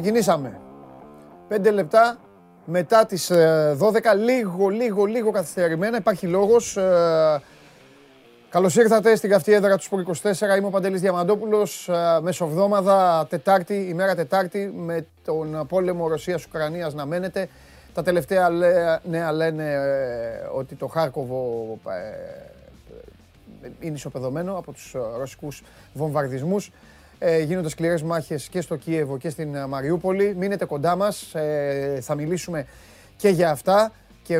Ξεκινήσαμε. 5 λεπτά μετά τις 12, λίγο καθυστερημένα. Υπάρχει λόγος. Καλώς ήρθατε στην καυτή έδρα του Σπορ 24. Είμαι ο Παντελής Διαμαντόπουλος. Μεσοβδόμαδα, Τετάρτη, ημέρα Τετάρτη, με τον πόλεμο Ρωσίας-Ουκρανίας να μένετε. Τα τελευταία νέα λένε ότι το Χάρκοβο είναι ισοπεδωμένο από τους ρωσικούς βομβαρδισμούς. Γίνονται σκληρές μάχες και στο Κίεβο και στην Μαριούπολη. Μείνετε κοντά μας, θα μιλήσουμε και για αυτά και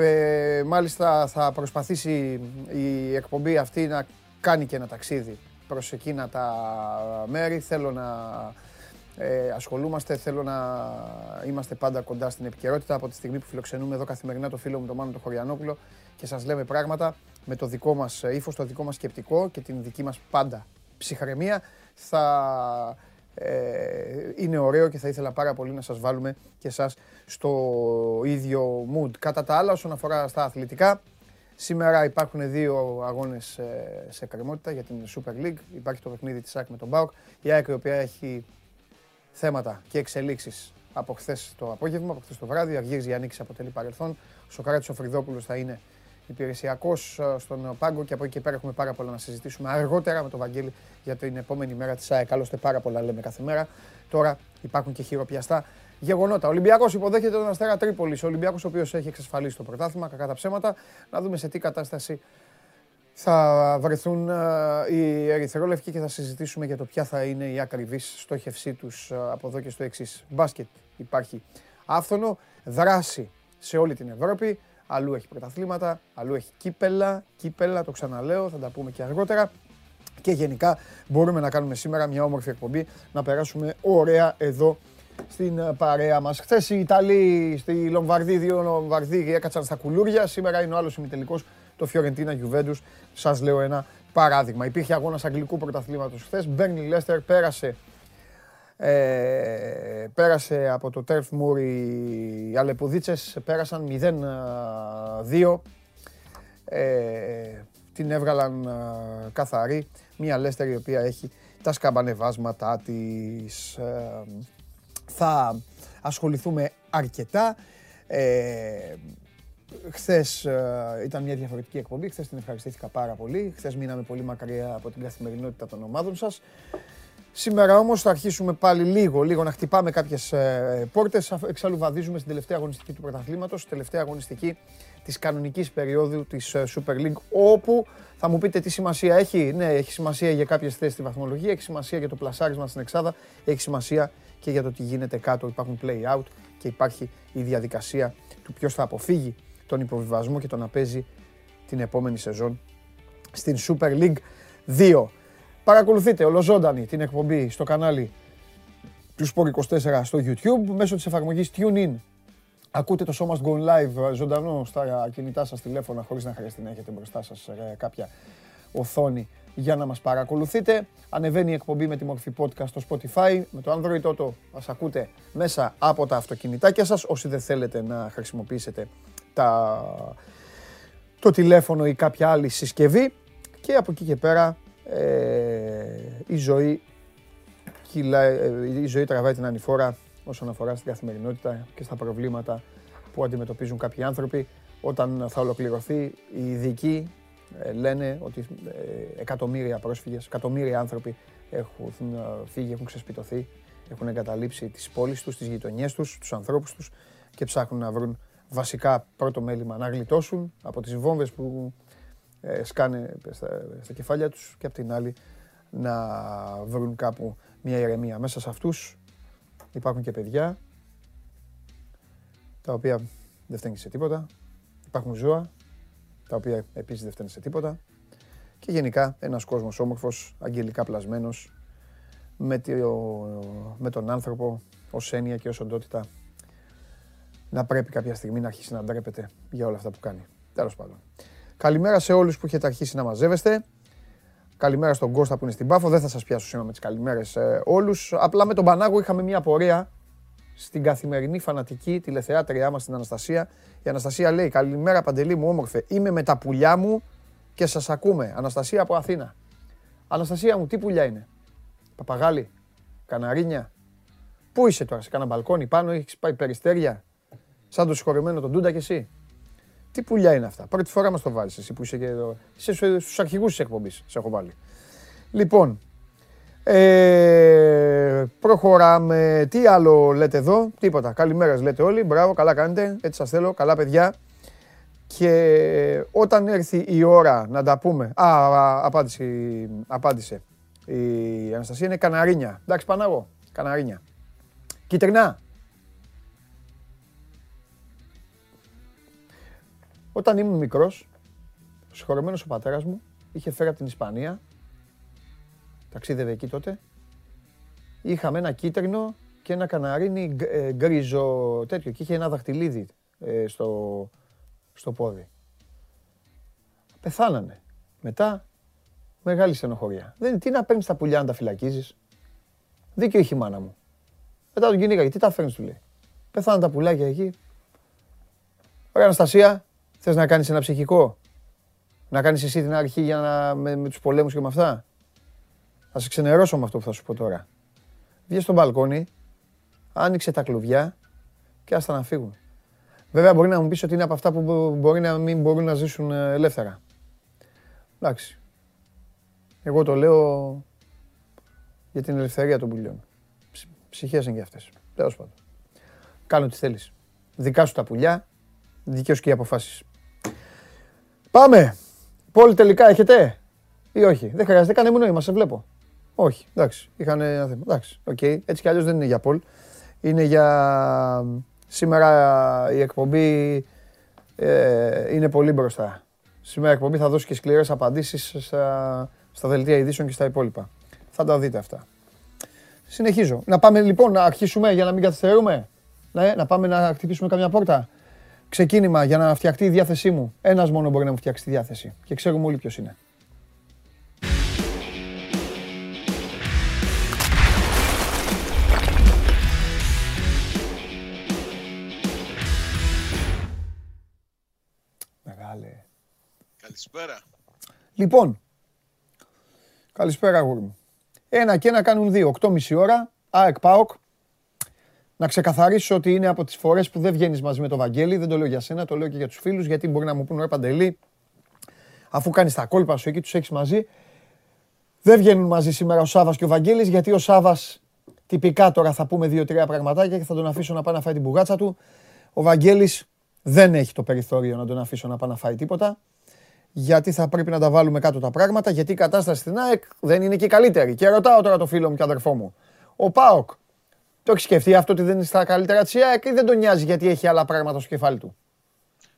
μάλιστα θα προσπαθήσει η εκπομπή αυτή να κάνει και ένα ταξίδι προς εκείνα τα μέρη. Θέλω να ασχολούμαστε, θέλω να είμαστε πάντα κοντά στην επικαιρότητα από τη στιγμή που φιλοξενούμε εδώ καθημερινά το φίλο μου τον Μάνο τον Χωριανόπουλο και σας λέμε πράγματα με το δικό μας ύφος, το δικό μας σκεπτικό και την δική μας πάντα ψυχραιμία. Θα είναι ωραίο και θα ήθελα πάρα πολύ να σας βάλουμε και εσάς στο ίδιο mood. Κατά τα άλλα, όσον αφορά στα αθλητικά, σήμερα υπάρχουν δύο αγώνες σε εκκρεμότητα για την Super League. Υπάρχει το παιχνίδι της ΑΕΚ με τον ΠΑΟΚ. Η ΑΕΚ η οποία έχει θέματα και εξελίξεις από χθες το απόγευμα, από χθες το βράδυ. Αργύρης Γιανίκης αποτελεί παρελθόν. Ο Σωκράτης ο Φρυδόπουλος θα είναι υπηρεσιακός στον πάγκο και από εκεί και πέρα έχουμε πάρα πολλά να συζητήσουμε αργότερα με τον Βαγγέλη για την επόμενη μέρα της ΑΕΚ. Άλλωστε πάρα πολλά λέμε κάθε μέρα. Τώρα υπάρχουν και χειροπιαστά γεγονότα. Ο Ολυμπιακός υποδέχεται τον Αστέρα Τρίπολης. Ο Ολυμπιακός ο οποίος έχει εξασφαλίσει το πρωτάθλημα, κακά τα ψέματα. Να δούμε σε τι κατάσταση θα βρεθούν οι ερυθρόλευκοι και θα συζητήσουμε για το ποια θα είναι η ακριβής στόχευσή τους από εδώ και στο εξής. Μπάσκετ υπάρχει άφθονο, δράση σε όλη την Ευρώπη. Αλλού έχει πρωταθλήματα, αλλού έχει κύπελα, το ξαναλέω, θα τα πούμε και αργότερα. Και γενικά μπορούμε να κάνουμε σήμερα μια όμορφη εκπομπή, να περάσουμε ωραία εδώ στην παρέα μας. Χθες οι Ιταλοί στη Λομβαρδί, δύο Λομβαρδί έκατσαν στα κουλούρια, σήμερα είναι ο άλλος ημιτελικός, το Φιωρεντίνα Γιουβέντους, σας λέω ένα παράδειγμα. Υπήρχε αγώνας αγγλικού πρωταθλήματος χθες, Μπέρνι Λέστερ πέρασε από το Τέρφ Μουρ οι Αλεπουδίτσες, πέρασαν 0-2. Την έβγαλαν καθαρή, μια Λέστερ η οποία έχει τα σκαμπανεβάσματά της. Θα ασχοληθούμε αρκετά. Χθες ήταν μια διαφορετική εκπομπή, χθες την ευχαριστήθηκα πάρα πολύ. Χθες μείναμε πολύ μακριά από την καθημερινότητα των ομάδων σας. Σήμερα όμως θα αρχίσουμε πάλι λίγο να χτυπάμε κάποιες πόρτες. Εξάλλου βαδίζουμε στην τελευταία αγωνιστική του πρωταθλήματος, τελευταία αγωνιστική της κανονικής περίοδου της Super League, όπου θα μου πείτε τι σημασία έχει. Ναι, έχει σημασία για κάποιες θέσεις στη βαθμολογία, έχει σημασία για το πλασάρισμα στην εξάδα, έχει σημασία και για το τι γίνεται κάτω. Υπάρχουν play out και υπάρχει η διαδικασία του ποιος θα αποφύγει τον υποβιβασμό και το να παίζει την επόμενη σεζόν στην Super League 2. Παρακολουθείτε ολοζώντανη την εκπομπή στο κανάλι του Σπορ 24 στο YouTube, μέσω της εφαρμογής TuneIn. Ακούτε το So Must Go Live ζωντανό στα κινητά σας τηλέφωνα, χωρίς να χρειαστεί να έχετε μπροστά σας κάποια οθόνη για να μας παρακολουθείτε. Ανεβαίνει η εκπομπή με τη μορφή podcast στο Spotify. Με το Android Auto μας ακούτε μέσα από τα αυτοκινητάκια σας, όσοι δεν θέλετε να χρησιμοποιήσετε το τηλέφωνο ή κάποια άλλη συσκευή. Και από εκεί και πέρα η ζωή τραβάει την ανηφόρα όσον αφορά στην καθημερινότητα και στα προβλήματα που αντιμετωπίζουν κάποιοι άνθρωποι. Όταν θα ολοκληρωθεί, οι ειδικοί λένε ότι εκατομμύρια πρόσφυγες, εκατομμύρια άνθρωποι έχουν φύγει, έχουν ξεσπιτωθεί, έχουν εγκαταλείψει τις πόλεις τους, τις γειτονιές τους, τους ανθρώπους τους και ψάχνουν να βρουν βασικά πρώτο μέλημα να γλιτώσουν από τις βόμβες που σκάνε στα κεφάλια τους και απ' την άλλη να βρουν κάπου μια ηρεμία. Μέσα σε αυτούς υπάρχουν και παιδιά, τα οποία δεν φταίνουν σε τίποτα. Υπάρχουν ζώα, τα οποία επίσης δεν φταίνουν σε τίποτα. Και γενικά ένας κόσμος όμορφος, αγγελικά πλασμένος, με τον άνθρωπο ως έννοια και ως οντότητα να πρέπει κάποια στιγμή να αρχίσει να ντρέπεται για όλα αυτά που κάνει. Τέλος πάντων. Καλημέρα σε όλους που έχετε αρχίσει να μαζεύεστε. Καλημέρα στον Κώστα που είναι στην Πάφο. Δεν θα σας πιάσω σήμερα με τις καλημέρες όλους. Απλά με τον Πανάγο είχαμε μια πορεία στην καθημερινή φανατική τηλεθεάτριά μας στην Αναστασία. Η Αναστασία λέει: «Καλημέρα Παντελή μου όμορφε. Είμαι με τα πουλιά μου και σας ακούμε. Αναστασία από Αθήνα». Αναστασία μου, τι πουλιά είναι? Παπαγάλι, καναρίνια, Πού είσαι τώρα, σε κάνα μπαλκόνι πάνω, έχεις πάει περιστέρια, σαν το συγχωρεμένο τον Ντούντα και εσύ. Τι πουλιά είναι αυτά. Πρώτη φορά μας το βάζεις εσύ που είσαι και εδώ. Είσαι στους αρχηγούς της εκπομπής, σε έχω βάλει. Λοιπόν, προχωράμε. Τι άλλο λέτε εδώ, τίποτα. Καλημέρας λέτε όλοι, μπράβο, καλά κάνετε, έτσι σας θέλω, καλά παιδιά. Και όταν έρθει η ώρα να τα πούμε. Α, απάντησε. Η Αναστασία είναι καναρίνια. Εντάξει, Πανάγο, καναρίνια. Κίτρινα. Όταν ήμουν μικρός, ο συγχωρεμένος ο πατέρας μου είχε φέρει από την Ισπανία, ταξίδευε εκεί τότε, είχαμε ένα κίτρινο και ένα καναρίνι γκρίζο τέτοιο και είχε ένα δαχτυλίδι στο πόδι. Πεθάνανε. Μετά, μεγάλη στενοχωρία. Τι να παίρνεις τα πουλιά αν τα φυλακίζεις. Δίκιο είχε η μάνα μου. Μετά τον κυνήγαγε. Τι τα φέρνεις, του λέει. Πεθάνανε τα πουλάκια εκεί. Ωραία, Αναστασία, θες να κάνεις ένα ψυχικό. Να κάνεις εσύ την αρχή για να, με τους πολέμους και με αυτά. Θα σε ξενερώσω με αυτό που θα σου πω τώρα. Βγες στο μπαλκόνι, άνοιξε τα κλουβιά και άστα να φύγουν. Βέβαια μπορεί να μου πεις ότι είναι από αυτά που μπορεί να μην μπορούν να ζήσουν ελεύθερα. Εντάξει. Εγώ το λέω για την ελευθερία των πουλιών. Ψυχές είναι και αυτές. Τέλος πάντων. Κάνω τι θέλεις. Δικά σου τα πουλιά, δικές σου και οι αποφάσεις. Πάμε. Πόλη τελικά έχετε ή όχι. Δεν χρειάζεται, κάνε μου νόημα, σε βλέπω. Όχι, εντάξει. Είχαν ένα θέμα. Εντάξει, οκ. Έτσι κι αλλιώς δεν είναι για πόλη. Είναι για... Σήμερα η εκπομπή είναι πολύ μπροστά. Σήμερα η εκπομπή θα δώσει και σκληρές απαντήσεις στα δελτία ειδήσεων και στα υπόλοιπα. Θα τα δείτε αυτά. Συνεχίζω. Να πάμε λοιπόν να αρχίσουμε για να μην καθυστερούμε. Ναι, να πάμε να χτυπήσουμε καμιά πόρτα. Ξεκίνημα για να φτιαχτεί η διάθεσή μου. Ένας μόνο μπορεί να μου φτιάξει τη διάθεση. Και ξέρουμε όλοι ποιος είναι. Καλησπέρα. Λοιπόν, καλησπέρα αγόρι μου. Ένα και ένα κάνουν δύο, 8,5 ώρα, ΑΕΚ ΠΑΟΚ. Να ξεκαθαρίσω ότι είναι από τις φορές που δεν βγαίνεις μαζί με τον Βαγγέλη, δεν το λέω για σένα, το λέω και για τους φίλους, γιατί μπορεί να μου πούνε ρε Παντελή, αφού κάνεις τα κόλπα σου εκεί, τους έχεις μαζί. Δεν βγαίνουν μαζί σήμερα ο Σάβας και ο Βαγγέλης, γιατί ο Σάβας τυπικά τώρα θα πούμε 2-3 πραγματάκια και θα τον αφήσω να πάει να φάει την μπουγάτσα του. Ο Βαγγέλης δεν έχει το περιθώριο να τον αφήσω να πάει να φάει τίποτα. Γιατί θα πρέπει να τα βάλουμε κάτω τα πράγματα, γιατί η κατάσταση στην ΑΕΚ δεν είναι και η καλύτερη. Και ρωτάω τώρα το φίλο μου και αδερφό μου. Ο ΠΑΟΚ, το έχει σκεφτεί αυτό ότι δεν είναι στα καλύτερα της ΑΕΚ ή δεν τον νοιάζει γιατί έχει άλλα πράγματα στο κεφάλι του.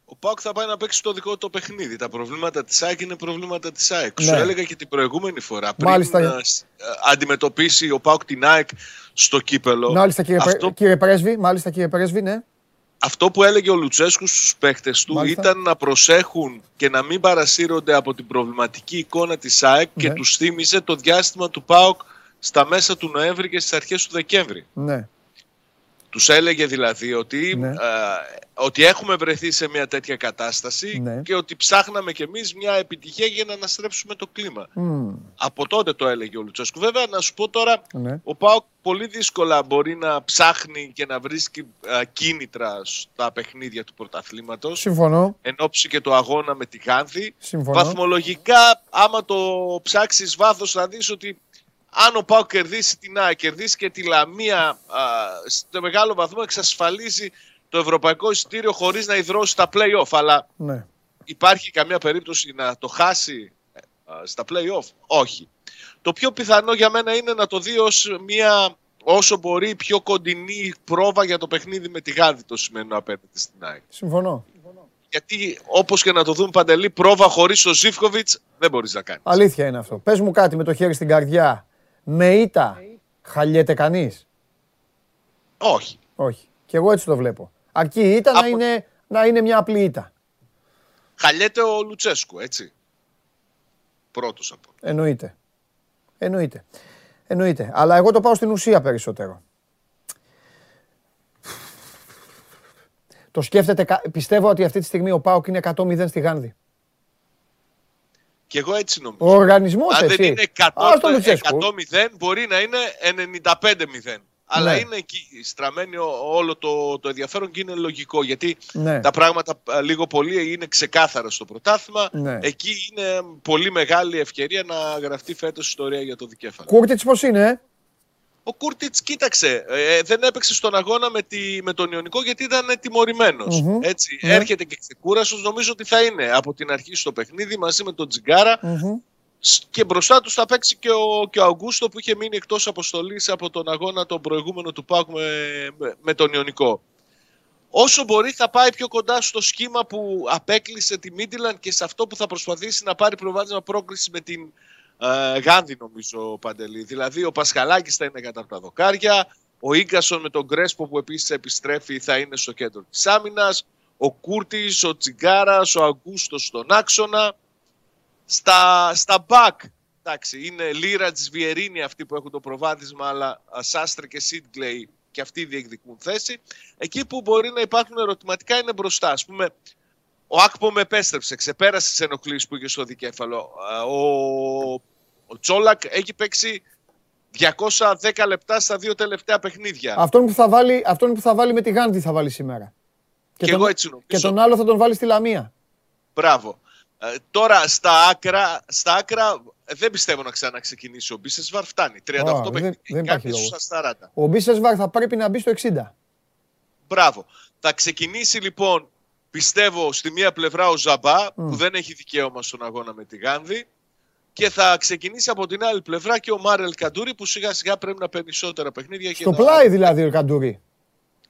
Ο ΠΑΟΚ θα πάει να παίξει το δικό του παιχνίδι. Τα προβλήματα της ΑΕΚ είναι προβλήματα της ΑΕΚ. Ναι. Σου έλεγα και την προηγούμενη φορά. Μάλιστα. Πριν αντιμετωπίσει ο ΠΑΟΚ την ΑΕΚ στο κύπελο. Μάλιστα, κύριε Πρέσβη, ναι. Αυτό που έλεγε ο Λουτσέσκου στους παίκτες του Μάλιστα. ήταν να προσέχουν και να μην παρασύρονται από την προβληματική εικόνα της ΑΕΚ ναι. και τους θύμιζε το διάστημα του ΠΑΟΚ στα μέσα του Νοέμβρη και στις αρχές του Δεκέμβρη. Ναι. Τους έλεγε δηλαδή ότι, ναι. Ότι έχουμε βρεθεί σε μια τέτοια κατάσταση ναι. και ότι ψάχναμε κι εμείς μια επιτυχία για να αναστρέψουμε το κλίμα. Από τότε το έλεγε ο Λουτσέσκου. Βέβαια να σου πω τώρα, ναι. ο ΠΑΟΚ πολύ δύσκολα μπορεί να ψάχνει και να βρίσκει κίνητρα στα παιχνίδια του πρωταθλήματος. Συμφωνώ. Εν όψει και το αγώνα με τη Γάνδη. Συμφωνώ. Βαθμολογικά άμα το ψάξεις βάθος θα δεις ότι αν ο ΠΑΟΚ κερδίσει την ΑΕΚ, κερδίσει και τη Λαμία, σε μεγάλο βαθμό εξασφαλίζει το ευρωπαϊκό εισιτήριο χωρίς να ιδρώσει τα play-off. Αλλά ναι. υπάρχει καμία περίπτωση να το χάσει στα play-off. Όχι. Το πιο πιθανό για μένα είναι να το δει ως μια όσο μπορεί πιο κοντινή πρόβα για το παιχνίδι με τη Γάνδη το σημερινό απέναντι στην ΑΕΚ. Συμφωνώ. Γιατί όπως και να το δουν Παντελή, πρόβα χωρίς τον Ζίβκοβιτς δεν μπορείς να κάνεις. Αλήθεια είναι αυτό. Πες μου κάτι με το χέρι στην καρδιά. Με ήττα χαλιέται κανείς. Όχι. Όχι. Και εγώ έτσι το βλέπω. Αρκεί η ήττα να είναι μια απλή ήττα. Χαλιέται ο Λουτσέσκου, έτσι. Πρώτος από. Εννοείται. Αλλά εγώ το πάω στην ουσία περισσότερο. Το σκέφτεται, πιστεύω ότι αυτή τη στιγμή ο ΠΑΟΚ είναι 100-0 στη Γάνδη. Και εγώ έτσι νομίζω. Ο οργανισμός έτσι. Αν δεν είναι 100-0 μπορεί να είναι 95-0. αλλά είναι εκεί στραμμένο όλο το ενδιαφέρον και είναι λογικό, γιατί τα πράγματα λίγο πολύ είναι ξεκάθαρα στο πρωτάθλημα. Εκεί είναι πολύ μεγάλη ευκαιρία να γραφτεί φέτος ιστορία για το δικέφαλο. Κούρτιτς πώς είναι? Ο Κούρτιτς, κοίταξε, δεν έπαιξε στον αγώνα με τον Ιωνικό γιατί ήταν τιμωρημένος. Έτσι, έρχεται και ξεκούραστος, νομίζω ότι θα είναι από την αρχή στο παιχνίδι μαζί με τον Τζιγκάρα. Και μπροστά τους θα παίξει και ο Αυγούστο που είχε μείνει εκτός αποστολής από τον αγώνα τον προηγούμενο του ΠΑΟΚ με τον Ιωνικό. Όσο μπορεί θα πάει πιο κοντά στο σχήμα που απέκλεισε τη Μίντιλαν και σε αυτό που θα προσπαθήσει να πάρει προβάδισμα πρόκριση με την Γάνδη, νομίζω, Παντελή. Δηλαδή ο Πασχαλάκης θα είναι κατά τα δοκάρια, ο Ίγκασον με τον Κρέσπο που επίσης επιστρέφει θα είναι στο κέντρο της άμυνας, ο Κούρτις, ο Τσιγκάρας, ο Αυγούστο στον άξονα. Στα μπακ, εντάξει, είναι Λίρατς, Βιερίνη αυτοί που έχουν το προβάδισμα, αλλά Σάστρε και Σίτγκλεϊ και αυτοί διεκδικούν θέση. Εκεί που μπορεί να υπάρχουν ερωτηματικά είναι μπροστά. Ας πούμε, ο Ακπομ με επέστρεψε, ξεπέρασε τις ενοχλήσεις που είχε στο δικέφαλο. Ο Τσόλακ έχει παίξει 210 λεπτά στα δύο τελευταία παιχνίδια. Αυτόν που θα βάλει με τη Γάνδη θα βάλει σήμερα. Και εγώ έτσι νομίζω. Και τον άλλο θα τον βάλει στη Λαμία. Μπράβο. Τώρα στα άκρα δεν πιστεύω να ξαναξεκινήσει ο Μπίσεσβαρ, φτάνει 38 παιχνίδια, κάποιοι στους 40. Ο Μπίσεσβαρ θα πρέπει να μπει στο 60. Μπράβο. Θα ξεκινήσει λοιπόν, πιστεύω, στη μία πλευρά ο Ζαμπά που δεν έχει δικαίωμα στον αγώνα με τη Γάνδη και θα ξεκινήσει από την άλλη πλευρά και ο Μάρελ Καντούρη που σιγά σιγά πρέπει να παίρνει ισότερα παιχνίδια. Στο πλάι δηλαδή ο Καντούρη.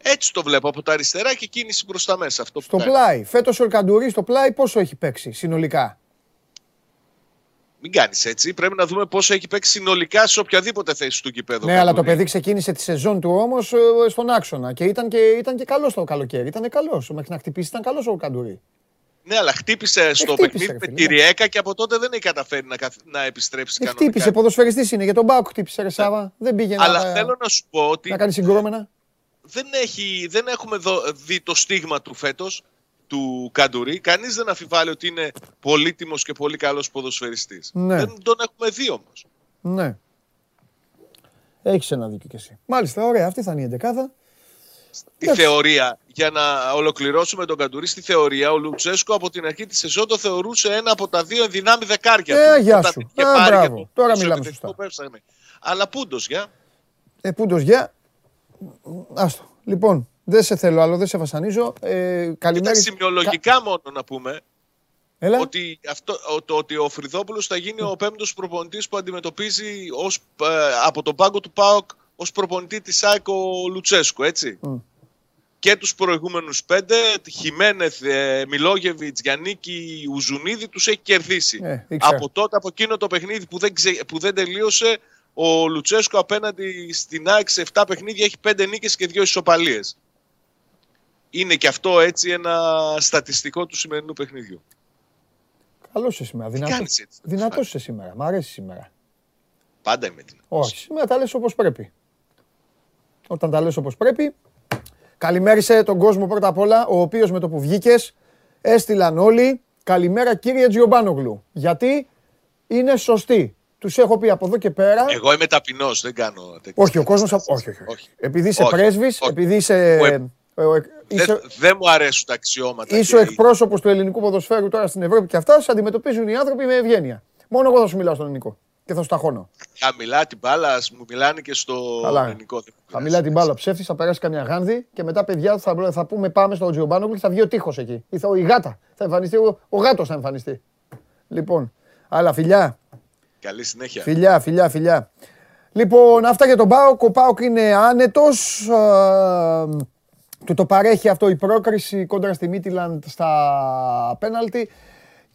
Έτσι το βλέπω από τα αριστερά και κίνηση προς τα μέσα. Αυτό στο πλάι. Φέτος ο Καντουρί στο πλάι πόσο έχει παίξει συνολικά? Μην κάνεις έτσι. Πρέπει να δούμε πόσο έχει παίξει συνολικά σε οποιαδήποτε θέση του γηπέδου. Ναι, αλλά το παιδί ξεκίνησε τη σεζόν του όμως στον άξονα και ήταν και καλός το καλοκαίρι. Ήταν καλός. Μέχρι να χτυπήσει ήταν καλός ο Καντουρί. Ναι, αλλά χτύπησε στο παιχνίδι με τη Ριέκα και από τότε δεν έχει καταφέρει να επιστρέψει κανονικά. Χτύπησε, ποδοσφαιριστής είναι. Για τον Μπάουκ χτύπησε, ρε Σάβα. Δεν πήγαινε. Αλλά θέλω να σου πω ότι. Να κάνει συγκρόμενα. Δεν έχουμε δει το στίγμα του φέτος του Καντουρί. Κανείς δεν αμφιβάλλει ότι είναι πολύτιμος και πολύ καλός ποδοσφαιριστής. Ναι. Δεν τον έχουμε δει όμως. Ναι. Έχεις ένα δίκιο κι εσύ. Μάλιστα, ωραία. Αυτή θα είναι η εντεκάδα. Στη θεωρία, για να ολοκληρώσουμε τον Καντουρί, στη θεωρία ο Λουτσέσκου από την αρχή της σεζόν το θεωρούσε ένα από τα δύο ενδυνάμει δεκάρια του. Γεια σου. Τώρα μιλάμε σωστά. Αλλά πούντος, γεια. Πούντος, γεια. Άστο. Λοιπόν, δεν σε θέλω άλλο, δεν σε βασανίζω. Καλημέρα. Σημειολογικά μόνο να πούμε ότι, ότι ο Φρυδόπουλος θα γίνει ο πέμπτος προπονητής που αντιμετωπίζει από τον πάγκο του ΠΑΟΚ ως προπονητή της ΑΕΚ ο Λουτσέσκου, έτσι. Και τους προηγούμενους 5, Χιμένεθ, Μιλόγεβιτ, Γιανίκη, Ουζουνίδη, τους έχει κερδίσει. Από τότε, από εκείνο το παιχνίδι που δεν τελείωσε, ο Λουτσέσκο απέναντι στην ΑΕΚ σε 7 παιχνίδια έχει 5 νίκες και 2 ισοπαλίες. Είναι και αυτό έτσι ένα στατιστικό του σημερινού παιχνιδιού. Καλός είσαι σήμερα. Δυνατός είσαι σήμερα. Μ' αρέσει σήμερα. Πάντα είμαι δυνατός. Όχι, σήμερα τα λες όπως πρέπει. Όταν τα λες όπως πρέπει, καλημέρισε τον κόσμο πρώτα απ' όλα, ο οποίος με το που βγήκες έστειλαν όλοι καλημέρα κύριε Τζιομπάνογλου. Γιατί είναι σωστοί. Τους έχω πει από εδώ και πέρα. Εγώ είμαι ταπεινός, δεν κάνω τέτοια. Όχι, ο κόσμος. Όχι. Επειδή είσαι πρέσβης, επειδή είσαι. Δεν μου αρέσουν τα αξιώματα. Είσαι ο εκπρόσωπος του ελληνικού ποδοσφαίρου τώρα στην Ευρώπη και αυτά σε αντιμετωπίζουν οι άνθρωποι με ευγένεια. Μόνο εγώ θα σου μιλάω στον ελληνικό και θα σου ταχώνω. Θα μιλά την μπάλα, μου μιλάνε και στο ελληνικό. Θα μιλά την μπάλα, ψεύτη, θα περάσει καμιά γάνδη και μετά παιδιά θα πούμε πάμε στο Τζιομπάνογκλου και θα βγει ο τείχος εκεί. Η γάτα θα εμφανιστεί, ο γάτος θα εμφανιστεί. Λοιπόν, αλλά φιλιά. Καλή συνέχεια. Φιλιά. Λοιπόν, αυτά για τον ΠΑΟΚ. Ο ΠΑΟΚ είναι άνετος. Του το παρέχει αυτό η πρόκριση κόντρα στη Μίτιλαντ στα πέναλτι.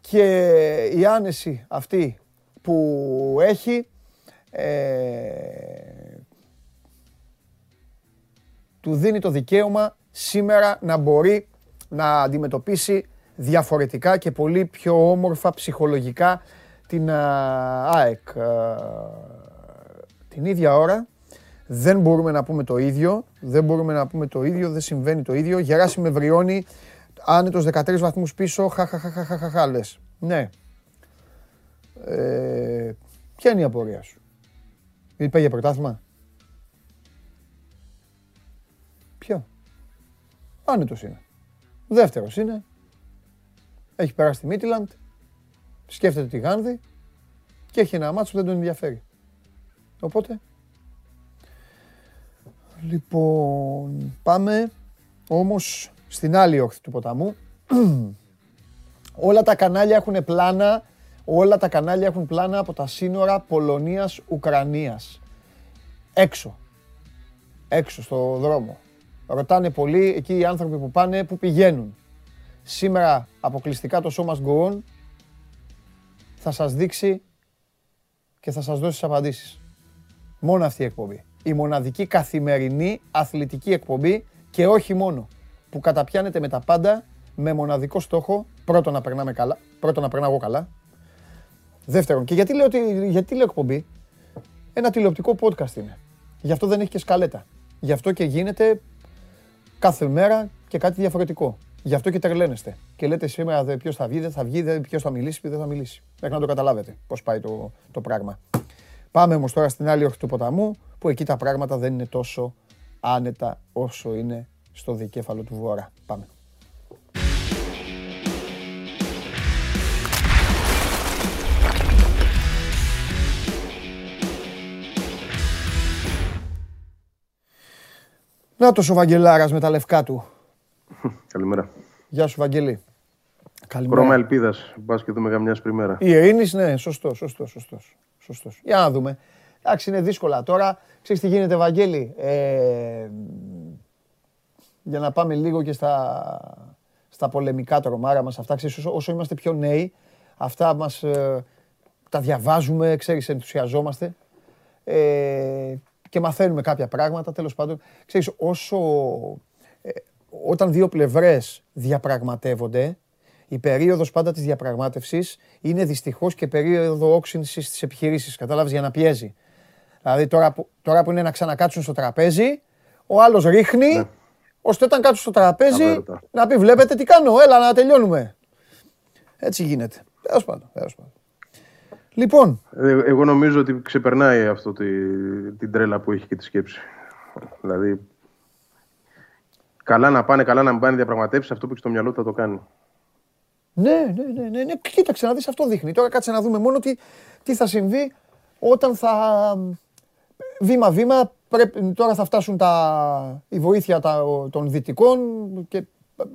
Και η άνεση αυτή που έχει του δίνει το δικαίωμα σήμερα να μπορεί να αντιμετωπίσει διαφορετικά και πολύ πιο όμορφα ψυχολογικά την ΑΕΚ. Την ίδια ώρα δεν μπορούμε να πούμε το ίδιο, δεν συμβαίνει το ίδιο. Γεράσιμε Βριώνη, άνετος 13 βαθμούς πίσω, χαχαχαχαχα λες. Ναι. Ποια είναι η απορία σου? Είπε για πρωτάθλημα. Άνετος είναι. Δεύτερος είναι. Έχει περάσει τη Μίτιλαντ. Σκέφτεται τη Γάνδη. Και έχει ένα μάτσο που δεν τον ενδιαφέρει. Οπότε. Λοιπόν, πάμε όμως στην άλλη όχθη του ποταμού. Όλα τα κανάλια έχουν πλάνα. Όλα τα κανάλια έχουν πλάνα από τα σύνορα Πολωνίας-Ουκρανίας. Έξω. Έξω στο δρόμο. Ρωτάνε πολλοί εκεί οι άνθρωποι που πάνε, που πηγαίνουν. Σήμερα αποκλειστικά το σώμα Γκοόν θα σας δείξει και θα σας δώσει τις απαντήσεις. Μόνο αυτή η εκπομπή. Η μοναδική καθημερινή αθλητική εκπομπή και όχι μόνο. Που καταπιάνεται με τα πάντα με μοναδικό στόχο. Πρώτον να περνάμε καλά. Πρώτον να περνάω εγώ καλά. Δεύτερον, και γιατί λέω εκπομπή, ένα τηλεοπτικό podcast είναι. Γι' αυτό δεν έχει και σκαλέτα. Γι' αυτό και γίνεται κάθε μέρα και κάτι διαφορετικό. Γι' αυτό και τρελαίνεστε. Και λέτε σήμερα ποιος θα βγει, δεν θα βγει, ποιος θα μιλήσει, δεν θα μιλήσει. Μέχρι να το καταλάβετε πώς πάει το πράγμα. Πάμε όμως τώρα στην άλλη όχθη του ποταμού, που εκεί τα πράγματα δεν είναι τόσο άνετα όσο είναι στο δικέφαλο του Βόρα. Πάμε. Νάτος ο Βαγγελάρας με τα λευκά του. Καλημέρα. Γεια σου Βαγγέλη. Καλημέρα. Χρώμα ελπίδας, μπας και δούμε καμιά σπριμέρα. Η Ειρήνης, ναι, σωστός. Για να δούμε. Εντάξει, είναι δύσκολα τώρα. Ξέρεις τι γίνεται Βαγγέλη. Για να πάμε λίγο και στα πολεμικά τρομάρα μας. Αυτά, ξέρεις, όσο είμαστε πιο νέοι, αυτά μας τα διαβάζουμε, ξέρεις, ενθουσιαζόμαστε. Και μαθαίνουμε κάποια πράγματα, τέλος πάντων. Ξέρεις, όσο όταν δύο πλευρές διαπραγματεύονται, η περίοδος πάντα της διαπραγμάτευσης είναι δυστυχώς και περίοδο όξυνσης της επιχειρήσης. Κατάλαβες, για να πιέζει. Δηλαδή τώρα που είναι να ξανακάτσουν στο τραπέζι, ο άλλος ρίχνει, ναι, ώστε όταν κάτσουν στο τραπέζι να πει βλέπετε τι κάνω, έλα να τελειώνουμε. Έτσι γίνεται. Τέλος πάντων, τέλος πάντων. Λοιπόν. Εγώ νομίζω ότι ξεπερνάει αυτό την τρέλα που έχει και τη σκέψη. Δηλαδή, καλά να πάνε, καλά να μην πάνε διαπραγματεύσεις, αυτό που έχει στο μυαλό του θα το κάνει. Ναι. Κοίταξε να δεις, αυτό δείχνει. Τώρα κάτσε να δούμε μόνο τι θα συμβεί όταν θα. Βήμα-βήμα, τώρα θα φτάσουν η βοήθεια των δυτικών και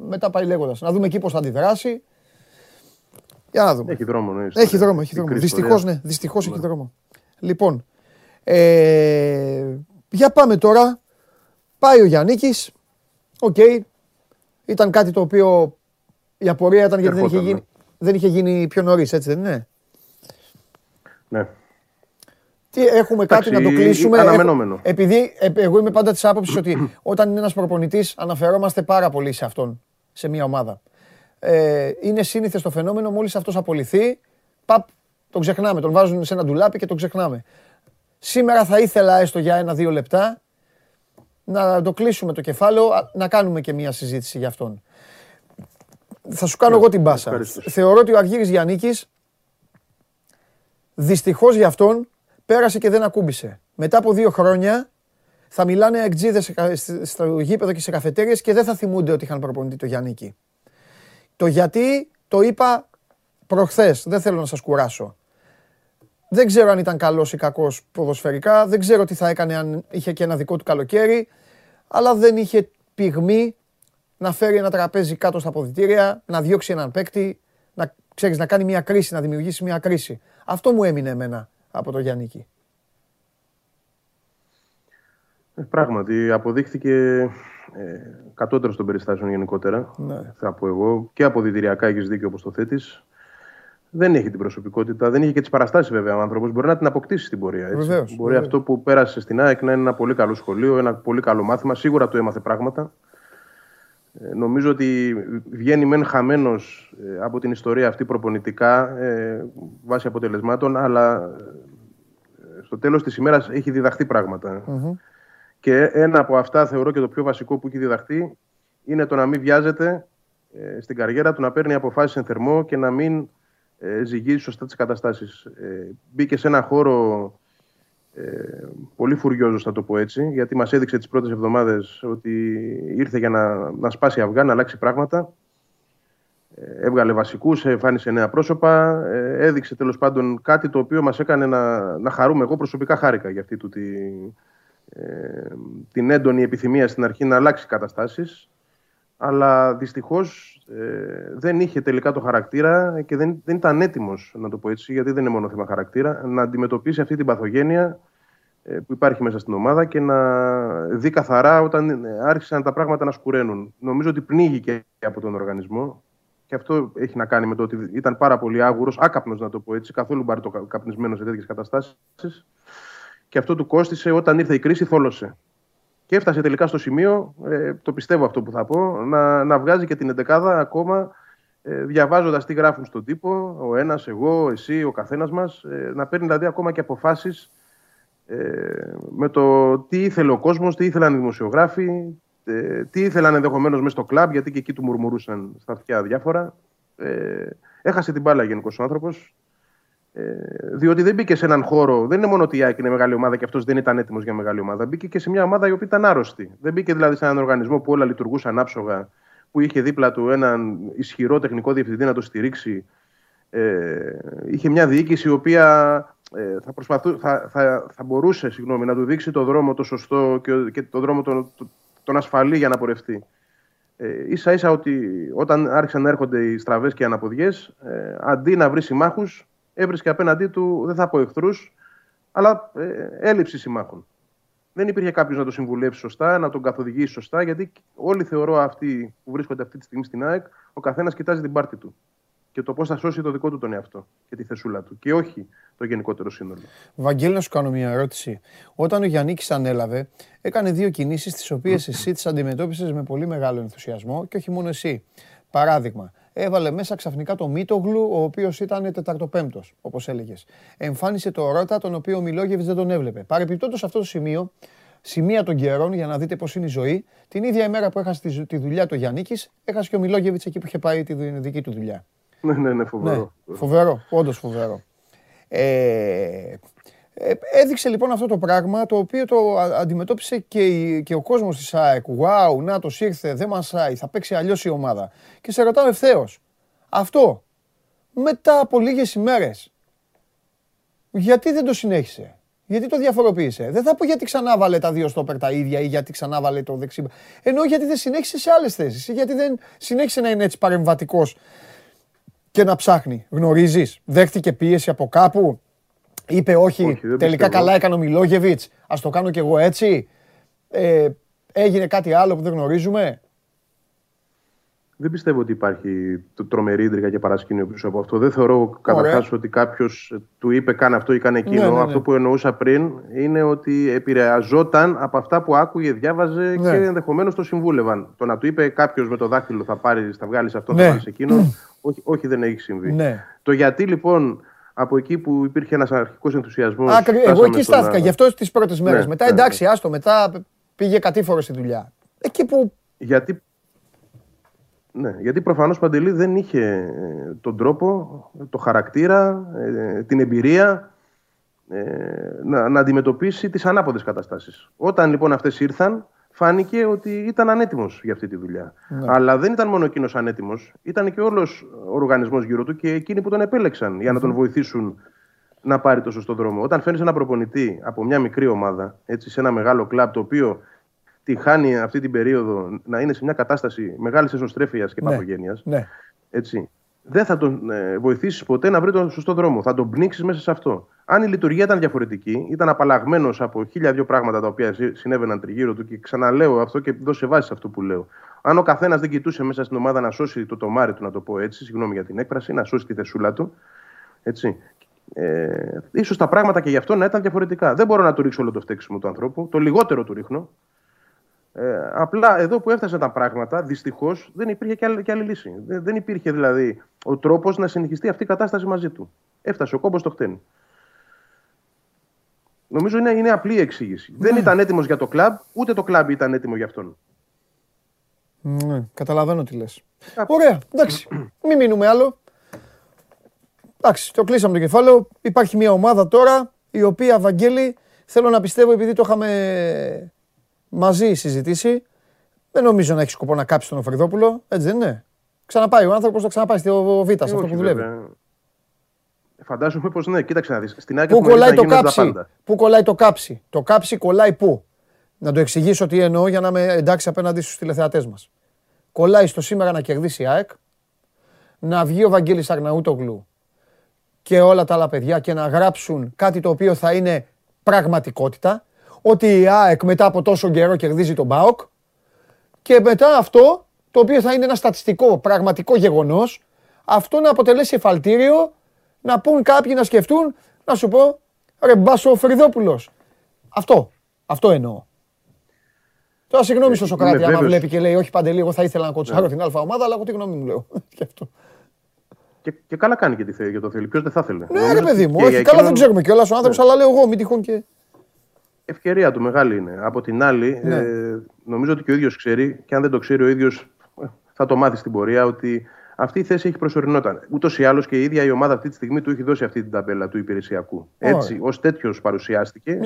μετά πάει λέγοντας. Να δούμε εκεί πώς θα αντιδράσει. Για να δούμε. Έχει δρόμο, ναι. Έχει δρόμο. Δυστυχώς, ναι. Δυστυχώς έχει δρόμο. Λοιπόν, για πάμε τώρα. Πάει ο Γιανίκης. Οκ. Ήταν κάτι το οποίο η απορία ήταν γιατί δεν είχε γίνει πιο νωρίς, έτσι δεν είναι? Ναι. Τι έχουμε, εντάξει, κάτι να το κλείσουμε. Αναμενόμενο. Επειδή εγώ είμαι πάντα της άποψης ότι όταν είναι ένας προπονητής αναφερόμαστε πάρα πολύ σε αυτόν, σε μια ομάδα. Είναι σύνηθες το φαινόμενο, μόλις αυτός απολυθεί, παπ, τον ξεχνάμε, τον βάζουν σε ένα ντουλάπι και τον ξεχνάμε. Σήμερα θα ήθελα έστω για 1-2 λεπτά να το κλείσουμε το κεφάλαιο, να κάνουμε και μια συζήτηση για αυτόν. Θα σου κάνω εγώ την μπάσα. Ευχαριστώ. Θεωρώ ότι ο Αργύρης Γιαννίκης, δυστυχώς για αυτόν, πέρασε και δεν ακούμπησε. Μετά από 2 χρόνια θα μιλάνε εκτζίδες στο γήπεδο και σε καφετέριες και δεν θα θυμούνται ότι είχαν προπονητή το Γιαννίκη. Το γιατί το είπα προχθές, δεν θέλω να σας κουράσω. Δεν ξέρω αν ήταν καλός ή κακός ποδοσφαιρικά, δεν ξέρω τι θα έκανε αν είχε και ένα δικό του καλοκαίρι, αλλά δεν είχε πυγμή να φέρει ένα τραπέζι κάτω στα αποδυτήρια, να διώξει έναν παίκτη, να, ξέρεις, να κάνει μια κρίση, να δημιουργήσει μια κρίση. Αυτό μου έμεινε εμένα από το Γιαννίκη. Πράγματι, αποδείχθηκε κατώτερο των περιστάσεων γενικότερα, ναι, θα πω εγώ, και αποδυτηριακά έχεις δίκιο όπως το θέτεις. Δεν έχει την προσωπικότητα, δεν είχε και τις παραστάσεις βέβαια ο άνθρωπος. Μπορεί να την αποκτήσει στην πορεία. Έτσι. Βεβαίως, μπορεί βέβαια. Αυτό που πέρασε στην ΑΕΚ να είναι ένα πολύ καλό σχολείο, ένα πολύ καλό μάθημα. Σίγουρα του έμαθε πράγματα. Νομίζω ότι βγαίνει μεν χαμένος από την ιστορία αυτή προπονητικά βάσει αποτελεσμάτων, αλλά στο τέλος της ημέρας έχει διδαχθεί πράγματα. Mm-hmm. Και ένα από αυτά θεωρώ και το πιο βασικό που έχει διδαχθεί είναι το να μην βιάζεται στην καριέρα του, να παίρνει αποφάσεις εν θερμό και να μην ζυγίζει σωστά τις καταστάσεις. Μπήκε σε ένα χώρο πολύ φουριόζος, θα το πω έτσι, γιατί μας έδειξε τις πρώτες εβδομάδες ότι ήρθε για να σπάσει αυγά, να αλλάξει πράγματα. Έβγαλε βασικούς, εμφάνισε νέα πρόσωπα, έδειξε τέλος πάντων κάτι το οποίο μας έκανε να χαρούμε. Εγώ προσωπικά χάρηκα για αυτή την έντονη επιθυμία στην αρχή να αλλάξει καταστάσεις, αλλά δυστυχώς δεν είχε τελικά το χαρακτήρα και δεν ήταν έτοιμος, να το πω έτσι, γιατί δεν είναι μόνο θέμα χαρακτήρα, να αντιμετωπίσει αυτή την παθογένεια που υπάρχει μέσα στην ομάδα και να δει καθαρά όταν άρχισαν τα πράγματα να σκουραίνουν. Νομίζω ότι πνίγηκε από τον οργανισμό. Και αυτό έχει να κάνει με το ότι ήταν πάρα πολύ άγουρος, άκαπνος, να το πω έτσι, καθόλου μπαρτοκαπνισμένος σε τέτοιες καταστάσεις. Και αυτό του κόστισε. Όταν ήρθε η κρίση, θόλωσε. Και έφτασε τελικά στο σημείο, το πιστεύω αυτό που θα πω, να βγάζει και την εντεκάδα ακόμα, διαβάζοντας τι γράφουν στον τύπο, ο ένας, εγώ, εσύ, ο καθένας μας, να παίρνει δηλαδή ακόμα και αποφάσεις με το τι ήθελε ο κόσμος, τι ήθελαν οι δημοσιογράφοι, τι ήθελαν ενδεχομένως μέσα στο κλαμπ, γιατί και εκεί του μουρμουρούσαν στα αυτιά διάφορα. Έχασε την μπάλα γενικώς ο άνθρωπος. Διότι δεν μπήκε σε έναν χώρο. Δεν είναι μόνο ότι η ΑΕΚ είναι μεγάλη ομάδα και αυτός δεν ήταν έτοιμος για μεγάλη ομάδα. Μπήκε και σε μια ομάδα η οποία ήταν άρρωστη. Δεν μπήκε δηλαδή σε έναν οργανισμό που όλα λειτουργούσαν άψογα, που είχε δίπλα του έναν ισχυρό τεχνικό διευθυντή να το στηρίξει. Είχε μια διοίκηση η οποία θα μπορούσε, να του δείξει το δρόμο το σωστό και το δρόμο τον ασφαλή για να πορευτεί. Ίσα ίσα ότι όταν άρχισαν να έρχονται οι στραβές και οι αναποδιές, αντί να βρει συμμάχους, έβρισκε απέναντί του, δεν θα πω εχθρούς, αλλά έλλειψη συμμάχων. Δεν υπήρχε κάποιος να τον συμβουλεύσει σωστά, να τον καθοδηγήσει σωστά, γιατί όλοι, θεωρώ, αυτοί που βρίσκονται αυτή τη στιγμή στην ΑΕΚ, ο καθένας κοιτάζει την πάρτη του και το πώς θα σώσει το δικό του τον εαυτό και τη θεσούλα του, και όχι το γενικότερο σύνολο. Βαγγέλη, να σου κάνω μια ερώτηση. Όταν ο Γιανίκης ανέλαβε, έκανε δύο κινήσεις τις οποίες εσύ τις αντιμετώπισες με πολύ μεγάλο ενθουσιασμό, και όχι μόνο εσύ. Παράδειγμα, έβαλε μέσα ξαφνικά το Μίτογλου, ο οποίος ήταν τεταρτοπέμπτος, όπως έλεγες. Εμφάνισε το Ρότα, τον οποίο ο Μιλόγεβιτ δεν τον έβλεπε. Παρεπιπτόντως, αυτό το σημείο, σημεία των καιρών, για να δείτε πώς είναι η ζωή, την ίδια ημέρα που έχασε τη δουλειά του Γιαννίκης, έχασε και ο Μιλόγεβιτ εκεί που είχε πάει τη δική του δουλειά. Ναι, φοβερό. Φοβερό, όντως φοβερό. Έδειξε λοιπόν αυτό το πράγμα, το οποίο το αντιμετώπισε και ο κόσμος της ΑΕΚ. Wow, νάτος ήρθε, δεν μασάει, θα παίξει αλλιώς η ομάδα. Και σε ρωτάω ευθέως, αυτό μετά από λίγες ημέρες, γιατί δεν το συνέχισε, γιατί το διαφοροποίησε? Δεν θα πω γιατί ξανά βάλε τα δύο στόπερ τα ίδια ή γιατί ξανά βάλε το δεξί. Εννοώ γιατί δεν συνέχισε σε άλλες θέσεις, γιατί δεν συνέχισε να είναι έτσι παρεμβατικός και να ψάχνει. Γνωρίζεις, δέχτηκε πίεση από κάπου? Είπε όχι, τελικά καλά έκανε ο Μιλόγεβιτς, ας το κάνω κι εγώ έτσι? Έγινε κάτι άλλο που δεν γνωρίζουμε? Δεν πιστεύω ότι υπάρχει τρομερή ίντριγκα και παρασκήνιο πίσω από αυτό. Δεν θεωρώ καταρχάς ότι κάποιος του είπε κάνε αυτό ή κάνε εκείνο. Αυτό που εννοούσα πριν είναι ότι επηρεαζόταν από αυτά που άκουγε, διάβαζε και ενδεχομένως το συμβούλευαν. Το να του είπε κάποιος με το δάχτυλο θα πάρεις, θα βγάλεις αυτό, θα πάρεις εκείνο, όχι, δεν έχει συμβεί. Το γιατί λοιπόν, από εκεί που υπήρχε ένας αρχικός ενθουσιασμός. Εγώ εκεί στάθηκα, γι' αυτό τις πρώτες μέρες. Μετά εντάξει, άστο, μετά πήγε κατήφορο στη δουλειά. Εκεί που. Γιατί προφανώς, Παντελή, δεν είχε τον τρόπο, το χαρακτήρα, την εμπειρία να αντιμετωπίσει τις ανάποδες καταστάσεις. Όταν λοιπόν αυτές ήρθαν, φάνηκε ότι ήταν ανέτοιμος για αυτή τη δουλειά. Αλλά δεν ήταν μόνο εκείνος ανέτοιμος, ήταν και όλος ο οργανισμός γύρω του και εκείνοι που τον επέλεξαν για να τον βοηθήσουν να πάρει το σωστό δρόμο. Όταν φέρνεις ένα προπονητή από μια μικρή ομάδα, έτσι, σε ένα μεγάλο κλαμπ, το οποίο τη χάνει αυτή την περίοδο να είναι σε μια κατάσταση μεγάλης εσωστρέφειας και παθογένειας, δεν θα τον βοηθήσεις ποτέ να βρει τον σωστό δρόμο. Θα τον πνίξεις μέσα σε αυτό. Αν η λειτουργία ήταν διαφορετική, ήταν απαλλαγμένος από 1002 πράγματα τα οποία συνέβαιναν τριγύρω του, και ξαναλέω αυτό και δώσε βάση σε αυτό που λέω. Αν ο καθένας δεν κοιτούσε μέσα στην ομάδα να σώσει το τομάρι του, να το πω έτσι, συγγνώμη για την έκφραση, να σώσει τη θεσούλα του, έτσι, ίσως τα πράγματα και γι' αυτό να ήταν διαφορετικά. Δεν μπορώ να του ρίξω όλο το φταίξιμο του ανθρώπου, το λιγότερο του ρίχνω. Απλά εδώ που έφτασαν τα πράγματα, δυστυχώς δεν υπήρχε και άλλη λύση. Δεν υπήρχε δηλαδή ο τρόπος να συνεχιστεί αυτή η κατάσταση μαζί του. Έφτασε ο κόμπος, το χτένι. Νομίζω είναι απλή η εξήγηση. Δεν ήταν έτοιμος για το κλαμπ, ούτε το κλαμπ ήταν έτοιμο για αυτόν. Καταλαβαίνω τι λες. Ωραία, εντάξει. Μην μείνουμε άλλο. Εντάξει, το κλείσαμε το κεφάλαιο. Υπάρχει μια ομάδα τώρα η οποία, Βαγγέλη, Θέλω να πιστεύω, επειδή το είχαμε μαζί συζητήσει, δεν νομίζω να έχει σκοπό να κάψει τον Φρυδόπουλο, έτσι δεν είναι? Ξαναπάει ο άνθρωπος, θα ξαναπάει στο Β, αυτό που δουλεύει. Φαντάζομαι πως ναι, κοίταξε να δεις. Στην άκρη πού κολλάει το κάψι. Το κάψι κολλάει πού? Να το εξηγήσω τι εννοώ για να με εντάξει απέναντι στους τηλεθεατές μας. Κολλάει στο σήμερα να κερδίσει η ΑΕΚ, να βγει ο Βαγγέλης Αρναούτογλου και όλα τα άλλα παιδιά και να γράψουν κάτι το οποίο θα είναι πραγματικότητα, ότι η ΑΕΚ μετά από τόσο καιρό κερδίζει τον ΠΑΟΚ, και μετά αυτό το οποίο θα είναι ένα στατιστικό, πραγματικό γεγονός, αυτό να αποτελέσει εφαλτήριο, να πούν κάποιοι, να σκεφτούν, να σου πω, ρε μπάσο ο Φρυδόπουλος. Αυτό εννοώ. Τώρα συγγνώμη στο Σωκράτη, άμα βλέπει και λέει όχι Παντελή, εγώ θα ήθελα να κοτσάρω την αλφα ομάδα, αλλά εγώ τη γνώμη μου λέω. Και καλά κάνει και το θέλει, ποιος δεν θα θέλει. Ναι ρε παιδί μου, όχι, καλά δεν ξέρουμε κιόλας ο άνθρωπος, αλλά λέω εγώ, μην τυχόν και... Ευκαιρία του μεγάλη είναι. Από την άλλη, νομίζω ότι και ο ίδιος ξέρει, και αν δεν το ξέρει ο ίδιος θα το μάθει στην πορεία, ότι αυτή η θέση έχει προσωρινόταν. Ούτως ή άλλως και η ίδια η ομάδα αυτή τη στιγμή του έχει δώσει αυτή την ταμπέλα του υπηρεσιακού. Έτσι, ως τέτοιος παρουσιάστηκε.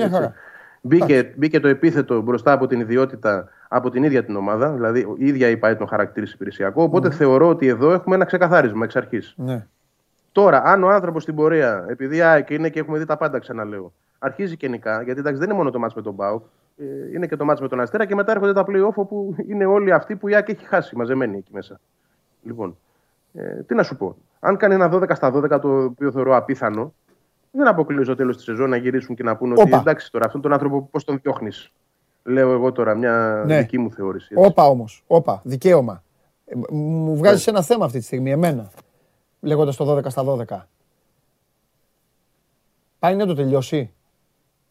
Μπήκε το επίθετο μπροστά από την ιδιότητα, από την ίδια την ομάδα. Δηλαδή, η ίδια η ΠΑΕ τον χαρακτήρισε υπηρεσιακό. Οπότε θεωρώ ότι εδώ έχουμε ένα ξεκαθάρισμα εξ αρχής. Τώρα, αν ο άνθρωπος στην πορεία, επειδή είναι και έχουμε δει τα πάντα, ξαναλέω, αρχίζει και νικά, γιατί εντάξει, δεν είναι μόνο το μάτς με τον ΠΑΟΚ, είναι και το μάτς με τον Αστέρα και μετά έρχονται τα play-off όπου είναι όλοι αυτοί που η ΑΕΚ έχει χάσει μαζεμένοι εκεί μέσα. Λοιπόν, τι να σου πω, αν κάνει ένα 12/12, το οποίο θεωρώ απίθανο, δεν αποκλείω στο τέλος της σεζόν να γυρίσουν και να πούν ότι εντάξει τώρα, αυτόν τον άνθρωπο πώς τον διώχνεις. Λέω εγώ τώρα μια δική μου θεώρηση. Όπα όμως, δικαίωμα. Μου βγάζεις ένα θέμα αυτή τη στιγμή, εμένα, λέγοντας το 12/12. Πάει να το τελειώσει.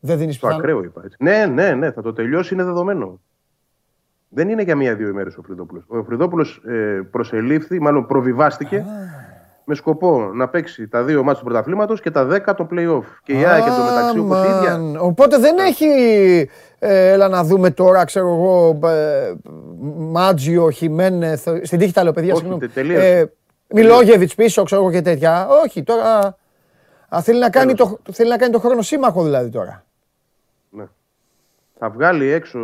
Δεν δίνεις πιθανό. Το ακραίο είπα, έτσι. Ναι, θα το τελειώσει, είναι δεδομένο. Δεν είναι για μία-δύο ημέρες ο Φρυδόπουλος. Ο Φρυδόπουλος προσελήφθη, μάλλον προβιβάστηκε, με σκοπό να παίξει τα δύο μάτς του πρωταθλήματος και τα 10 το play-off. Και η ΑΕΚ εντωμεταξύ όπως η ίδια. Οπότε δεν έχει, έλα να δούμε τώρα, ξέρω εγώ, Μάτζιο, Χιμένεθ, στην τύχη τα λέω παιδιά, συγγνώμη. Μιλόγεβιτ πίσω, ξέρω εγώ και τέτοια. Όχι, τώρα. Θέλει να κάνει το χρόνο σύμμαχο δηλαδή τώρα. Θα βγάλει έξω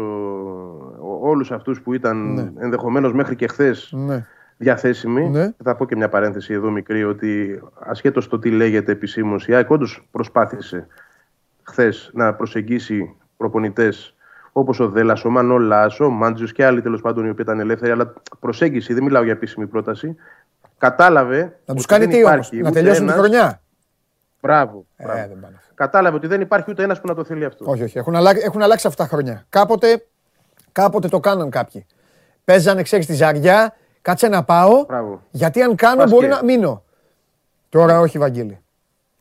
όλους αυτούς που ήταν ενδεχομένως μέχρι και χθες διαθέσιμοι. Θα πω και μια παρένθεση εδώ μικρή, ότι ασχέτως το τι λέγεται επισήμως, η ΑΕΚ όντως προσπάθησε χθες να προσεγγίσει προπονητές όπως ο Δέλλας, ο Μανόλας, ο Μάντζιος και άλλοι τέλος πάντων οι οποίοι ήταν ελεύθεροι, αλλά προσέγγιση, δεν μιλάω για επίσημη πρόταση. Κατάλαβε. Να τους κάνει τι όμως, να τελειώσουν τη χρονιά. Μπράβο. Κατάλαβε ότι δεν υπάρχει ούτε ένας που να το θέλει αυτό. Όχι. Έχουν αλλάξει αυτά τα χρόνια. Κάποτε το κάναν κάποιοι. Παίζανε, ξέρεις, τη ζαριά, κάτσε να πάω. Μπράβο. Γιατί αν κάνω μπορεί να μείνω. Τώρα όχι, Βαγγέλη.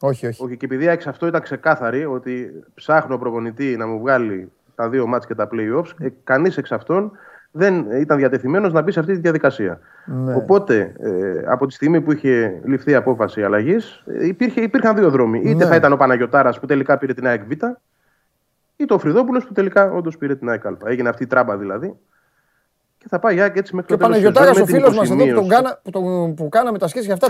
Όχι. Και επειδή εξ αυτό ήταν ξεκάθαρη ότι ψάχνω προπονητή να μου βγάλει τα δύο μάτς και τα play-offs, κανείς εξ αυτών δεν ήταν διατεθειμένος να μπει σε αυτή τη διαδικασία. Ναι. Οπότε, από τη στιγμή που είχε ληφθεί η απόφαση αλλαγής, υπήρχαν δύο δρόμοι. Είτε θα ήταν ο Παναγιωτάρας που τελικά πήρε την ΑΕΚ Β, είτε ο Φρυδόπουλος που τελικά όντως πήρε την ΑΕΚ Α. Έγινε αυτή η τράμπα δηλαδή. Και θα πάει έτσι μέχρι το τέλος. Και ο Παναγιωτάρας, ο φίλος μας εδώ που κάναμε τα σχέση για αυτά,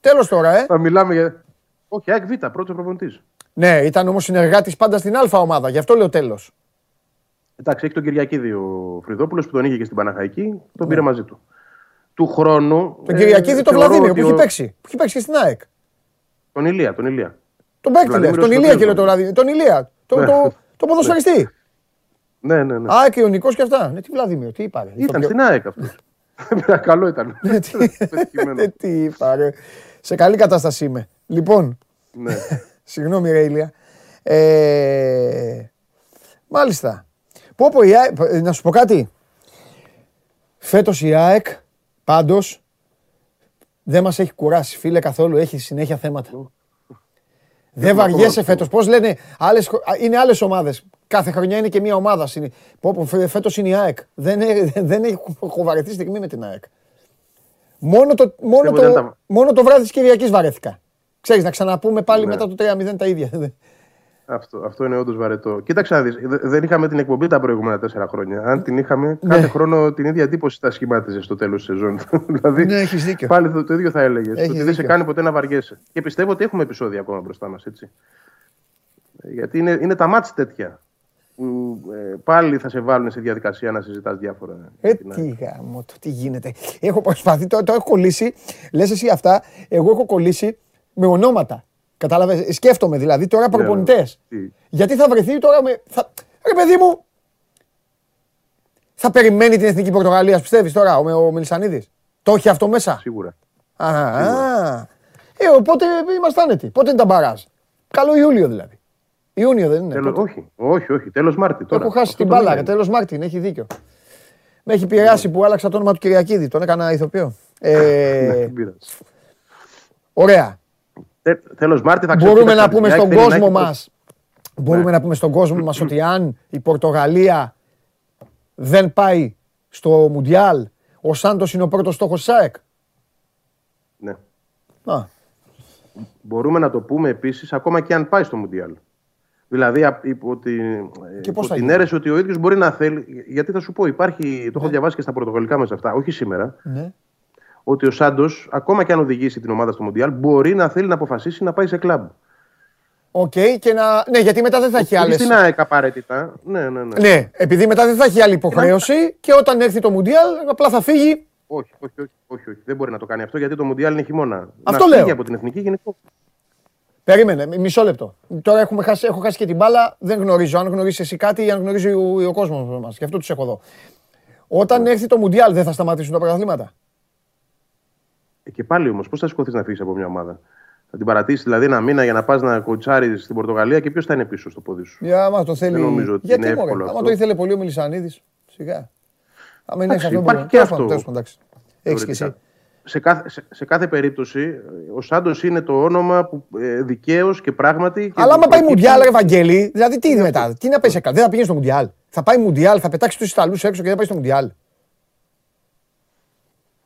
τέλος τώρα. Θα μιλάμε για. Όχι, ΑΕΚ Β, πρώτος προπονητής. Ναι, ήταν όμως συνεργάτης πάντα στην Α ομάδα, γι' αυτό λέω τέλος. Εντάξει, έχει τον Κυριακίδη ο Φρυδόπουλος που τον είχε και στην Παναχαϊκή, τον πήρε μαζί του. Του χρόνου. Τον Κυριακίδη τον Βλαδίμιο που έχει παίξει. Που έχει παίξει και στην ΑΕΚ. Τον Ηλία. Τον παίκτη, τον Ηλία και τον Βλαδίμιο. Τον Ηλία. Το ποδοσφαιριστή. Ναι. Α, και ο Νικός και αυτά. Ναι, τι Βλαδίμιο, τι είπα. Ήταν στην ΑΕΚ αυτό. Καλό ήταν. Τι είπα. Σε καλή κατάσταση είμαι. Λοιπόν. Συγγνώμη, ρε Ηλία. Μάλιστα. Να σου πω κάτι. Φέτος η ΑΕΚ, πάντως, δεν μας έχει κουράσει, φίλε, καθόλου. Έχει συνέχεια θέματα. Δεν βαριέσαι φέτος. Πώς λένε, είναι άλλες ομάδες. Κάθε χρονιά είναι και μία ομάδα. Φέτος είναι η ΑΕΚ. Δεν έχω βαρεθεί στιγμή με την ΑΕΚ. Μόνο το βράδυ της Κυριακής βαρέθηκα. Ξέρεις, να ξαναπούμε πάλι μετά το 3-0 τα ίδια. Αυτό είναι όντως βαρετό. Κοίταξε να δεις, δεν είχαμε την εκπομπή τα προηγούμενα 4 χρόνια. Αν την είχαμε, κάθε χρόνο την ίδια εντύπωση τα σχημάτιζε στο τέλος της σεζόν. Δηλαδή, ναι, έχεις δίκιο. Πάλι το ίδιο θα έλεγες. Ότι δεν σε κάνει ποτέ να βαριέσαι. Και πιστεύω ότι έχουμε επεισόδια ακόμα μπροστά μας. Γιατί είναι τα μάτς τέτοια που πάλι θα σε βάλουν στη διαδικασία να συζητάς διάφορα. Τι γάμο, τι γίνεται. Έχω προσπαθεί, το έχω κολλήσει. Λες εσύ αυτά, εγώ έχω κολλήσει με ονόματα. Κατάλαβες, σκέφτομαι δηλαδή τώρα προπονητές. Γιατί θα βρεθεί τώρα με... Ρε παιδί μου, θα περιμένει την Εθνική Πορτογαλίας, πιστεύεις τώρα, ο Μελισανίδης. Το έχει αυτό μέσα. Σίγουρα. Οπότε είμαστε άνετοι. Πότε είναι τα μπαράζ. Καλό Ιούλιο δηλαδή. Ιούνιο δεν είναι. Όχι. Τέλος Μάρτη τώρα. Έχω χάσει την μπάλα. Τέλος Μάρτη, έχει δίκιο. Με έχει πειράσει που άλλαξα το όνομα του Κυριακίδη. Τον έκανα ηθοποιό. Ωραία. Τέλος Μάρτη θα ξέρουμε. Μπορούμε να πούμε στον κόσμο μας. Μπορούμε να πούμε στον κόσμο μας ότι αν η Πορτογαλία δεν πάει στο Μουντιάλ, ο Σάντος είναι ο πρώτος στόχος ΣΑΕΚ. Ναι. Μπορούμε να το πούμε επίσης ακόμα και αν πάει στο Μουντιάλ. Δηλαδή, υπό την αίρεση ότι ο ίδιος μπορεί να θέλει. Γιατί θα σου πω, υπάρχει, το έχω διαβάσει και στα πορτογαλικά μας αυτά, όχι σήμερα. Ναι. Ότι ο Σάντος, ακόμα και αν οδηγήσει την ομάδα στο Μουντιάλ, μπορεί να θέλει να αποφασίσει να πάει σε κλαμπ. Οκ, και να. Ναι, γιατί μετά δεν θα έχει άλλες. Στην ΑΕΚ απαραίτητα. Ναι, επειδή μετά δεν θα έχει άλλη υποχρέωση και όταν έρθει το Μουντιάλ, απλά θα φύγει. Όχι. Δεν μπορεί να το κάνει αυτό γιατί το Μουντιάλ είναι χειμώνα. Αυτό να λέω. Φύγει από την εθνική γενικό. Περίμενε, μισό λεπτό. Τώρα έχω χάσει και την μπάλα, δεν γνωρίζω. Αν γνωρίζεις εσύ κάτι ή αν γνωρίζει ο κόσμος μας. Γι' αυτό τους έχω εδώ. Όταν έρθει το Μουντιάλ, δεν θα σταματήσουν τα πρωταθλήματα. Και πάλι όμως, πώς θα σηκωθείς να φύγεις από μια ομάδα. Θα την παρατήσεις δηλαδή ένα μήνα για να πας να κοτσάρεις στην Πορτογαλία και ποιος θα είναι πίσω στο πόδι σου. Άμα το θέλει. Δεν νομίζω ότι είναι εύκολο αυτό. Άμα το ήθελε πολύ ο Μελισανίδης, σιγά. Άμα είναι αυτό, υπάρχει και αυτό. Σε κάθε περίπτωση, ο Σάντος είναι το όνομα που δικαίως και πράγματι. Αλλά άμα πάει Μουντιάλ, ρε Βαγγέλη, δηλαδή τι είναι μετά, τι να πέσει, δεν θα πηγαίνει στο Μουντιάλ. Θα πάει Μουντιάλ, θα πετάξει τους Ιταλούς έξω και δεν πάει στο Μουντιάλ.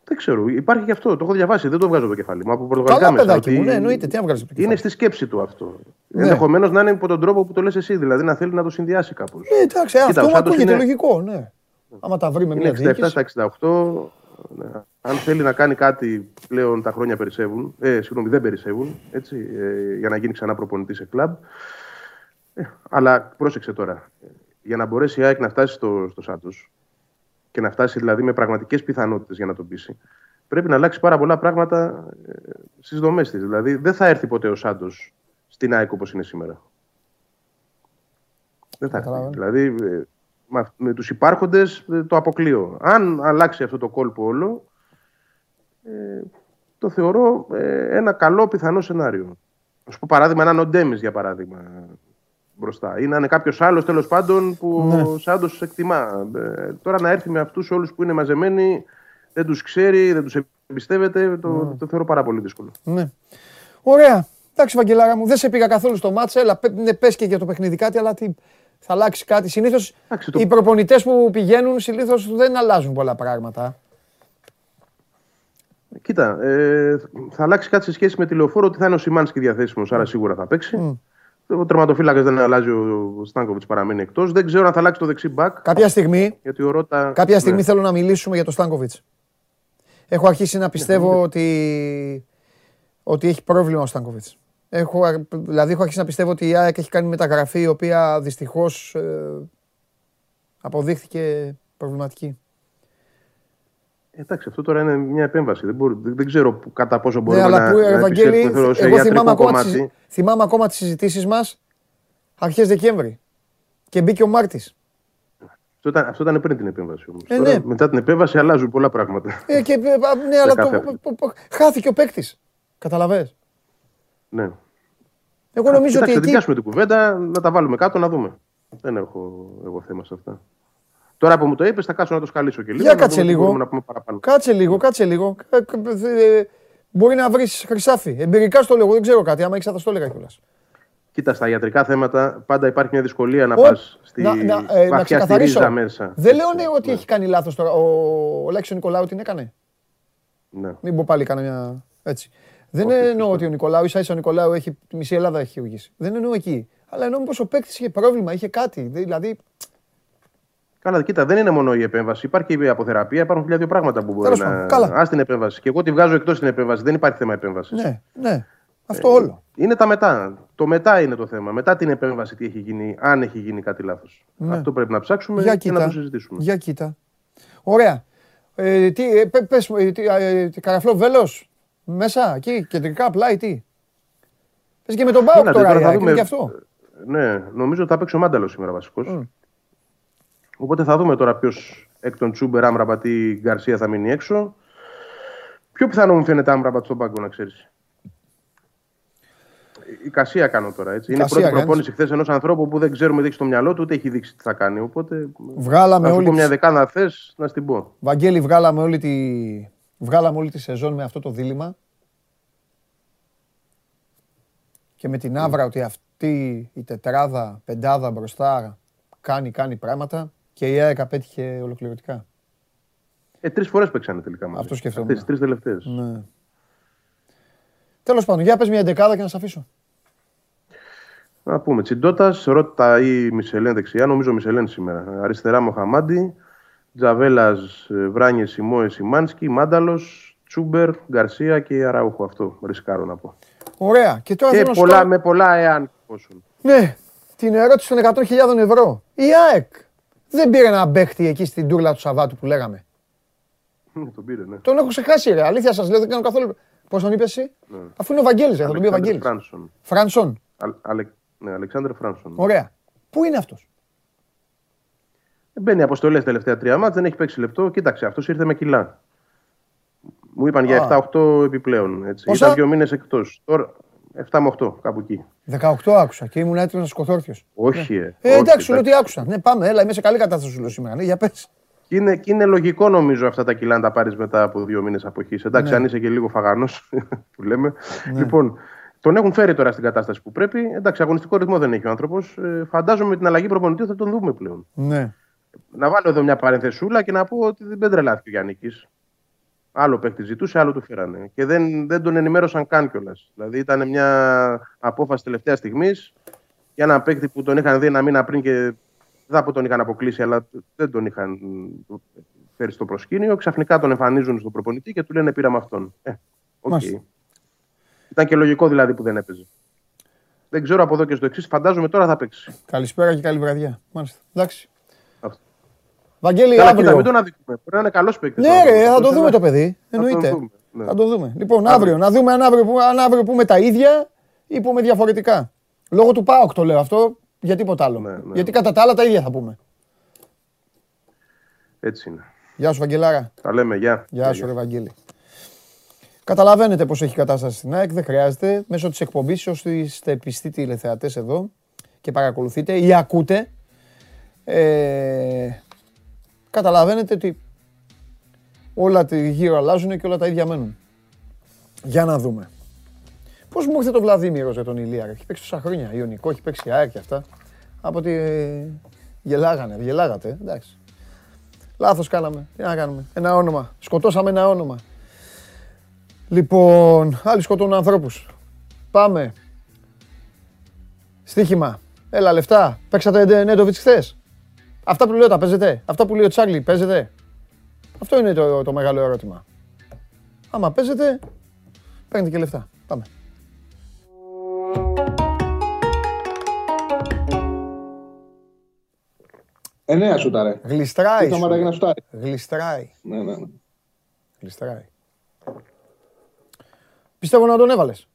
Δεν ξέρω, υπάρχει και αυτό, το έχω διαβάσει, δεν το βγάζω από το κεφάλι μου. Από πορτογαλικά μέσα. Ναι, εννοείται, τι να βγάζω από το κεφάλι. Είναι στη σκέψη του αυτό. Ναι. Ενδεχομένως να είναι υπό τον τρόπο που το λες εσύ, δηλαδή να θέλει να το συνδυάσει κάπως. Εντάξει, αυτό ακούγεται λογικό, ναι. Άμα τα βρει με μια διοίκηση. Στα 67-68. Αν θέλει να κάνει κάτι πλέον τα χρόνια περισσεύουν, δεν περισσεύουν, έτσι, για να γίνει ξανά προπονητή σε κλαμπ. Αλλά πρόσεξε τώρα, για να μπορέσει η ΑΕΚ να φτάσει στο Σάντος και να φτάσει δηλαδή με πραγματικές πιθανότητες για να τον πείσει, πρέπει να αλλάξει πάρα πολλά πράγματα στις δομές της. Δηλαδή δεν θα έρθει ποτέ ο Σάντος στην ΑΕΚ όπως είναι σήμερα. Δεν θα έρθει. Δηλαδή, με τους υπάρχοντες το αποκλείω. Αν αλλάξει αυτό το κόλπο όλο, το θεωρώ ένα καλό πιθανό σενάριο. Ας πω παράδειγμα, έναν Οντέμις για παράδειγμα μπροστά. Ή να είναι κάποιος άλλος τέλος πάντων που ο Σάντος εκτιμά. Τώρα να έρθει με αυτούς όλους που είναι μαζεμένοι, δεν τους ξέρει, δεν τους εμπιστεύεται, το θεωρώ πάρα πολύ δύσκολο. Ναι. Ωραία. Εντάξει, Βαγγελάρα μου, δεν σε πήγα καθόλου στο μάτσα. Έλα, πες και για το παιχνίδι κάτι, αλλά τι... Θα αλλάξει κάτι. Συνήθως οι προπονητές που πηγαίνουν συνήθως δεν αλλάζουν πολλά πράγματα. Κοίτα, θα αλλάξει κάτι σε σχέση με τη Λεωφόρο ότι θα είναι ο Σιμάνσκι διαθέσιμος, άρα σίγουρα θα παίξει. Ο τερματοφύλακας δεν αλλάζει, ο Στάνκοβιτς παραμένει εκτός. Δεν ξέρω αν θα αλλάξει το δεξί μπακ. Κάποια στιγμή θέλω να μιλήσουμε για το Στάνκοβιτς. Έχω αρχίσει να πιστεύω ότι έχει πρόβλημα ο Στάνκοβιτς. Έχω αρχίσει να πιστεύω ότι η ΑΕΚ έχει κάνει μεταγραφή η οποία δυστυχώς αποδείχθηκε προβληματική. Εντάξει, αυτό τώρα είναι μια επέμβαση. Δεν ξέρω κατά πόσο μπορούμε να επιστρέψουμε σε ιατρικό κομμάτι. Θυμάμαι ακόμα τις συζητήσεις μας αρχές Δεκέμβρη και μπήκε ο Μάρτης. Αυτό ήταν πριν την επέμβαση όμως. Τώρα, μετά την επέμβαση αλλάζουν πολλά πράγματα. Ναι, αλλά χάθηκε ο παίκτης. Καταλαβαίνεις. Ναι. Εγώ νομίζω ότι. Να διαβάσουμε την κουβέντα, να τα βάλουμε κάτω να δούμε. Δεν έχω εγώ θέμα σε αυτά. Τώρα που μου το είπες, θα κάτσω να το σκαλίσω και λίγο. Για κάτσε λίγο. Κάτσε λίγο. Μπορεί να βρεις χρυσάφι. Εμπειρικά στο λέω, δεν ξέρω κάτι. Άμα ήξερα, θα στο έλεγα κιόλας. Κοίτα, στα ιατρικά θέματα πάντα υπάρχει μια δυσκολία να πας στη βαθιά στη ρίζα μέσα. Δεν λέω ότι έχει κάνει λάθος τώρα. Ο Λέξης Νικολάου την έκανε. Μην πω πάλι κανένα έτσι. Δεν εννοώ ότι ο Νικολάου, ίσα ο Νικολάου έχει τη μισή Ελλάδα έχει χειρουργήσει. Δεν εννοώ εκεί. Αλλά εννοώ πως ο παίκτης είχε πρόβλημα, είχε κάτι. Δηλαδή. Καλά, κοίτα, δεν είναι μόνο η επέμβαση. Υπάρχει και η αποθεραπεία, υπάρχουν χιλιάδες πράγματα που μπορεί να. Ας την επέμβαση. Και εγώ τη βγάζω εκτός την επέμβαση. Δεν υπάρχει θέμα επέμβασης. Ναι. Αυτό όλο. Είναι τα μετά. Το μετά είναι το θέμα. Μετά την επέμβαση τι έχει γίνει, αν έχει γίνει κάτι λάθος. Ναι. Αυτό πρέπει να ψάξουμε και να το συζητήσουμε. Για κοίτα. Ωραία. Καραφλό βέλος μέσα εκεί, κεντρικά πλάι, τι. Πες και με τον Πάοκ τώρα, θα δούμε, και αυτό. Ναι, νομίζω ότι θα παίξει ο Μάνταλος σήμερα βασικός. Οπότε θα δούμε τώρα ποιος εκ των Τσούμπερ, Άμραμπατ ή Γκαρσία θα μείνει έξω. Πιο πιθανό μου φαίνεται Άμραμπατ στον πάγκο, να ξέρεις. Η Κασία κάνω τώρα. Έτσι. Είναι η πρώτη προπόνηση χθες ενός ανθρώπου που δεν ξέρουμε τι έχει στο μυαλό του, ούτε έχει δείξει τι θα κάνει. Οπότε. Βγάλαμε όλη. Μια δεκάδα θες να στην πω. Βαγγέλη, βγάλαμε όλη τη σεζόν με αυτό το δίλημμα. Και με την άβρα ότι αυτή η τετράδα, πεντάδα μπροστά κάνει πράγματα και η ΑΕΚ απέτυχε ολοκληρωτικά. Τρεις φορές παίξανε τελικά μαζί. Αυτό σκεφτόμουν. Αυτές τις τρεις τελευταίες. Ναι. Τέλος πάντων, για πες μια εντεκάδα και να σας αφήσω. Να πούμε, Τσιντότας, Ρότα ή Μισελέν δεξιά, νομίζω Μισελέν σήμερα. Αριστερά Μοχαμάντι, Τζαβέλας, Βράνιες, Σιμόε, Σιμάνσκι, Μάνταλος, Τσούμπερ, Γκαρσία και Αραούχο. Αυτό ρισκάρω να πω. Ωραία. Και τώρα θέλω πολλά, με πολλά εάν πόσον. Ναι, την ερώτηση των 100.000 ευρώ. Η ΑΕΚ δεν πήρε ένα μπέχτη εκεί στην τούρλα του Σαββάτου που λέγαμε. Τον πήρε, ναι. Τον έχω ξεχάσει, ρε. Αλήθεια σας λέω, δεν κάνω καθόλου. Πώς τον είπες εσύ? Ναι. Αφού είναι ο Βαγγέλης, θα τον πει ο Βαγγέλης. Φράνσον. Ναι, Αλεξάνδρ Φράνσον. Ωραία. Πού είναι αυτός? Μπαίνει αποστολές τελευταία τρία μάτς, δεν έχει παίξει λεπτό. Κοίταξε, αυτός ήρθε με κιλά. Μου είπαν για 7-8 επιπλέον. Έτσι. Ήταν 2 μήνες εκτός. Τώρα 7 με 8, κάπου εκεί. 18 άκουσα και ήμουν έτοιμος σκοθόρθιος. Όχι. Ναι. Εντάξει, λέω ότι άκουσα. Ναι, πάμε, έλα, είμαι σε καλή κατάσταση λέω σήμερα. Ναι, για πες. Είναι λογικό νομίζω αυτά τα κιλά να τα πάρεις μετά από 2 μήνες αποχής. Εντάξει, ναι. Αν είσαι και λίγο φαγανός, που λέμε. Ναι. Λοιπόν, τον έχουν φέρει τώρα στην κατάσταση που πρέπει. Εντάξει, αγωνιστικό ρυθμό δεν έχει ο άνθρωπος. Φαντάζομαι με την αλλαγή προπονητή θα τον δούμε πλέον. Ναι. Να βάλω εδώ μια παρενθεσούλα και να πω ότι δεν τρελάθηκε ο Γιανίκης. Άλλο παίκτη ζητούσε, άλλο του φέρανε. Και δεν τον ενημέρωσαν καν κιόλας. Δηλαδή ήταν μια απόφαση τελευταία στιγμή για έναν παίκτη που τον είχαν δει ένα μήνα πριν και. Δεν τον είχαν αποκλείσει, αλλά δεν τον είχαν φέρει στο προσκήνιο. Ξαφνικά τον εμφανίζουν στον προπονητή και του λένε πήραμε αυτόν. Okay. Ήταν και λογικό δηλαδή που δεν έπαιζε. Δεν ξέρω από εδώ και στο εξής. Φαντάζομαι τώρα θα παίξει. Καλησπέρα και καλή βραδιά. Μάλιστα. Εντάξει. Αυτό. Βαγγέλη, αύριο. Να μην τον αδικούμε. Πρέπει να είναι καλός παίκτης. Ναι, ρε, θα το δούμε το παιδί. Εννοείται. Θα το δούμε. Λοιπόν, αύριο. Να δούμε αν αύριο πούμε τα ίδια ή πούμε διαφορετικά. Λόγω του ΠΑΟΚ το λέω αυτό. Για τίποτα άλλο. Ναι, ναι. Γιατί κατά τα άλλα τα ίδια θα πούμε. Έτσι είναι. Γεια σου Βαγγελάρα. Τα λέμε, γεια. Γεια σου ρε Βαγγέλη. Καταλαβαίνετε πως έχει κατάσταση στην ΑΕΚ, δεν χρειάζεται. Μέσω της εκπομπής, όσοι είστε πιστοί τηλεθεατές εδώ και παρακολουθείτε ή ακούτε, καταλαβαίνετε ότι όλα γύρω αλλάζουν και όλα τα ίδια μένουν. Για να δούμε. Πώς μου έρχεται το Βλαδίμηρος για τον Ηλία, έχει παίξει τόσα χρόνια, Ιωνικό, έχει παίξει ΑΕΚ και αυτά. Από ότι γελάγατε, εντάξει. Λάθος κάναμε, τι να κάνουμε, ένα όνομα, σκοτώσαμε ένα όνομα. Λοιπόν, άλλοι σκοτώνουν ανθρώπους. Πάμε. Στοίχημα, έλα λεφτά, παίξατε Νέντοβιτς χθες. Αυτά που λέω τα παίζετε, αυτά που λέει ο Τσάρλι παίζετε. Αυτό είναι το μεγάλο ερώτημα. Άμα παίζετε, παίρνετε και λεφτά, πάμε. Εννέα σουτάρε. Γλιστράει. Γλιστράει. Ναι. Γλιστράει. Πιστεύω να τον έβαλες.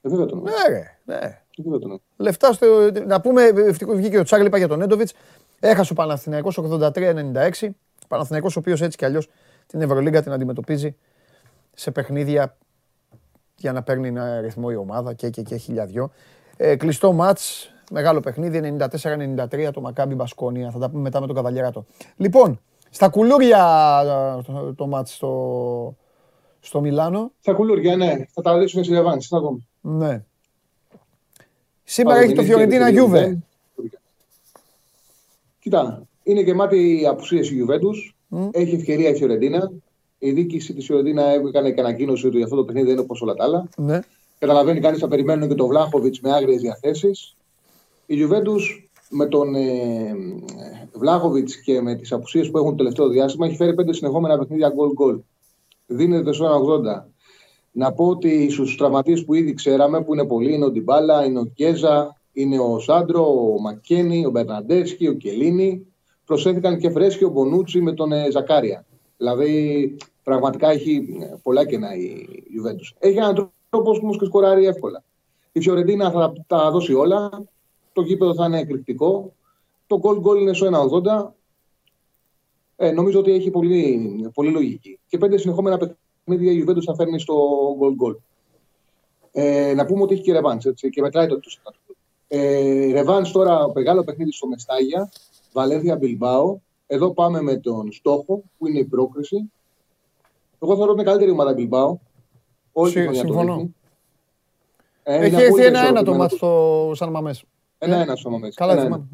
Δεν θα τον έβαλες. Ναι. Δεν τον Λεφτά στο... Να πούμε, βγήκε ο Τσάρλι, είπα για τον Νέντοβιτς. Έχασε ο Παναθηναϊκός 83-96. Παναθηναϊκός ο οποίος έτσι κι αλλιώς την Ευρωλίγκα την αντιμετωπίζει σε παιχνίδια για να παίρνει ένα ρυθμό η ομάδα και χιλιαδιό. Κλειστό μάτς. Μεγάλο παιχνίδι, 94-93 το Μακάμπι Μπασκόνια. Θα τα πούμε μετά με τον Καβαλιαράτο. Λοιπόν, στα κουλούρια το μάτς στο Μιλάνο. Στα κουλούρια, ναι. Θα τα λύσουμε στη Λεβάνση. Θα δούμε. Ναι. Σήμερα έχει το Φιωρεντίνα Γιούβε. Κοίτα, είναι γεμάτη οι απουσίες η Γιουβέντους. Έχει ευκαιρία η Φιωρεντίνα. Η διοίκηση της Φιωρεντίνα έκανε και ανακοίνωση ότι αυτό το παιχνίδι δεν είναι όπως όλα τα άλλα. Ναι. Καταλαβαίνει κανείς θα περιμένουν και τον Βλάχοβιτς με άγριες διαθέσεις. Η Γιουβέντους με τον Βλάχοβιτς και με τις απουσίες που έχουν το τελευταίο διάστημα έχει φέρει 5 συνεχόμενα παιχνίδια γκολ-γκολ. Δίνεται στο 1,80. Να πω ότι στους τραυματίες που ήδη ξέραμε, που είναι πολλοί, είναι ο Ντιμπάλα, είναι ο Κιέζα, είναι ο Σάντρο, ο Μακκένι, ο Μπερναντέσκι, ο Κελίνι. Προσέθηκαν και φρέσκοι ο Μπονούτσι με τον Ζακάρια. Δηλαδή, πραγματικά έχει πολλά κενά η Ιουβέντους. Έχει έναν τρόπο όμως και σκοράρει εύκολα. Η Φιωρεντίνα θα τα δώσει όλα. Το γήπεδο θα είναι εκρηκτικό. Το γκολ είναι στο 1,80. Νομίζω ότι έχει πολύ λογική. Και 5 συνεχόμενα παιχνίδια η Ιουβέντους θα φέρνει στο γκολ. Να πούμε ότι έχει και ρεβάνς, έτσι, και μετράει το 2%. Ρεβάνς τώρα, μεγάλο παιχνίδι στο Μεστάγια, Βαλένθια Μπιλμπάο. Εδώ πάμε με τον στόχο που είναι η πρόκριση. Εγώ θεωρώ ότι είναι καλύτερη ομάδα Μπιλμπάο. Συμφωνώ. Έχει έρθει 1-1 το μάτς στο Σαν Μαμές. 1-1 στο Μαμές. Καλά θυμάμαι.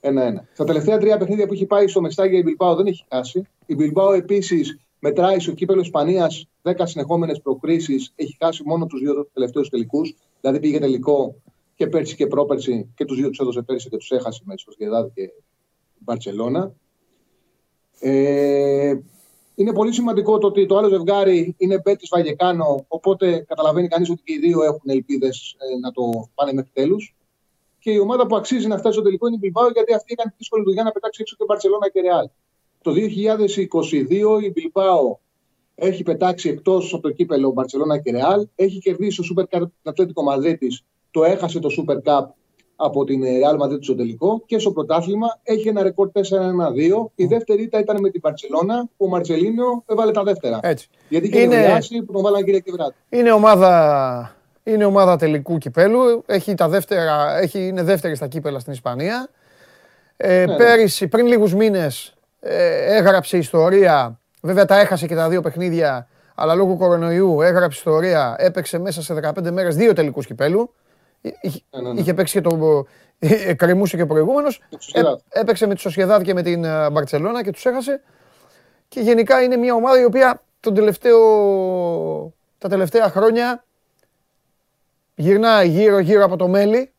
1-1. Στα τελευταία 3 παιχνίδια που έχει πάει στο Μεστάγια η Μπιλμπάο δεν έχει χάσει. Η Μπιλμπάο επίσης μετράει στο κύπελλο Ισπανίας 10 συνεχόμενες προκρίσεις. Έχει χάσει μόνο τους 2 τελευταίους τελικούς. Δηλαδή πήγε τελικό και πέρσι και πρόπερσι και τους 2 τους έδωσε πέρσι και τους έχασε μέσα στο Σοσιεδάδ και Μπαρτσελώνα. Είναι πολύ σημαντικό το ότι το άλλο ζευγάρι είναι Μπέτις Βαγεκάνο, οπότε καταλαβαίνει κανείς ότι και οι δύο έχουν ελπίδες να το πάνε μέχρι τέλους. Και η ομάδα που αξίζει να φτάσει στο τελικό είναι η Μπιλμπάο, γιατί αυτή έκανε τη δύσκολη δουλειά να πετάξει έξω και Μπαρτσελώνα και Ρεάλ. Το 2022 η Μπιλμπάο έχει πετάξει εκτός από το κύπελλο Μπαρτσελώνα και Ρεάλ, έχει κερδίσει το Super Cup την Ατλέτικο Μαδρίτης, το έχασε το Super Cup από την Real Madrid στο τελικό και στο πρωτάθλημα έχει ένα ρεκόρ 4-1-2. Η δεύτερη ήταν με την Μπαρτσελώνα που ο Μαρτσελίνο έβαλε τα δεύτερα. Έτσι. Γιατί είχε δουλειάσει που τον βάλανε Κυριακή βράδυ. Είναι ομάδα τελικού κυπέλου, είναι δεύτερη στα κύπελα στην Ισπανία. Πέρυσι, πριν λίγους μήνες, έγραψε ιστορία, βέβαια τα έχασε και τα 2 παιχνίδια, αλλά λόγω κορονοϊού έγραψε ιστορία, έπαιξε μέσα σε 15 μέρες 2 τελικούς κυπέλου. Είχε παίξει και τον κρεμούσε και προηγούμενος. Έπαιξε με τη Σοσιεδάδ και με την Μπαρτσελώνα και τους έχασε. Και γενικά είναι μια ομάδα η οποία τα τελευταία χρόνια γυρνάει γύρω από το μέλι.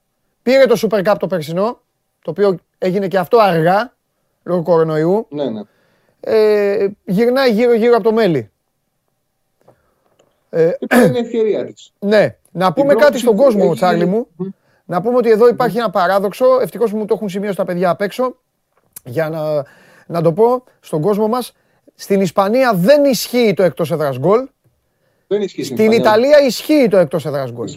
Πήρε το Super Cup το περσινό, το οποίο έγινε και αυτό αργά λόγω κορονοϊού. Γυρνάει γύρω από το μέλι. Είναι ευκαιρία της. Ναι. Να πούμε κάτι στον κόσμο, Τσάρλι μου. Να πούμε ότι εδώ υπάρχει ένα παράδοξο. Ευτυχώς μου το έχουν σημειώσει τα παιδιά απ' έξω. Για να το πω στον κόσμο μας. Στην Ισπανία δεν ισχύει το εκτός έδρας γκολ. Στην Ιταλία ισχύει το εκτός έδρας γκολ.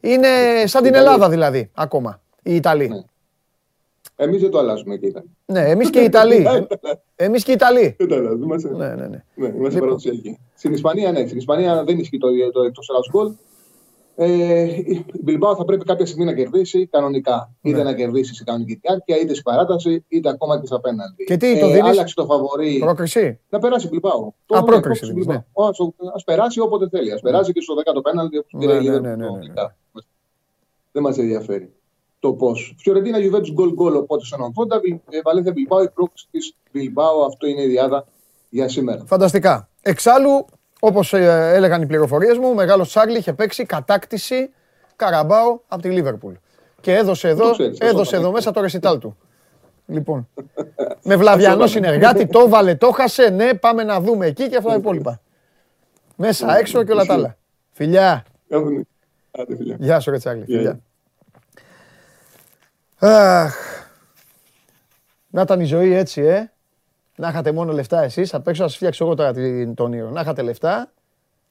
Είναι σαν την Ελλάδα δηλαδή ακόμα. Οι Ιταλοί. Εμείς δεν το αλλάζουμε και οι Ιταλοί. Ναι, εμείς και οι Ιταλοί. Εμείς και οι Ιταλοί. Δεν το αλλάζουμε. Είμαστε παραδοσιακοί. Στην Ισπανία, ναι. Στην Ισπανία δεν ισχύει το εκτός έδρας γκολ. Η Μπιλμπάο θα πρέπει κάποια στιγμή να κερδίσει κανονικά. Ναι. Είτε να κερδίσει σε κανονική διάρκεια, είτε στην παράταση, είτε ακόμα και στα πέναλτι. Και τι το δίνεις? Άλλαξε το φαβορί. Πρόκριση. Να περάσει η Μπιλμπάο. Πρόκριση. Ναι. Ας περάσει όποτε θέλει. Ας περάσει και στο 10ο πέναλτι όπως πήρε η Λίβερπουλ. Δεν μας ενδιαφέρει το πώς. Φιωρεντίνα Γιουβέντους γκολ, οπότε στον 80. Βαλένθια Μπιλμπάο, η πρόκριση της Μπιλμπάο. Αυτό είναι η διάδα για σήμερα. Φανταστικά. Εξάλλου. Όπως έλεγαν οι πληροφορίες μου, ο μεγάλος Τσάρλι είχε παίξει κατάκτηση Καραμπάο από τη Λίβερπουλ. Και έδωσε εδώ μέσα το ρεσιτάλ του. Λοιπόν, με βλαβιανό συνεργάτη, το βάλε, το χάσε, ναι, πάμε να δούμε εκεί και αυτά τα υπόλοιπα. Μέσα, έξω και όλα τα άλλα. Φιλιά. Γεια σου ρε Τσάρλι, φιλιά. Αχ, να ήταν η ζωή έτσι, Να είχατε μόνο λεφτά εσείς, απ' έξω να σας φτιάξω εγώ τώρα τον όνειρο. Να είχατε λεφτά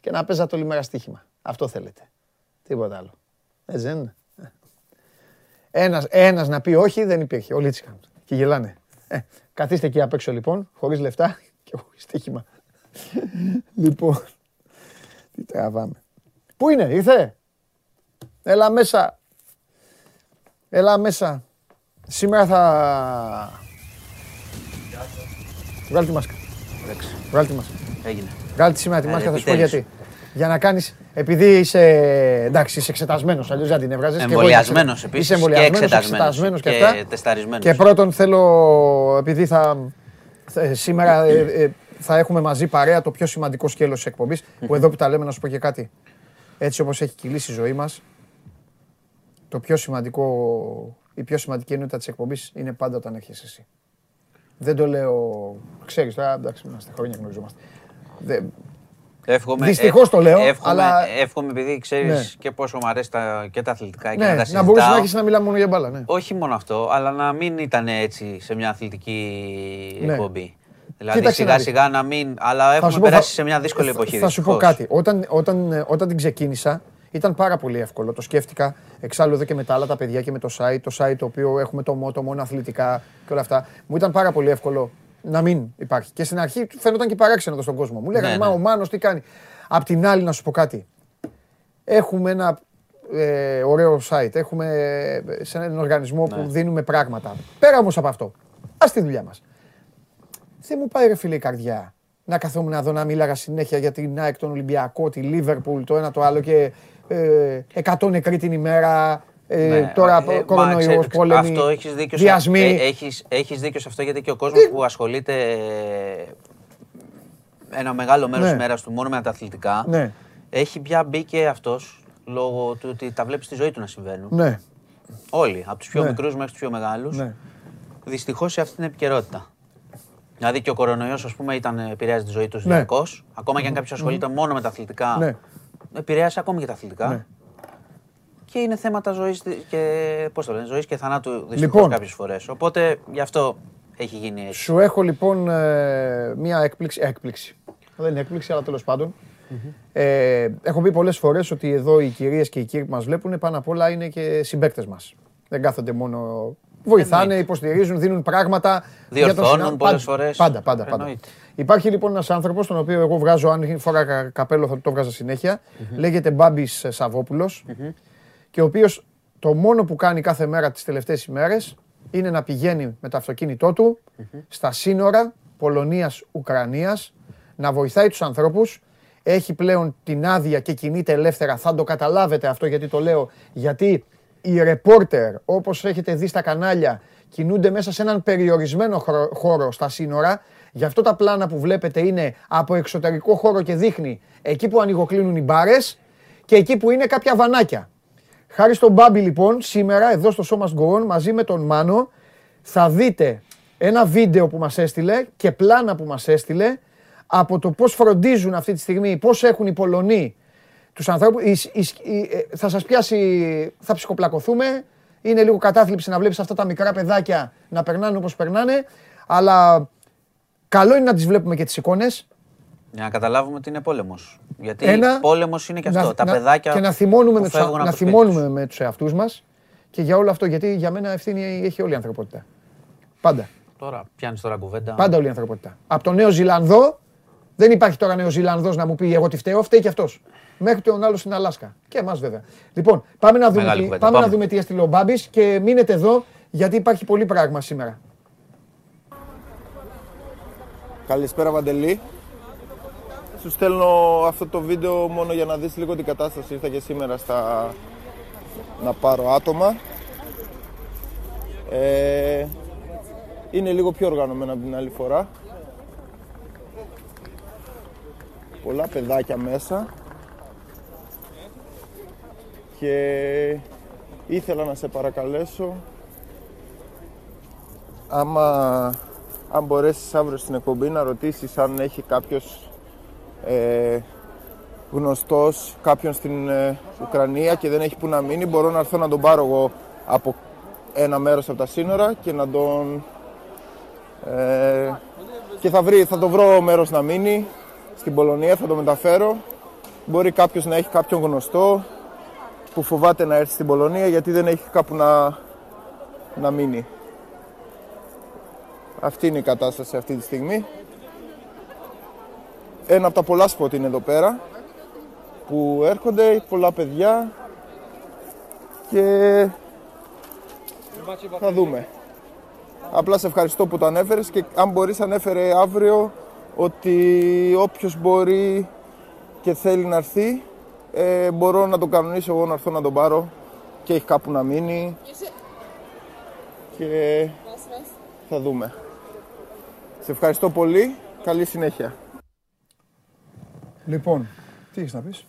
και να παίζατε όλη μέρα στοίχημα. Αυτό θέλετε. Τίποτα άλλο. Έτσι δεν είναι. Ένας να πει όχι δεν υπήρχε. Όλοι έτσι κάνουν. Και γελάνε. Καθίστε εκεί απ' έξω λοιπόν, χωρίς λεφτά και χωρίς στοίχημα. Λοιπόν, τι τραβάμε. Πού είναι, ήρθε. Έλα μέσα. Έλα μέσα. Σήμερα θα... Βγάλε τη μάσκα. Βγάλε τη μάσκα. Έγινε. Βγάλε τη σήμερα τη μάσκα, θα σου πω γιατί. Για να κάνεις, επειδή είσαι εξετασμένος, αλλιώς δεν την έβγαζες. Εμβολιασμένος επίσης. Είσαι εμβολιασμένος και αυτά. Και τεσταρισμένος. Και πρώτον θέλω, επειδή σήμερα θα έχουμε μαζί παρέα το πιο σημαντικό σκέλος της εκπομπής, που εδώ που τα λέμε να σου πω και κάτι. Έτσι όπως έχει κυλήσει η ζωή μας, η πιο σημαντική ενότητα της εκπομπής είναι πάντα όταν έρχεσαι εσύ. Δεν το λέω, ξέρεις τώρα, εντάξει, είμαστε χρόνια γνωριζόμαστε. Δυστυχώς το λέω. Εύχομαι, επειδή ξέρεις και πόσο μου αρέσει και τα αθλητικά και τα συζητάω. Να μπορούσε να έχεις να μιλάμε μόνο για μπάλα. Όχι μόνο αυτό, αλλά να μην ήταν έτσι σε μια αθλητική εκπομπή. Δηλαδή σιγά σιγά να μην. Αλλά έχουμε περάσει σε μια δύσκολη εποχή. Θα σου πω κάτι. Όταν την ξεκίνησα, ήταν πάρα πολύ εύκολο. Το σκέφτηκα εξάλλου εδώ και με τα άλλα τα παιδιά και με το site. Το site το οποίο έχουμε το μότο μόνο αθλητικά και όλα αυτά. Μου ήταν πάρα πολύ εύκολο να μην υπάρχει. Και στην αρχή φαίνονταν και παράξενο στον κόσμο. Μου λέγανε, μα ο Μάνος τι κάνει. Απ' την άλλη, να σου πω κάτι. Έχουμε ένα ωραίο site. Έχουμε σε έναν οργανισμό που δίνουμε πράγματα. Πέρα όμως από αυτό, ας τη δουλειά μας. Δεν μου πάει, ρε φίλε, η καρδιά. Να καθόμουν να δω να μίλαγα συνέχεια για την ΑΕΚ, τον Ολυμπιακό, τη Λίβερπουλ, το ένα το άλλο και 100 νεκροί την ημέρα. Τώρα κορονοϊός, πόλεμοι, διασμοί. Έχεις δίκιο σε αυτό, γιατί και ο κόσμος που ασχολείται ένα μεγάλο μέρος της μέρας του μόνο με τα αθλητικά, έχει πια μπει και αυτός, λόγω του ότι τα βλέπει στη ζωή του να συμβαίνουν. Όλοι, από τους πιο μικρούς μέχρι τους πιο μεγάλους, δυστυχώς σε αυτή την επικαιρότητα. Δηλαδή και ο κορονοϊός, ας πούμε, επηρέαζε τη ζωή του διαρκώς. Ακόμα και αν κάποιος ασχολείται μόνο με τα αθλητικά, επηρέασε ακόμη και τα αθλητικά. Και είναι θέματα ζωής και, πώς το λένε, ζωής και θανάτου δυστυχώς κάποιες φορές. Οπότε γι' αυτό έχει γίνει έτσι. Σου έχω λοιπόν μία έκπληξη. Δεν είναι έκπληξη, αλλά τέλος πάντων. Έχω πει πολλές φορές ότι εδώ οι κυρίες και οι κύριοι που μας βλέπουν πάνω απ' όλα είναι και συμπαίκτες μας. Δεν κάθονται μόνο. Βοηθάνε, υποστηρίζουν, δίνουν πράγματα. Διορθώνουν πολλές φορές. Πάντα. Υπάρχει λοιπόν ένας άνθρωπος, τον οποίο εγώ βγάζω, αν φορά καπέλο θα το βγάζα συνέχεια. Λέγεται Μπάμπης Σαββόπουλος. Και ο οποίος το μόνο που κάνει κάθε μέρα τις τελευταίες ημέρες είναι να πηγαίνει με το αυτοκίνητό του στα σύνορα Πολωνίας-Ουκρανίας, να βοηθάει τους ανθρώπους. Έχει πλέον την άδεια και κινείται ελεύθερα. Θα το καταλάβετε αυτό γιατί το λέω. Γιατί οι ρεπόρτερ, όπως έχετε δει στα κανάλια, κινούνται μέσα σε έναν περιορισμένο χώρο στα σύνορα. Γι' αυτό τα πλάνα που βλέπετε είναι από εξωτερικό χώρο και δείχνει εκεί που ανοιγοκλίνουν οι μπάρες και εκεί που είναι κάποια βανάκια. Χάρη στον Μπάμπη λοιπόν, σήμερα εδώ στο Show Must Go On, μαζί με τον Μάνο, θα δείτε ένα βίντεο που μας έστειλε και πλάνα που μας έστειλε από το πώς φροντίζουν αυτή τη στιγμή, πώς έχουν οι Πολωνοί τους ανθρώπους. Θα σας πιάσει, θα ψυχοπλακωθούμε, είναι λίγο κατάθλιψη να βλέπεις αυτά τα μικρά παιδάκια να περνάνε όπως περνάνε, αλλά καλό είναι να τις βλέπουμε και τις εικόνες. Για να καταλάβουμε ότι είναι πόλεμος. Γιατί πόλεμος είναι και αυτό. Τα παιδάκια. Και να θυμώνουμε με τους εαυτούς μας και για όλο αυτό. Γιατί για μένα ευθύνη έχει όλη η ανθρωπότητα. Πάντα. Τώρα πιάνεις κουβέντα. Πάντα όλη η ανθρωπότητα. Από τον Νέο Ζηλανδό, δεν υπάρχει τώρα Νέο Ζηλανδός να μου πει εγώ τι φταίω, φταίει και αυτός. Μέχρι τον άλλο στην Αλάσκα. Και εμάς βέβαια. Λοιπόν, πάμε να δούμε τι έστειλε ο Μπάμπης και μείνετε εδώ γιατί υπάρχει πολύ πράγμα σήμερα. Καλησπέρα, Παντελή. Σου στέλνω αυτό το βίντεο μόνο για να δεις λίγο την κατάσταση. Ήρθα και σήμερα να πάρω άτομα. Είναι λίγο πιο οργανωμένα από την άλλη φορά. Πολλά παιδάκια μέσα. Και ήθελα να σε παρακαλέσω, αν μπορέσεις αύριο στην εκπομπή, να ρωτήσεις αν έχει κάποιος γνωστός κάποιον στην Ουκρανία και δεν έχει που να μείνει, μπορώ να έρθω να τον πάρω εγώ από ένα μέρος από τα σύνορα και να τον και θα το βρω μέρος να μείνει στην Πολωνία, θα το μεταφέρω. Μπορεί κάποιος να έχει κάποιον γνωστό που φοβάται να έρθει στην Πολωνία γιατί δεν έχει κάπου να μείνει. Αυτή είναι η κατάσταση αυτή τη στιγμή. Ένα από τα πολλά σποτ είναι εδώ πέρα που έρχονται, πολλά παιδιά και θα δούμε. Απλά σε ευχαριστώ που το ανέφερες και αν μπορείς ανέφερε αύριο ότι όποιος μπορεί και θέλει να έρθει μπορώ να τον κανονίσω εγώ να έρθω να τον πάρω και έχει κάπου να μείνει και θα δούμε. Σε ευχαριστώ πολύ, καλή συνέχεια. Λοιπόν, τι έχεις να πεις?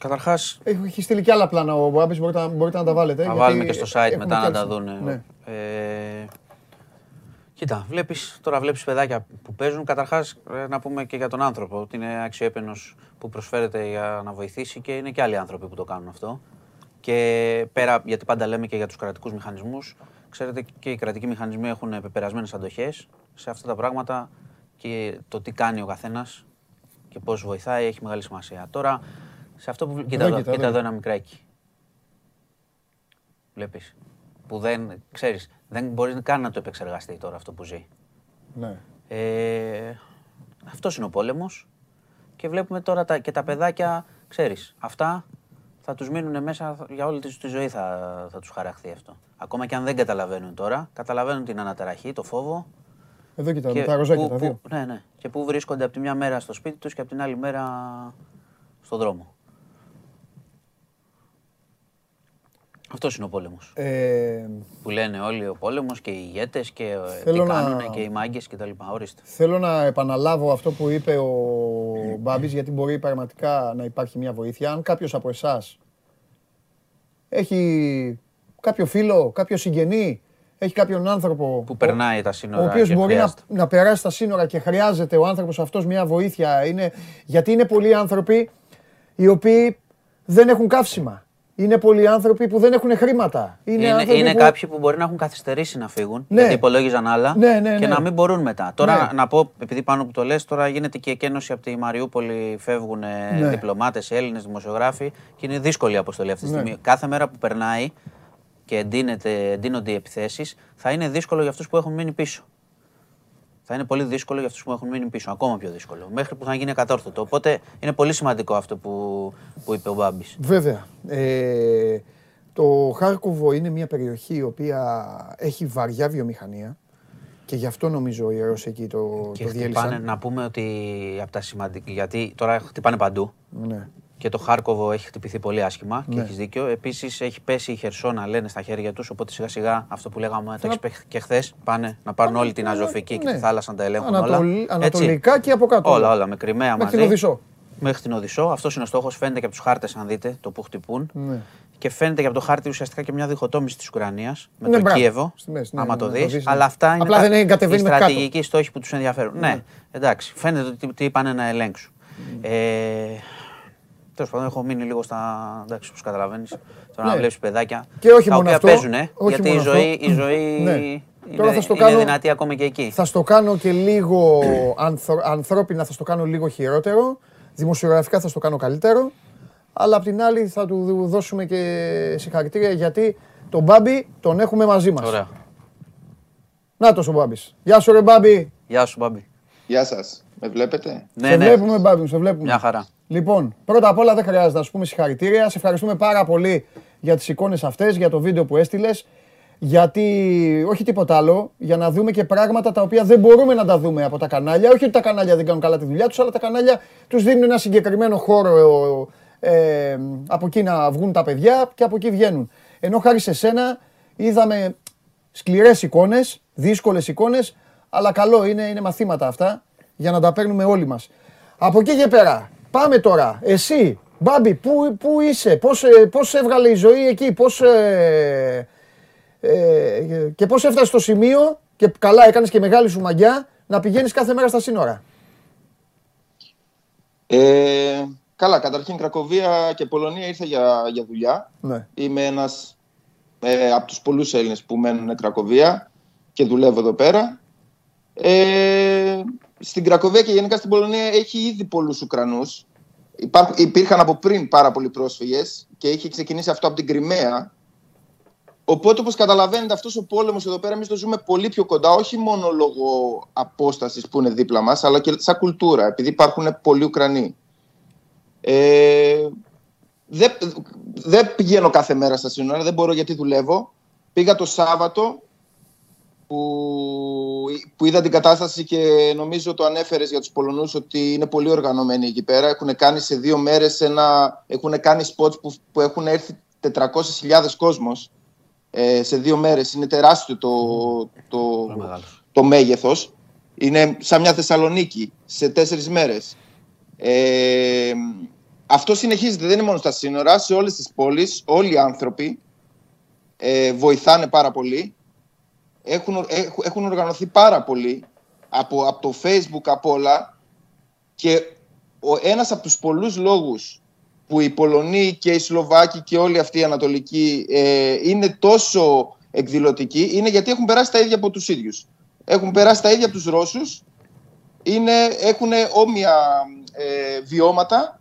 Καταρχάς, έχει στείλει και άλλα πλάνα ο Μπάμπης, μπορείτε να τα βάλετε. Θα βάλουμε και στο site μετά να τα δούνε. Κοίτα, τώρα βλέπεις παιδάκια που παίζουν. Καταρχάς, να πούμε και για τον άνθρωπο ότι είναι αξιέπαινος που προσφέρεται για να βοηθήσει και είναι και άλλοι άνθρωποι που το κάνουν αυτό. Και πέρα, γιατί πάντα λέμε και για τους κρατικούς μηχανισμούς, ξέρετε και οι κρατικοί μηχανισμοί έχουν πεπερασμένες αντοχές σε αυτά τα πράγματα και το τι κάνει ο καθένας και πώς βοηθάει έχει μεγάλη σημασία. Τώρα, σε αυτό που κοίτα εδώ ένα μικράκι. Βλέπεις. Που δεν, ξέρεις, δεν μπορεί καν να το επεξεργαστεί τώρα αυτό που ζει. Ναι. Αυτός είναι ο πόλεμος και βλέπουμε τώρα και τα παιδάκια, ξέρεις, αυτά θα τους μείνουν μέσα για όλη τη ζωή θα τους χαραχθεί αυτό. Ακόμα και αν δεν καταλαβαίνουν τώρα, καταλαβαίνουν την αναταραχή, το φόβο. Εδώ κοιτάμε, τα ροζάκια τα δύο. Ναι, ναι. Και που βρίσκονται από τη μια μέρα στο σπίτι τους και από την άλλη μέρα στον δρόμο. Αυτός είναι ο πόλεμος. Που λένε όλοι ο πόλεμος και οι ηγέτες και τι κάνουν και οι μάγκες κτλ. Ορίστε. Θέλω να επαναλάβω αυτό που είπε ο Μπάμπης, γιατί μπορεί πραγματικά να υπάρχει μια βοήθεια. Αν κάποιος από εσάς έχει κάποιο φίλο, κάποιο συγγενή, έχει κάποιον άνθρωπο που περνάει τα σύνορα, ο οποίος μπορεί να περάσει τα σύνορα και χρειάζεται ο άνθρωπος αυτός μια βοήθεια, γιατί είναι πολλοί άνθρωποι οι οποίοι δεν έχουν καύσιμα. Είναι πολλοί άνθρωποι που δεν έχουν χρήματα. Είναι κάποιοι που μπορεί να έχουν καθυστερήσει να φύγουν, γιατί υπολόγιζαν άλλα και να μην μπορούν μετά. Τώρα να πω, επειδή πάνω που το λες, τώρα γίνεται και εκένωση από τη Μαριούπολη, φεύγουν διπλωμάτες, Έλληνες, δημοσιογράφοι και είναι δύσκολη η αποστολή αυτή τη στιγμή. Κάθε μέρα που περνάει και εντείνονται οι επιθέσεις, θα είναι δύσκολο για αυτούς που έχουν μείνει πίσω. Θα είναι πολύ δύσκολο για αυτούς που έχουν μείνει πίσω, ακόμα πιο δύσκολο, μέχρι που θα γίνει κατόρθωτο. Οπότε είναι πολύ σημαντικό αυτό που είπε ο Μπάμπης. Βέβαια. Το Χάρκοβο είναι μια περιοχή η οποία έχει βαριά βιομηχανία και γι' αυτό νομίζω οι Ρώσοι εκεί το διέλυσαν. Να πούμε ότι από τα σημαντικά, γιατί τώρα χτυπάνε παντού. Ναι. Και το Χάρκοβο έχει χτυπηθεί πολύ άσχημα και έχεις δίκιο. Επίσης έχει πέσει η Χερσόνα, λένε, στα χέρια τους, οπότε σιγά σιγά αυτό που λέγαμε το έχεις και χθες, πάνε να πάρουν όλη την Αζωφική και τη θάλασσα να τα ελέγχουν όλα. Ανατολικά και από κάτω. Όλα, με Κριμαία μαζί. Μέχρι την Οδυσσό. Αυτός είναι ο στόχος, φαίνεται και από τους χάρτες, αν δείτε, το που χτυπούν. Και φαίνεται και από το χάρτη ουσιαστικά και μια διχοτόμηση της Ουκρανίας με το Κίεβο, άμα το δεις. Αλλά αυτά είναι οι στρατηγικοί στόχοι που τους ενδιαφέρουν. Ναι, εντάξει, φαίνεται ότι είπαν να ελέγξουν. Τέλος πάντων, έχω μείνει λίγο στα. Εντάξει, όπως καταλαβαίνεις, τώρα να βλέπεις παιδάκια. Και όχι τα μόνο αυτά. Γιατί η ζωή είναι δυνατή ακόμα και εκεί. Θα στο κάνω και λίγο ανθρώπινα, θα στο κάνω λίγο χειρότερο. Δημοσιογραφικά θα στο κάνω καλύτερο. Αλλά απ' την άλλη θα του δώσουμε και συγχαρητήρια γιατί τον Μπάμπη τον έχουμε μαζί μας. Ωραία. Νάτος ο Μπάμπης. Γεια σου, ρε Μπάμπη. Γεια σου, Μπάμπη. Γεια σας. Με βλέπετε? Ναι, βλέπουμε, Μπάμπη, σε βλέπουμε. Μια χαρά. Λοιπόν, πρώτα απ' όλα δεν χρειάζεται να σου πούμε συγχαρητήρια. Σε ευχαριστούμε πάρα πολύ για τις εικόνες αυτές, για το βίντεο που έστειλες. Γιατί όχι τίποτα άλλο, για να δούμε και πράγματα τα οποία δεν μπορούμε να τα δούμε από τα κανάλια. Όχι ότι τα κανάλια δεν κάνουν καλά τη δουλειά τους, αλλά τα κανάλια τους δίνουν ένα συγκεκριμένο χώρο. Από εκεί να βγουν τα παιδιά και από εκεί βγαίνουν. Ενώ χάρη σε σένα είδαμε σκληρές εικόνες, δύσκολες εικόνες, αλλά καλό είναι μαθήματα αυτά για να τα παίρνουμε όλοι μας. Από εκεί και πέρα. Πάμε τώρα. Εσύ, Μπάμπη, πού είσαι, πώς έβγαλε η ζωή εκεί, και πώς έφτασες στο σημείο και καλά έκανες και μεγάλη σου μαγιά να πηγαίνεις κάθε μέρα στα σύνορα. Καλά, καταρχήν Κρακοβία και Πολωνία ήρθα για δουλειά. Ναι. Είμαι ένας από τους πολλούς Έλληνες που μένουν Κρακοβία και δουλεύω εδώ πέρα. Στην Κρακοβία και γενικά στην Πολωνία έχει ήδη πολλούς Ουκρανούς. Υπήρχαν από πριν πάρα πολλοί πρόσφυγες και είχε ξεκινήσει αυτό από την Κριμαία. Οπότε, όπως καταλαβαίνετε, αυτός ο πόλεμος εδώ πέρα εμείς το ζούμε πολύ πιο κοντά, όχι μόνο λόγω απόστασης που είναι δίπλα μας, αλλά και σαν κουλτούρα, επειδή υπάρχουν πολλοί Ουκρανοί. Δεν πηγαίνω κάθε μέρα στα σύνορα, δεν μπορώ γιατί δουλεύω. Πήγα το Σάββατο που είδα την κατάσταση και νομίζω το ανέφερες για τους Πολωνούς ότι είναι πολύ οργανωμένοι εκεί πέρα. Έχουν κάνει σε 2 μέρες έχουν κάνει spots που έχουν έρθει 400.000 κόσμος σε 2 μέρες. Είναι τεράστιο το μέγεθος. Είναι σαν μια Θεσσαλονίκη σε 4 μέρες. Αυτό συνεχίζεται, δεν είναι μόνο στα σύνορα, σε όλες τις πόλεις. Όλοι οι άνθρωποι βοηθάνε πάρα πολύ. έχουν οργανωθεί πάρα πολύ από το Facebook, από όλα, και ένας από τους πολλούς λόγους που οι Πολωνοί και οι Σλοβάκοι και όλοι αυτοί οι Ανατολικοί είναι τόσο εκδηλωτικοί, είναι γιατί έχουν περάσει τα ίδια από τους ίδιους. Έχουν περάσει τα ίδια από τους Ρώσους, έχουν όμοια βιώματα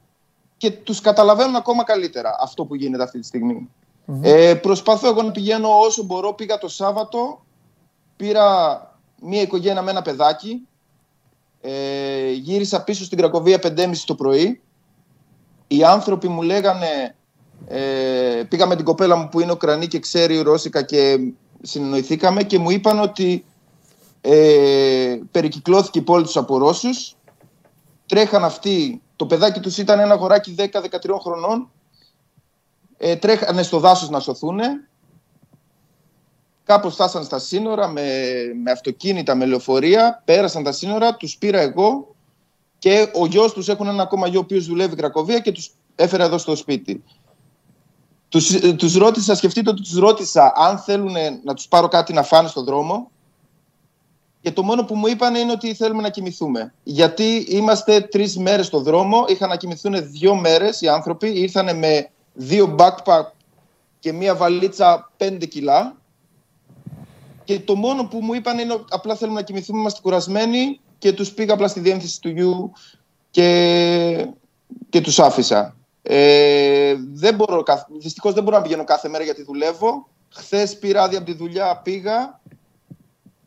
και τους καταλαβαίνουν ακόμα καλύτερα αυτό που γίνεται αυτή τη στιγμή. Προσπαθώ εγώ να πηγαίνω όσο μπορώ. Πήγα το Σάββατο, πήρα μία οικογένεια με ένα παιδάκι, γύρισα πίσω στην Κρακοβία 5.30 το πρωί. Οι άνθρωποι μου λέγανε, πήγα με την κοπέλα μου που είναι Ουκρανή και ξέρει Ρώσικα και συνεννοηθήκαμε, και μου είπαν ότι περικυκλώθηκε η πόλη τους από Ρώσους. Τρέχαν αυτοί, το παιδάκι τους ήταν ένα αγοράκι 10-13 χρονών, τρέχανε στο δάσος να σωθούνε. Κάπως φτάσαν στα σύνορα με αυτοκίνητα, με λεωφορεία, πέρασαν τα σύνορα, τους πήρα εγώ και ο γιος τους, έχουν ένα ακόμα γιο ο οποίος δουλεύει Κρακοβία, και τους έφερα εδώ στο σπίτι. Τους ρώτησα, σκεφτείτε ότι τους ρώτησα αν θέλουν να τους πάρω κάτι να φάνε στον δρόμο, και το μόνο που μου είπαν είναι ότι θέλουμε να κοιμηθούμε. Γιατί είμαστε 3 μέρες στον δρόμο, είχαν να κοιμηθούν 2 μέρες οι άνθρωποι, ήρθανε με 2 backpack και μία βαλίτσα 5 κιλά. Και το μόνο που μου είπαν είναι απλά θέλουμε να κοιμηθούμε, είμαστε κουρασμένοι, και τους πήγα απλά στη διεύθυνση του γιου και τους άφησα. Δυστυχώς δεν μπορώ να πηγαίνω κάθε μέρα γιατί δουλεύω. Χθες πήρα άδεια από τη δουλειά, πήγα.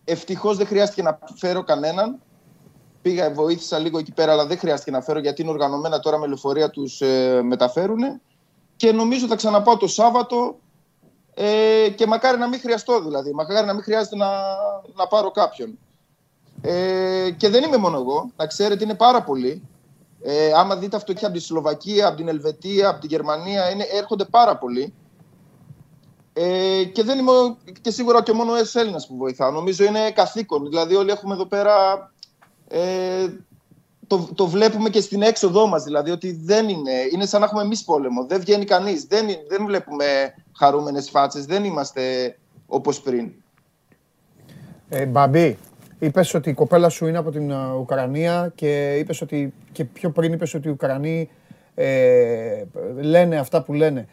Ευτυχώς δεν χρειάστηκε να φέρω κανέναν. Πήγα, βοήθησα λίγο εκεί πέρα, αλλά δεν χρειάστηκε να φέρω γιατί είναι οργανωμένα τώρα με λεωφορεία, τους μεταφέρουνε. Και νομίζω θα ξαναπάω το Σάββατο. Και μακάρι να μην χρειαστώ, δηλαδή. Μακάρι να μην χρειάζεται να πάρω κάποιον. Και δεν είμαι μόνο εγώ, να ξέρετε, είναι πάρα πολλοί. Άμα δείτε αυτοκίνητα από τη Σλοβακία, από την Ελβετία, από την Γερμανία, έρχονται πάρα πολλοί. Και δεν είμαι και σίγουρα και μόνο ένας Έλληνας που βοηθάω. Νομίζω είναι καθήκον. Δηλαδή, όλοι έχουμε εδώ πέρα. Το βλέπουμε και στην έξοδό μας, δηλαδή, ότι δεν είναι σαν να έχουμε εμείς πόλεμο. Δεν βγαίνει κανείς. Δεν βλέπουμε χαρούμενες φάτσες. Δεν είμαστε όπως πριν. Μπαμπή, είπες ότι η κοπέλα σου είναι από την Ουκρανία και είπες ότι, και πιο πριν είπες ότι οι Ουκρανοί λένε αυτά που λένε.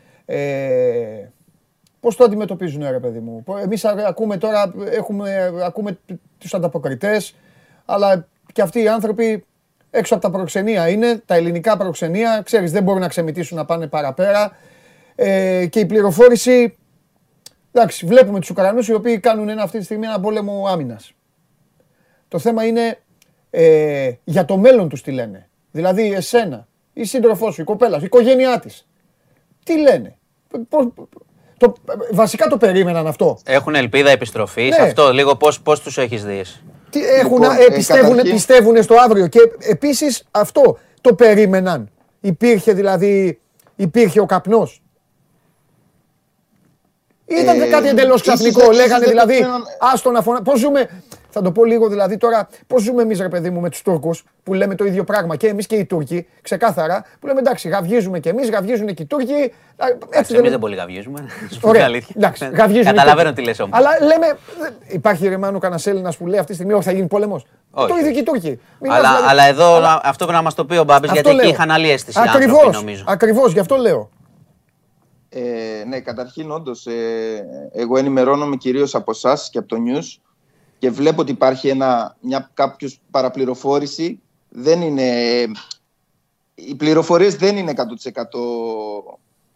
Πώς το αντιμετωπίζουν, ρε παιδί μου? Εμείς ακούμε τώρα, ακούμε τους ανταποκριτές, αλλά και αυτοί οι άνθρωποι έξω από τα προξενία είναι, τα ελληνικά προξενία, ξέρεις, δεν μπορούν να ξεμιτήσουν να πάνε παραπέρα. Και η πληροφόρηση, εντάξει, βλέπουμε τους Ουκρανούς οι οποίοι κάνουν αυτή τη στιγμή ένα πόλεμο άμυνας. Το θέμα είναι για το μέλλον τους τι λένε. Δηλαδή εσένα, η σύντροφός σου, η κοπέλα σου, η οικογένειά της, τι λένε? Βασικά το περίμεναν αυτό? Έχουν ελπίδα επιστροφής? Ναι. Αυτό λίγο πώς τους έχεις δει? Λοιπόν, πιστεύουν στο αύριο. Και επίσης αυτό το περίμεναν. Υπήρχε δηλαδή, ο καπνός? Ήταν κάτι εντελώς ξαφνικό? Λέγανε δηλαδή, άστο να φωνά. Πώς ζούμε, θα το πω λίγο δηλαδή τώρα, πώς ζούμε εμείς, ρε παιδί μου, με τους Τούρκους που λέμε το ίδιο πράγμα και εμείς και οι Τούρκοι, ξεκάθαρα, που λέμε εντάξει, γαυγίζουμε και εμείς, γαυγίζουν και οι Τούρκοι. Έτσι, εμείς δεν πολύ γαυγίζουμε. Ωραία, εντάξει, γαυγίζουμε. Καταλαβαίνω τι λες όμως. Αλλά λέμε, υπάρχει ρε Μάνο κανένας Έλληνας που λέει αυτή τη στιγμή ότι θα γίνει πόλεμος? Το ίδιο και οι Τούρκοι. Αλλά εδώ αυτό πρέπει να μας το πει ο Μπάμπης, γιατί εκεί είχαν άλλη αίσθηση. Ακριβώς, γι' αυτό λέω. Ναι, καταρχήν όντως εγώ ενημερώνομαι κυρίως από εσάς και από το news και βλέπω ότι υπάρχει κάποιος παραπληροφόρηση. Δεν είναι, οι πληροφορίες δεν είναι 100% accurate,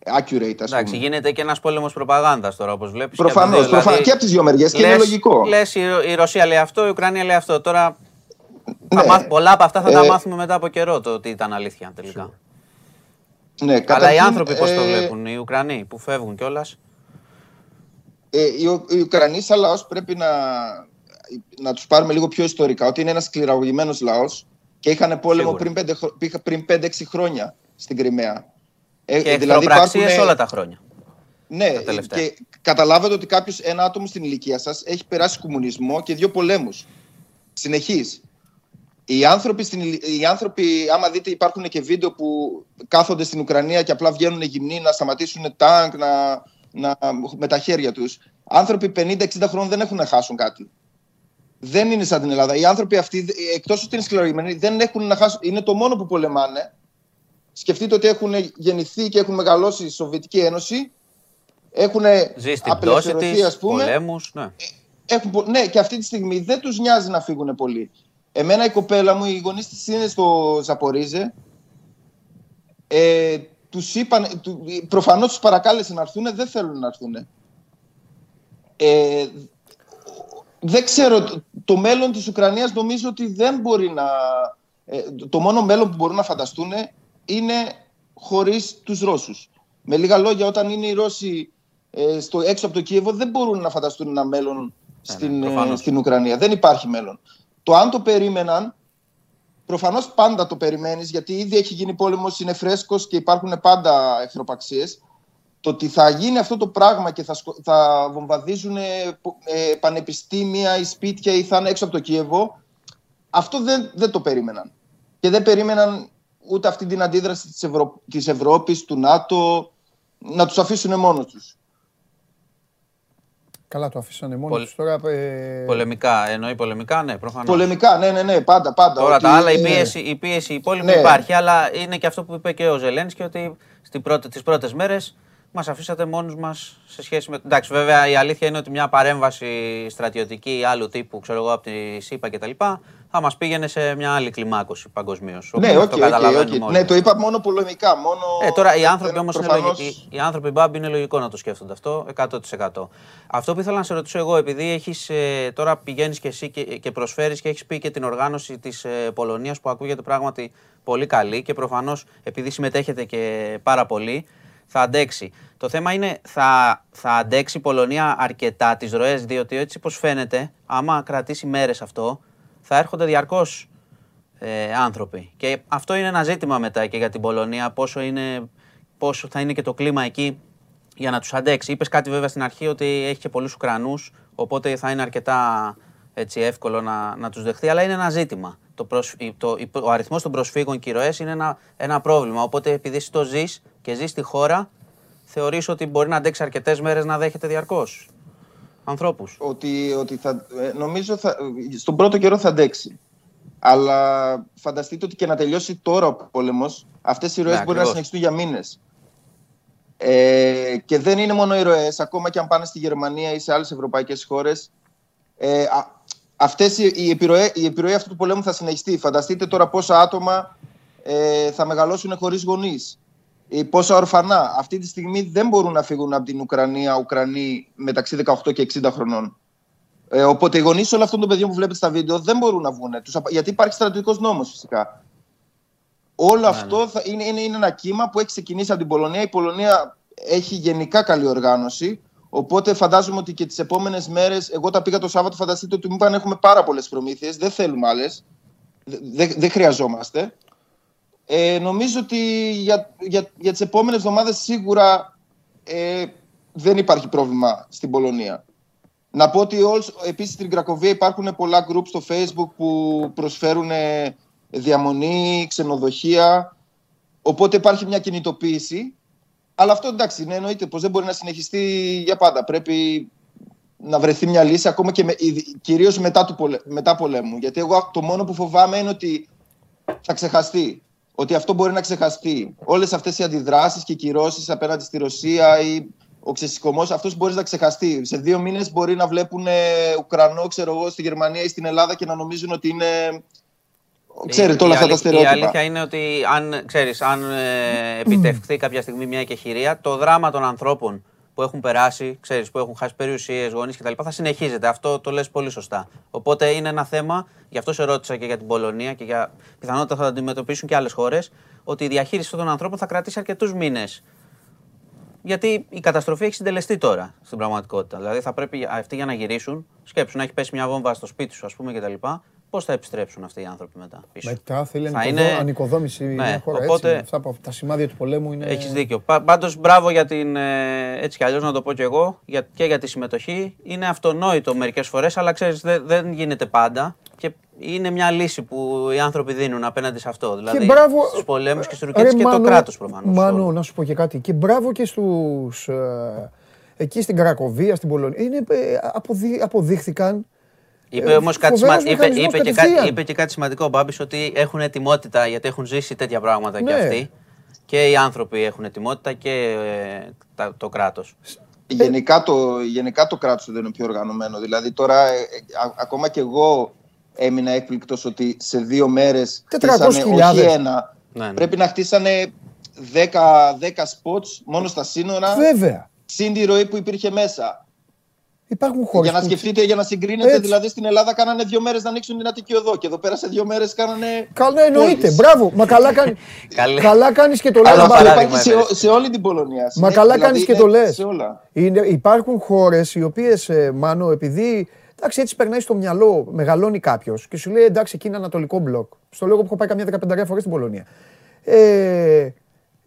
ας πούμε. Εντάξει, γίνεται και ένας πόλεμος προπαγάνδας τώρα, όπως βλέπεις. Προφανώς, δηλαδή, και από τις δύο μεριές, και είναι λογικό. Λες η Ρωσία λέει αυτό, η Ουκρανία λέει αυτό. Τώρα πολλά από αυτά θα τα μάθουμε μετά από καιρό, το ότι ήταν αλήθεια τελικά. Ναι, αλλά οι άνθρωποι πώς το βλέπουν, οι Ουκρανοί που φεύγουν κιόλας? Οι Ουκρανοί σαν λαός πρέπει να τους πάρουμε λίγο πιο ιστορικά, ότι είναι ένας σκληραγωγημένος λαός και είχαν πόλεμο πριν 5-6 χρόνια στην Κριμαία. Και εχθροπραξίες δηλαδή όλα τα χρόνια. Ναι, τα και καταλάβατε ότι ένα άτομο στην ηλικία σας έχει περάσει κομμουνισμό και 2 πολέμους. Συνεχείς. Οι άνθρωποι, άμα δείτε, υπάρχουν και βίντεο που κάθονται στην Ουκρανία και απλά βγαίνουν γυμνοί να σταματήσουν τάγκ, με τα χέρια τους. Άνθρωποι 50-60 χρόνων δεν έχουν να χάσουν κάτι. Δεν είναι σαν την Ελλάδα. Οι άνθρωποι αυτοί, εκτός ότι είναι σκληραγωγημένοι, δεν έχουν να χάσουν. Είναι το μόνο που πολεμάνε. Σκεφτείτε ότι έχουν γεννηθεί και έχουν μεγαλώσει η Σοβιετική Ένωση. Έχουν απελευθερωθεί, ας πούμε. Πολέμους, ναι. Ναι, και αυτή τη στιγμή δεν τους νοιάζει να φύγουν πολύ. Εμένα η κοπέλα μου, οι γονείς της είναι στο Ζαπορίζε. Προφανώς τους παρακάλεσε να έρθουν, δεν θέλουν να έρθουν. Δεν ξέρω, το μέλλον της Ουκρανίας νομίζω ότι δεν μπορεί να... το μόνο μέλλον που μπορούν να φανταστούν είναι χωρίς τους Ρώσους. Με λίγα λόγια, όταν είναι οι Ρώσοι έξω από το Κίεβο, δεν μπορούν να φανταστούν ένα μέλλον στην Ουκρανία. Δεν υπάρχει μέλλον. Το αν το περίμεναν, προφανώς πάντα το περιμένεις, γιατί ήδη έχει γίνει πόλεμος, είναι φρέσκος και υπάρχουν πάντα εχθροπραξίες. Το ότι θα γίνει αυτό το πράγμα και θα βομβαδίζουν πανεπιστήμια ή σπίτια ή θα είναι έξω από το Κίεβο, αυτό δεν το περίμεναν. Και δεν περίμεναν ούτε αυτή την αντίδραση της Ευρώπης, του ΝΑΤΟ, να τους αφήσουν μόνος τους. Καλά, το αφήσανε μόνοι τους τώρα. Πολεμικά, εννοεί πολεμικά, ναι, προφανώς. Πολεμικά, ναι, πάντα. Τώρα τα άλλα, η πίεση υπόλοιπη υπάρχει, αλλά είναι και αυτό που είπε και ο Ζελένσκι, ότι τις πρώτες μέρες μας αφήσατε μόνους μας σε σχέση με... Εντάξει, βέβαια η αλήθεια είναι ότι μια παρέμβαση στρατιωτική άλλου τύπου, ξέρω εγώ, από τη ΣΥΠΑ κτλ. Θα μας πήγαινε σε μια άλλη κλιμάκωση παγκοσμίως. Ναι, το καταλαβαίνουμε. Ναι, το είπα μόνο πολεμικά. Τώρα οι άνθρωποι όμως είναι λογικοί. Οι άνθρωποι, Μπάμπη, είναι λογικό να το σκέφτονται αυτό 100%. Αυτό που ήθελα να σε ρωτήσω εγώ, επειδή έχεις, τώρα πηγαίνεις και εσύ και προσφέρεις και έχεις πει και την οργάνωση της Πολωνίας που ακούγεται πράγματι πολύ καλή και προφανώς επειδή συμμετέχετε και πάρα πολύ. Θα αντέξει. Το θέμα είναι, θα αντέξει η Πολωνία αρκετά τις ροές, διότι έτσι πως φαίνεται, άμα κρατήσει μέρες αυτό, θα έρχονται διαρκώς άνθρωποι. Και αυτό είναι ένα ζήτημα μετά και για την Πολωνία, πόσο θα είναι και το κλίμα εκεί για να τους αντέξει. Είπες κάτι βέβαια στην αρχή ότι έχει και πολλούς Ουκρανούς, οπότε θα είναι αρκετά έτσι, εύκολο να τους δεχθεί, αλλά είναι ένα ζήτημα. Ο αριθμός των προσφύγων και οι ροές είναι ένα πρόβλημα, οπότε επειδή εσύ το ζεις και ζεις στη χώρα, θεωρείς ότι μπορεί να αντέξει αρκετές μέρες να δέχεται διαρκώς ανθρώπους. Νομίζω στον πρώτο καιρό θα αντέξει. Αλλά φανταστείτε ότι και να τελειώσει τώρα ο πόλεμος, αυτές οι ροές μπορεί να συνεχιστούν για μήνες. Και δεν είναι μόνο οι ροές, ακόμα και αν πάνε στη Γερμανία ή σε άλλες ευρωπαϊκές χώρες. Η επιρροή αυτού του πολέμου θα συνεχιστεί. Φανταστείτε τώρα πόσα άτομα θα μεγαλώσουν χωρίς γονείς. Πόσα ορφανά. Αυτή τη στιγμή δεν μπορούν να φύγουν από την Ουκρανία Ουκρανοί μεταξύ 18 και 60 χρονών. Οπότε οι γονείς όλων αυτών των παιδιών που βλέπετε στα βίντεο δεν μπορούν να βγουν. Γιατί υπάρχει στρατιωτικός νόμος φυσικά. Όλο αυτό είναι ένα κύμα που έχει ξεκινήσει από την Πολωνία. Η Πολωνία έχει γενικά καλή οργάνωση. Οπότε φαντάζομαι ότι και τις επόμενες μέρες, εγώ τα πήγα το Σάββατο, φανταστείτε ότι μου είπαν έχουμε πάρα πολλές προμήθειες, δεν θέλουμε άλλες, δεν χρειαζόμαστε. Νομίζω ότι για τις επόμενες εβδομάδες σίγουρα δεν υπάρχει πρόβλημα στην Πολωνία. Να πω ότι επίσης στην Κρακοβία υπάρχουν πολλά groups στο Facebook που προσφέρουν διαμονή, ξενοδοχεία, οπότε υπάρχει μια κινητοποίηση. Αλλά αυτό εντάξει, ναι, εννοείται πως δεν μπορεί να συνεχιστεί για πάντα. Πρέπει να βρεθεί μια λύση, ακόμα και κυρίως μετά πολέμου. Γιατί εγώ το μόνο που φοβάμαι είναι ότι θα ξεχαστεί. Ότι αυτό μπορεί να ξεχαστεί. Όλες αυτές οι αντιδράσεις και οι κυρώσεις απέναντι στη Ρωσία ή ο ξεσηκωμός, αυτός μπορεί να ξεχαστεί. Σε 2 μήνες μπορεί να βλέπουν Ουκρανό, ξέρω εγώ, στη Γερμανία ή στην Ελλάδα και να νομίζουν ότι είναι. Ξέρετε όλα αυτά τα στερεότυπα. Η αλήθεια είναι ότι αν επιτευχθεί κάποια στιγμή μια εκεχηρία, το δράμα των ανθρώπων που έχουν περάσει, που έχουν χάσει περιουσίες, γονείς κτλ. Θα συνεχίζεται. Αυτό το λες πολύ σωστά. Οπότε είναι ένα θέμα, γι' αυτό σε ρώτησα και για την Πολωνία και για πιθανότητα θα το αντιμετωπίσουν και άλλες χώρες, ότι η διαχείριση αυτών των ανθρώπων θα κρατήσει αρκετούς μήνες. Γιατί η καταστροφή έχει συντελεστεί τώρα στην πραγματικότητα. Δηλαδή θα πρέπει αυτοί για να γυρίσουν, σκέψουν να έχει πέσει μια βόμβα στο σπίτι σου, ας πούμε κτλ. Πώς θα επιστρέψουν αυτοί οι άνθρωποι μετά πίσω. Μετά θέλει ανοικοδόμηση μια χώρα, οπότε, έτσι, αυτά από τα σημάδια του πολέμου είναι... Έχεις δίκιο. Πάντως μπράβο για την, έτσι κι αλλιώς να το πω κι εγώ, και για τη συμμετοχή. Είναι αυτονόητο μερικές φορές, αλλά ξέρεις δεν γίνεται πάντα. Και είναι μια λύση που οι άνθρωποι δίνουν απέναντι σε αυτό. Δηλαδή και μπράβο, στους πολέμους και στους ρουκέτες και το κράτος προφανώς. Μάνο, να σου πω και κάτι. Και μπράβο και στους εκεί στην Κρακοβία, στην Πολωνία. Αποδείχθηκαν. Είπε όμως κάτι είπε και κάτι σημαντικό ο Μπάμπης, ότι έχουν ετοιμότητα, γιατί έχουν ζήσει τέτοια πράγματα και αυτοί. Και οι άνθρωποι έχουν ετοιμότητα και το κράτος. Γενικά το κράτος δεν είναι πιο οργανωμένο. Δηλαδή τώρα ακόμα και εγώ έμεινα έκπληκτος ότι σε 2 μέρες χτίσανε, όχι 1. Ναι, ναι. Πρέπει να χτίσανε 10 spots μόνο στα σύνορα. Βέβαια. Συν τη ροή που υπήρχε μέσα. Υπάρχουν χώρες. Για να σκεφτείτε, για να συγκρίνετε, έτσι. Δηλαδή στην Ελλάδα κάνανε 2 μέρες να ανοίξουν την Αττική Οδό και εδώ πέρα σε 2 μέρες κάνανε. Καλά, εννοείται. Μπράβο. Μα καλά κάνει. Καλά κάνεις και το λες. Αλλά υπάρχει σε όλη την Πολωνία. Μα καλά κάνεις και το λες. Υπάρχουν χώρες οι οποίες, Μάνο, επειδή. Εντάξει, έτσι περνάει στο μυαλό, μεγαλώνει κάποιος και σου λέει εντάξει, εκεί είναι ανατολικό μπλοκ. Στο λόγο που έχω πάει καμιά 15 φορές στην Πολωνία.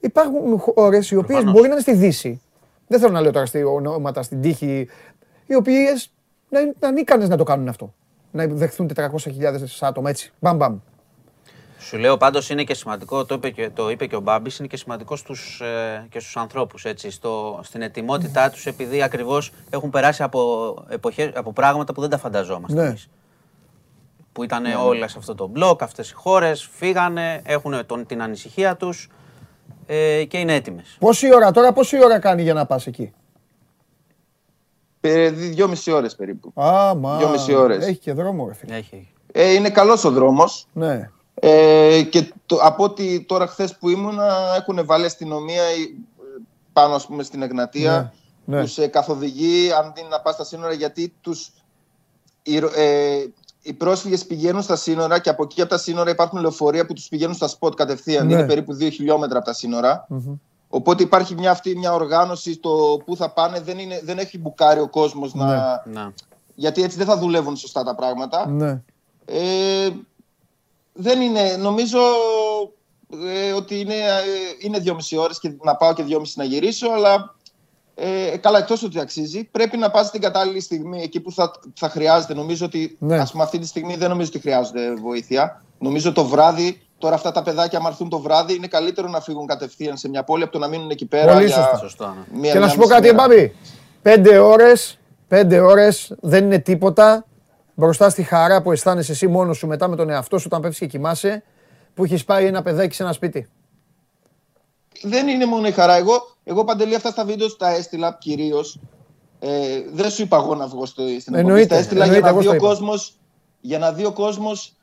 Υπάρχουν χώρες οι οποίες μπορεί να είναι στη Δύση. Δεν θέλω να λέω τώρα ονόματα στην τύχη. Οι οποίες να είναι ανίκανες να το κάνουν αυτό. Να δεχθούν 400.000 άτομα έτσι. Μπαμπαμ. Σου λέω πάντως είναι και σημαντικό, το είπε και ο Μπάμπης, είναι και σημαντικό και στους ανθρώπους, έτσι, στην ετοιμότητά τους, επειδή ακριβώς έχουν περάσει από πράγματα που δεν τα φανταζόμαστε εμείς. Που ήταν όλα σε αυτό το μπλοκ, αυτές οι χώρες, φύγανε, έχουν την ανησυχία τους και είναι έτοιμες. Πόση ώρα κάνει για να πας εκεί? 2,5 ώρες περίπου. Άμα, 2,5 ώρες. Έχει και δρόμο, ρε φίλε. Είναι καλός ο δρόμος. Ναι. Και από ό,τι τώρα χθες που ήμουνα έχουν βάλει αστυνομία πάνω, ας πούμε, στην Εγνατία, ναι, τους καθοδηγεί αντί να πας στα σύνορα, γιατί οι πρόσφυγες πηγαίνουν στα σύνορα και από εκεί από τα σύνορα υπάρχουν λεωφορεία που τους πηγαίνουν στα σποτ κατευθείαν, ναι. Είναι περίπου 2 χιλιόμετρα από τα σύνορα, οπότε υπάρχει μια οργάνωση, το που θα πάνε δεν έχει μπουκάρει ο κόσμος, ναι. Ναι. Γιατί έτσι δεν θα δουλεύουν σωστά τα πράγματα, ναι. Δεν είναι, νομίζω ότι είναι 2,5 ώρες και να πάω και 2,5 να γυρίσω, αλλά καλά, εκτός ότι αξίζει, πρέπει να πας την κατάλληλη στιγμή, εκεί που θα χρειάζεται. Νομίζω ότι, ναι, ας πούμε, αυτή τη στιγμή δεν νομίζω ότι χρειάζονται βοήθεια. Νομίζω το βράδυ, τώρα αυτά τα παιδάκια, αν έρθουν το βράδυ, είναι καλύτερο να φύγουν κατευθείαν σε μια πόλη από το να μείνουν εκεί πέρα. Πολύ σωστά. Ναι. Και να σου πω κάτι, Μπάμπη. 5 ώρες δεν είναι τίποτα. Μπροστά στη χαρά που αισθάνεσαι εσύ μόνος σου μετά με τον εαυτό σου, όταν πέφτεις και κοιμάσαι, που έχεις πάει ένα παιδάκι σε ένα σπίτι. Δεν είναι μόνο η χαρά. Εγώ Παντελή, αυτά στα βίντεο τα έστειλα κυρίως. Δεν σου είπα εγώ να βγω στην εποχή. Τα έστειλα για να δει ο κόσμος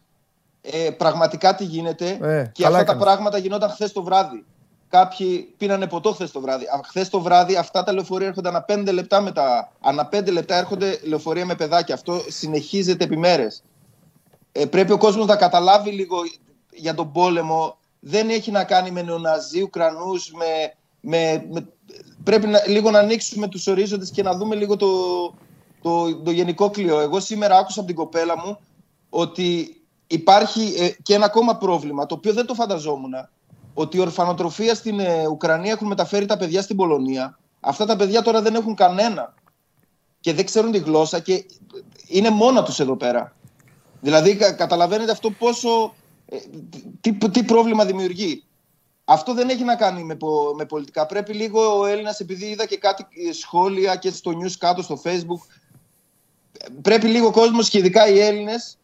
πραγματικά τι γίνεται. Και αυτά τα πράγματα γινόταν χθες το βράδυ. Κάποιοι πίνανε ποτό χθες το βράδυ. Χθες το βράδυ αυτά τα λεωφορεία έρχονται ανά 5 λεπτά μετά. Ανά 5 λεπτά έρχονται λεωφορεία με παιδάκια. Αυτό συνεχίζεται επί μέρες. Πρέπει ο κόσμος να καταλάβει λίγο για τον πόλεμο. Δεν έχει να κάνει με νεοναζί, Ουκρανούς. Πρέπει λίγο να ανοίξουμε τους ορίζοντες και να δούμε λίγο το γενικό κλειό. Εγώ σήμερα άκουσα από την κοπέλα μου ότι υπάρχει και ένα ακόμα πρόβλημα, το οποίο δεν το φανταζόμουν. Ότι η ορφανοτροφία στην Ουκρανία έχουν μεταφέρει τα παιδιά στην Πολωνία. Αυτά τα παιδιά τώρα δεν έχουν κανένα. Και δεν ξέρουν τη γλώσσα και είναι μόνα τους εδώ πέρα. Δηλαδή καταλαβαίνετε αυτό πόσο... Τι πρόβλημα δημιουργεί. Αυτό δεν έχει να κάνει με πολιτικά. Πρέπει λίγο ο Έλληνας, επειδή είδα και κάτι σχόλια και στο news κάτω στο Facebook, πρέπει λίγο ο κόσμος και ειδικά οι Έλληνες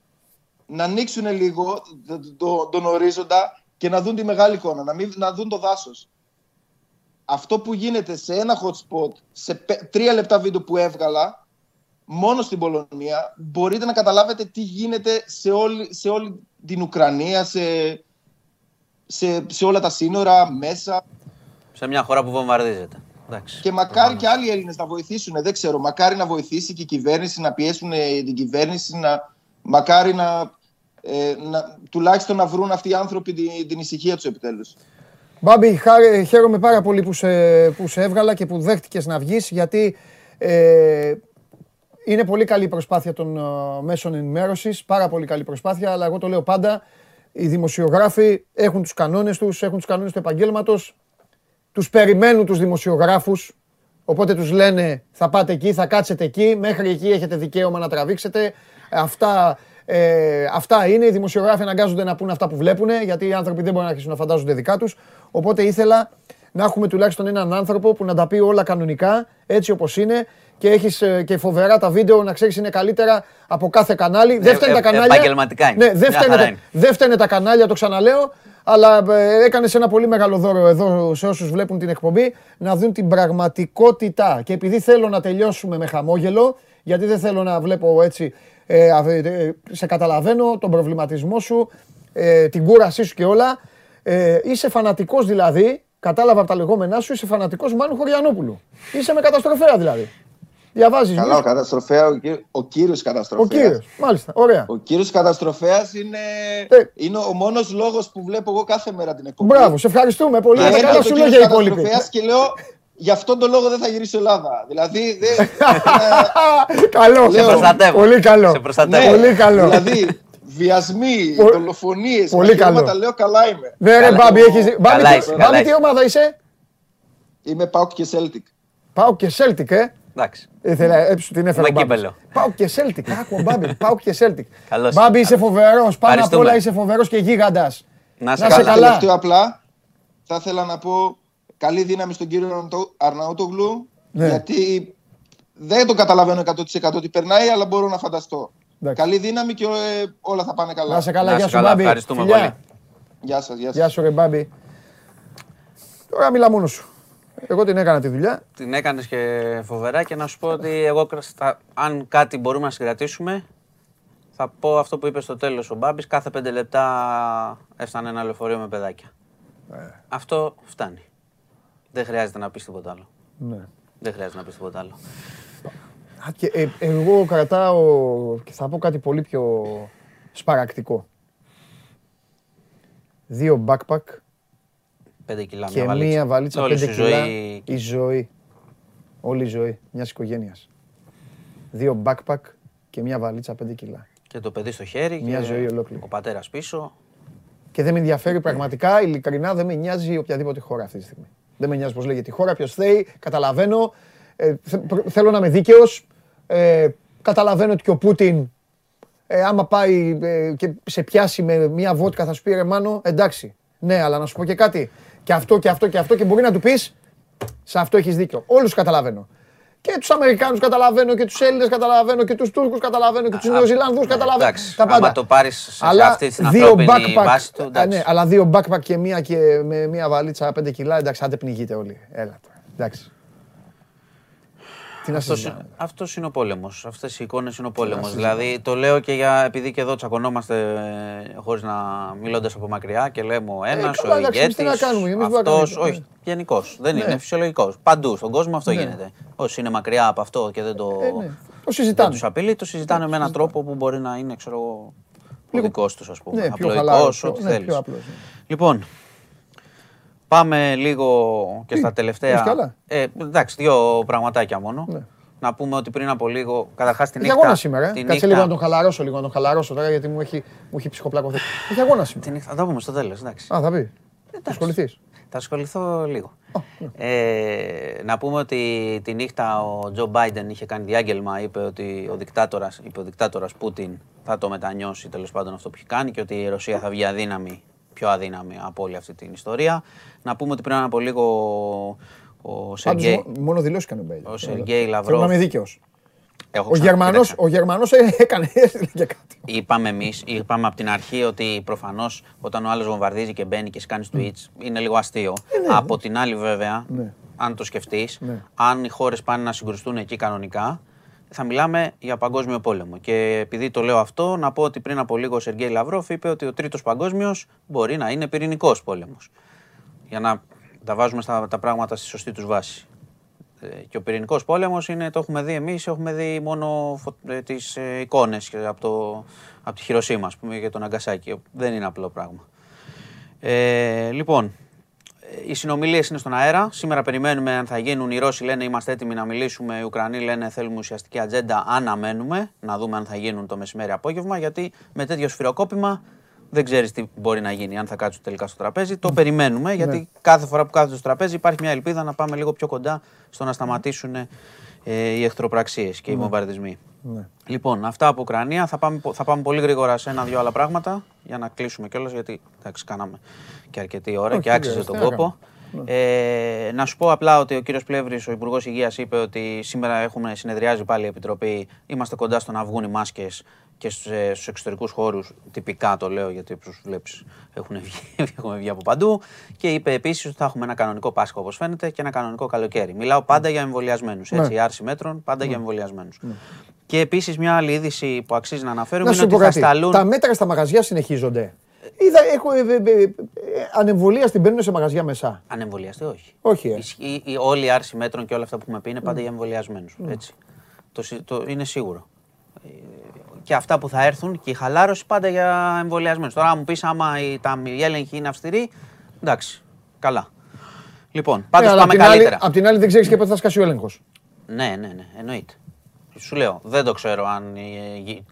να ανοίξουν λίγο τον ορίζοντα και να δουν τη μεγάλη εικόνα, να δουν το δάσος. Αυτό που γίνεται σε ένα hot spot, σε 3 λεπτά βίντεο που έβγαλα, μόνο στην Πολωνία, μπορείτε να καταλάβετε τι γίνεται σε όλη την Ουκρανία, σε όλα τα σύνορα, μέσα. Σε μια χώρα που βομβαρδίζεται. Εντάξει, και μακάρι και άλλοι Έλληνες να βοηθήσουν, δεν ξέρω, μακάρι να βοηθήσει και η κυβέρνηση, να πιέσουν την κυβέρνηση, μακάρι να... τουλάχιστον να βρουν αυτοί οι άνθρωποι την ησυχία τους επιτέλους. Μπάμπη, χαίρομαι πάρα πολύ που σε έβγαλα και που δέχτηκες να βγεις, γιατί είναι πολύ καλή η προσπάθεια των μέσων ενημέρωσης, πάρα πολύ καλή προσπάθεια, αλλά εγώ το λέω πάντα, οι δημοσιογράφοι έχουν τους κανόνες τους, έχουν τους κανόνες του επαγγέλματος, τους περιμένουν τους δημοσιογράφους, οπότε τους λένε θα πάτε εκεί, θα κάτσετε εκεί, μέχρι εκεί έχετε δικαίωμα να τραβήξετε, αυτά είναι, οι δημοσιογράφοι αναγκάζονται να πούν αυτά που βλέπουν, γιατί οι άνθρωποι δεν μπορούν να αρχίσουν να φαντάζονται δικά τους. Οπότε ήθελα να έχουμε τουλάχιστον έναν άνθρωπο που να τα πει όλα κανονικά, έτσι όπως είναι. Και έχεις και φοβερά τα βίντεο, να ξέρεις, είναι καλύτερα από κάθε κανάλι. Δεν φταίνε τα κανάλια. Επαγγελματικά είναι. Δεν φταίνε τα κανάλια, το ξαναλέω. Αλλά έκανες ένα πολύ μεγάλο δώρο εδώ σε όσους βλέπουν την εκπομπή να δουν την πραγματικότητα. Και επειδή θέλω να τελειώσουμε με χαμόγελο, γιατί δεν θέλω να βλέπω έτσι. Σε καταλαβαίνω τον προβληματισμό σου, την κούρασή σου και όλα. Είσαι φανατικός δηλαδή, κατάλαβα από τα λεγόμενά σου, είσαι φανατικός Μάνου Χωριανόπουλου. Είσαι με καταστροφέα δηλαδή. Διαβάζεις. Καλά, ο καταστροφέας, ο κύριος καταστροφέας. Ο κύριος, μάλιστα, ωραία. Ο κύριος καταστροφέας είναι ο μόνος λόγος που βλέπω εγώ κάθε μέρα την εκπομπή. Μπράβο, σε ευχαριστούμε πολύ. Καλά σου λέγε η υπόλοιπη. Και λέω, γι' αυτόν τον λόγο δεν θα γυρίσω Ελλάδα. Δηλαδή, δεν... Καλό, σε προστατεύω. Πολύ καλό. Δηλαδή, βιασμοί, δολοφονίες, τα λέω, καλά είμαι. Ναι ρε Μπάμπη, τι ομάδα είσαι? Είμαι ΠΑΟΚ και Celtic. ΠΑΟΚ και Celtic, εντάξει. Έψου την έφερα Μπάμπη. ΠΑΟΚ και Celtic, άκου Μπάμπη, ΠΑΟΚ και Celtic. Μπάμπη, είσαι φοβερός, πάνω απ' όλα είσαι φοβερός και γίγαντας. Να σε καλά. Τελευταίο απλά, θα ήθελα να πω καλή δύναμη στον κύριο Αρναούτογλου, γιατί δεν το καταλαβαίνω 100% ότι περνάει, αλλά μπορώ να φανταστώ. Καλή δύναμη και όλα θα πάνε καλά. Να σε καλά, γεια σου Μπάμπη. Ευχαριστούμε πολύ. Γεια σας, γεια σου ρε Μπάμπη. Τώρα μιλά μόνος σου. Εγώ την έκανα τη δουλειά. Την έκανες και φοβερά και να σου πω ότι εγώ, αν κάτι μπορούμε να συγκρατήσουμε, θα πω αυτό που είπε στο τέλος ο Μπάμπης, κάθε 5 λεπτά έφτανε ένα λεωφορείο με παιδάκια. Αυτό φτάνει. Δεν χρειάζεται να πεις τίποτα άλλο. Δεν χρειάζεται να πεις τίποτα άλλο. Εγώ κρατάω και θα πω κάτι πολύ πιο σπαρακτικό. 2 backpack 5 κιλά, και μία βαλίτσα 5 κιλά. Η ζωή. Όλη η ζωή μιας οικογένειας. 2 backpack και μία βαλίτσα 5 κιλά. Και το παιδί στο χέρι. Μια ζωή ολόκληρη. Ο πατέρας πίσω. Και δεν με ενδιαφέρει πραγματικά, ειλικρινά δεν με νοιάζει οποιαδήποτε χώρα αυτή τη στιγμή. Δεν με νοιάζει πώς λέγεται η χώρα, ποιος θέλει, καταλαβαίνω. Θέλω να είμαι δίκαιος. Καταλαβαίνω ότι και ο Πούτιν, άμα πάει και σε πιάσει με μια βότκα, θα σου πει ρε Μάνο, εντάξει. Ναι, αλλά να σου πω και κάτι. Και αυτό και αυτό και αυτό, και μπορεί να του πεις, σε αυτό έχεις δίκιο. Όλους καταλαβαίνω. Και τους Αμερικάνους καταλαβαίνω, και τους Έλληνες καταλαβαίνω, και τους Τούρκους καταλαβαίνω, και τους Νεοζηλανδούς καταλαβαίνω. Εντάξει, τα πάντα. Άμα το πάρεις σε αυτή την ανθρώπινη βάση του, εντάξει. Ναι, αλλά 2 backpack και μία βαλίτσα 5 κιλά, εντάξει, άντε πνιγείτε όλοι. Έλα τώρα, εντάξει. Αυτός είναι ο πόλεμος. Αυτές οι εικόνες είναι ο πόλεμος. Δηλαδή το λέω και για, επειδή και εδώ τσακωνόμαστε χωρίς να μιλώντας από μακριά και λέμε ο ένας, ο ηγέτης, αυτός, όχι, γενικός. Δεν είναι φυσιολογικός. Παντού στον κόσμο αυτό γίνεται. Όσοι είναι μακριά από αυτό και δεν τους απειλεί, το συζητάνε με έναν τρόπο που μπορεί να είναι, ξέρω εγώ, ο δικός τους, ας πούμε. Απλοϊκός, ό,τι θέλεις. Λοιπόν, πάμε λίγο και στα τελευταία. Εντάξει, 2 πραγματάκια μόνο. Να πούμε ότι πριν από λίγο, καταρχάς την νύχτα. Είχε αγώνα σήμερα. Κάτσε λίγο να τον χαλαρώσω, τώρα γιατί μου έχει ψυχοπλακωθεί. Είχε αγώνα σήμερα. Την νύχτα, θα τα πούμε στο τέλος. Α, θα πει. Θα ασχοληθείς. Θα ασχοληθώ λίγο. Να πούμε ότι τη νύχτα ο Τζο Μπάιντεν είχε κάνει διάγγελμα. Είπε ότι ο δικτάτορας Πούτιν θα το μετανιώσει, τέλος πάντων, αυτό που έχει κάνει και ότι η Ρωσία θα βγει αδύναμη. Πιο αδύναμη από όλη αυτή την ιστορία. Να πούμε ότι πριν από λίγο ο Σεργκέι. Μόνο δηλώσει έκανε ο Μπέιλ. Ο Σεργκέι Λαβρόφ. Θέλω να είμαι δίκαιος. Ο Γερμανός έκανε και κάτι. Είπαμε εμείς, είπαμε από την αρχή ότι προφανώς όταν ο άλλος βομβαρδίζει και μπαίνει και σκάνει tweets είναι λίγο αστείο. Από την άλλη, βέβαια, αν το σκεφτείς, αν οι χώρες πάνε να συγκρουστούν εκεί κανονικά, θα μιλάμε για παγκόσμιο πόλεμο. Και επειδή το λέω αυτό, να πω ότι πριν από λίγο ο Σεργκέι Λαβρόφ είπε ότι ο τρίτος παγκόσμιος μπορεί να είναι πυρηνικός πόλεμος. Για να τα βάζουμε τα πράγματα στη σωστή τους βάση. Και ο πυρηνικός πόλεμος είναι, το έχουμε δει εμείς, έχουμε δει μόνο τις εικόνες από τη Χιροσίμα, ας πούμε, για τον Αγκασάκι. Δεν είναι απλό πράγμα. Λοιπόν, οι συνομιλίες είναι στον αέρα. Σήμερα περιμένουμε αν θα γίνουν. Οι Ρώσοι λένε είμαστε έτοιμοι να μιλήσουμε. Οι Ουκρανοί λένε θέλουμε ουσιαστική ατζέντα. Αναμένουμε να δούμε αν θα γίνουν το μεσημέρι απόγευμα. Γιατί με τέτοιο σφυροκόπημα δεν ξέρεις τι μπορεί να γίνει. Αν θα κάτσουν τελικά στο τραπέζι. Το περιμένουμε γιατί κάθε φορά που κάθονται στο τραπέζι υπάρχει μια ελπίδα να πάμε λίγο πιο κοντά στο να σταματήσουν οι εχθροπραξίες και οι βομβαρδισμοί. Λοιπόν, αυτά από Ουκρανία. Θα πάμε πολύ γρήγορα σε 1-2 άλλα πράγματα για να κλείσουμε κιόλας γιατί κάναμε και αρκετή ώρα και άξιζε τον κόπο. Να σου πω απλά ότι ο κύριος Πλεύρης, ο Υπουργός Υγείας, είπε ότι σήμερα έχουμε συνεδριάζει πάλι η Επιτροπή. Είμαστε κοντά στο να βγουν οι μάσκες και στους εξωτερικούς χώρους. Τυπικά το λέω, γιατί όπως βλέπεις έχουμε βγει από παντού. Και είπε επίσης ότι θα έχουμε ένα κανονικό Πάσχα, όπως φαίνεται, και ένα κανονικό καλοκαίρι. Μιλάω πάντα για εμβολιασμένους. Έτσι, η άρση μέτρων πάντα για εμβολιασμένους. Και επίσης μια άλλη είδηση που αξίζει να αναφέρουμε είναι ότι θα σταλούν. Τα μέτρα στα μαγαζιά συνεχίζονται. Είδα, ανεμβολία την παίρνουν σε μαγαζιά μέσα. Ανεμβολιαστή, όχι. Όχι. Όλη η άρση μέτρων και όλα αυτά που έχουμε πει είναι πάντα για εμβολιασμένους. Είναι σίγουρο. Και αυτά που θα έρθουν και η χαλάρωση πάντα για εμβολιασμένους. Τώρα, αν μου πεις άμα η έλεγχη είναι αυστηρή, εντάξει, καλά. Λοιπόν, πάντως πάμε καλύτερα. Απ' την άλλη, δεν ξέρεις και πότε θα σκάσει ο έλεγχος. Ναι, ναι, ναι, εννοείται. Σου λέω, δεν το ξέρω αν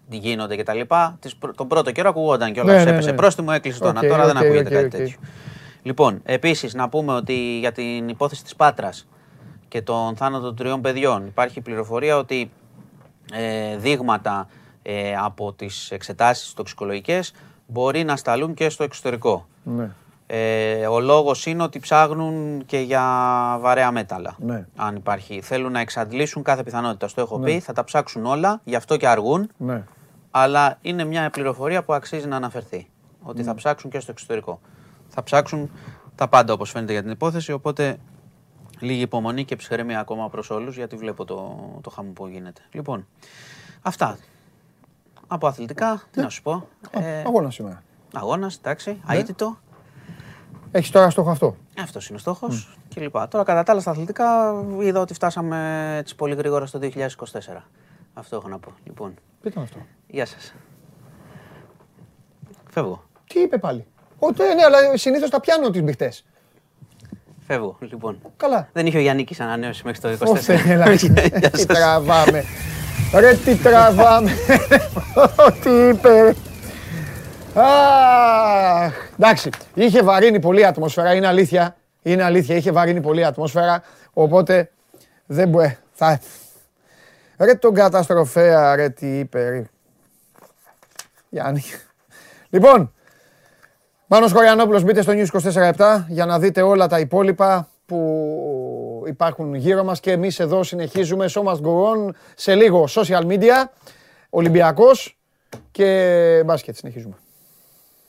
γίνονται και τα λοιπά. Τον πρώτο καιρό ακουγόταν και όλα τους έπεσε πρόστιμο, έκλεισε τώρα. Τώρα δεν ακούγεται κάτι τέτοιο. Λοιπόν, επίσης να πούμε ότι για την υπόθεση της Πάτρας και τον θάνατο 3 παιδιών υπάρχει πληροφορία ότι δείγματα από τις εξετάσεις τοξικολογικές μπορεί να σταλούν και στο εξωτερικό. Ο λόγος είναι ότι ψάχνουν και για βαρέα μέταλλα. Ναι. Αν υπάρχει. Θέλουν να εξαντλήσουν κάθε πιθανότητα. Στο έχω πει, θα τα ψάξουν όλα, γι' αυτό και αργούν. Ναι. Αλλά είναι μια πληροφορία που αξίζει να αναφερθεί. Ότι θα ψάξουν και στο εξωτερικό. Θα ψάξουν τα πάντα, όπως φαίνεται, για την υπόθεση. Οπότε λίγη υπομονή και ψυχραιμία ακόμα προς όλους, γιατί βλέπω το χαμό που γίνεται. Λοιπόν, αυτά. Από αθλητικά, τι να σου πω. Αγώνα σήμερα. Αγώνα, εντάξει, αίτητο. Έχεις τώρα στόχο αυτό. Αυτός είναι ο στόχος και λοιπά. Τώρα κατά τα άλλα στα αθλητικά είδα ότι φτάσαμε έτσι πολύ γρήγορα στο 2024. Αυτό έχω να πω. Λοιπόν. Πείτε μου αυτό. Γεια σας. Φεύγω. Τι είπε πάλι. Ναι, αλλά συνήθως τα πιάνω τις μπηχτές. Φεύγω, λοιπόν. Καλά. Δεν είχε ο Γιανίκης ανανέωση μέχρι το 2024. Τι τραβάμε. Ρε τι τραβάμε. Τι είπε. Αχ, εντάξει, είχε βαρύνει πολύ ατμόσφαιρα, είναι αλήθεια. Είναι αλήθεια, είχε βαρύνει πολύ ατμόσφαιρα, οπότε δεν μπορεί. Ρε τον καταστροφέα, ρε τι είπε, ρε. Γιάννη. Λοιπόν, Μάνος Χωριανόπουλος, μπείτε στο News 24/7 για να δείτε όλα τα υπόλοιπα που υπάρχουν γύρω μας και εμείς εδώ συνεχίζουμε. Show must go on, σε λίγο social media, Ολυμπιακός και μπάσκετ, συνεχίζουμε.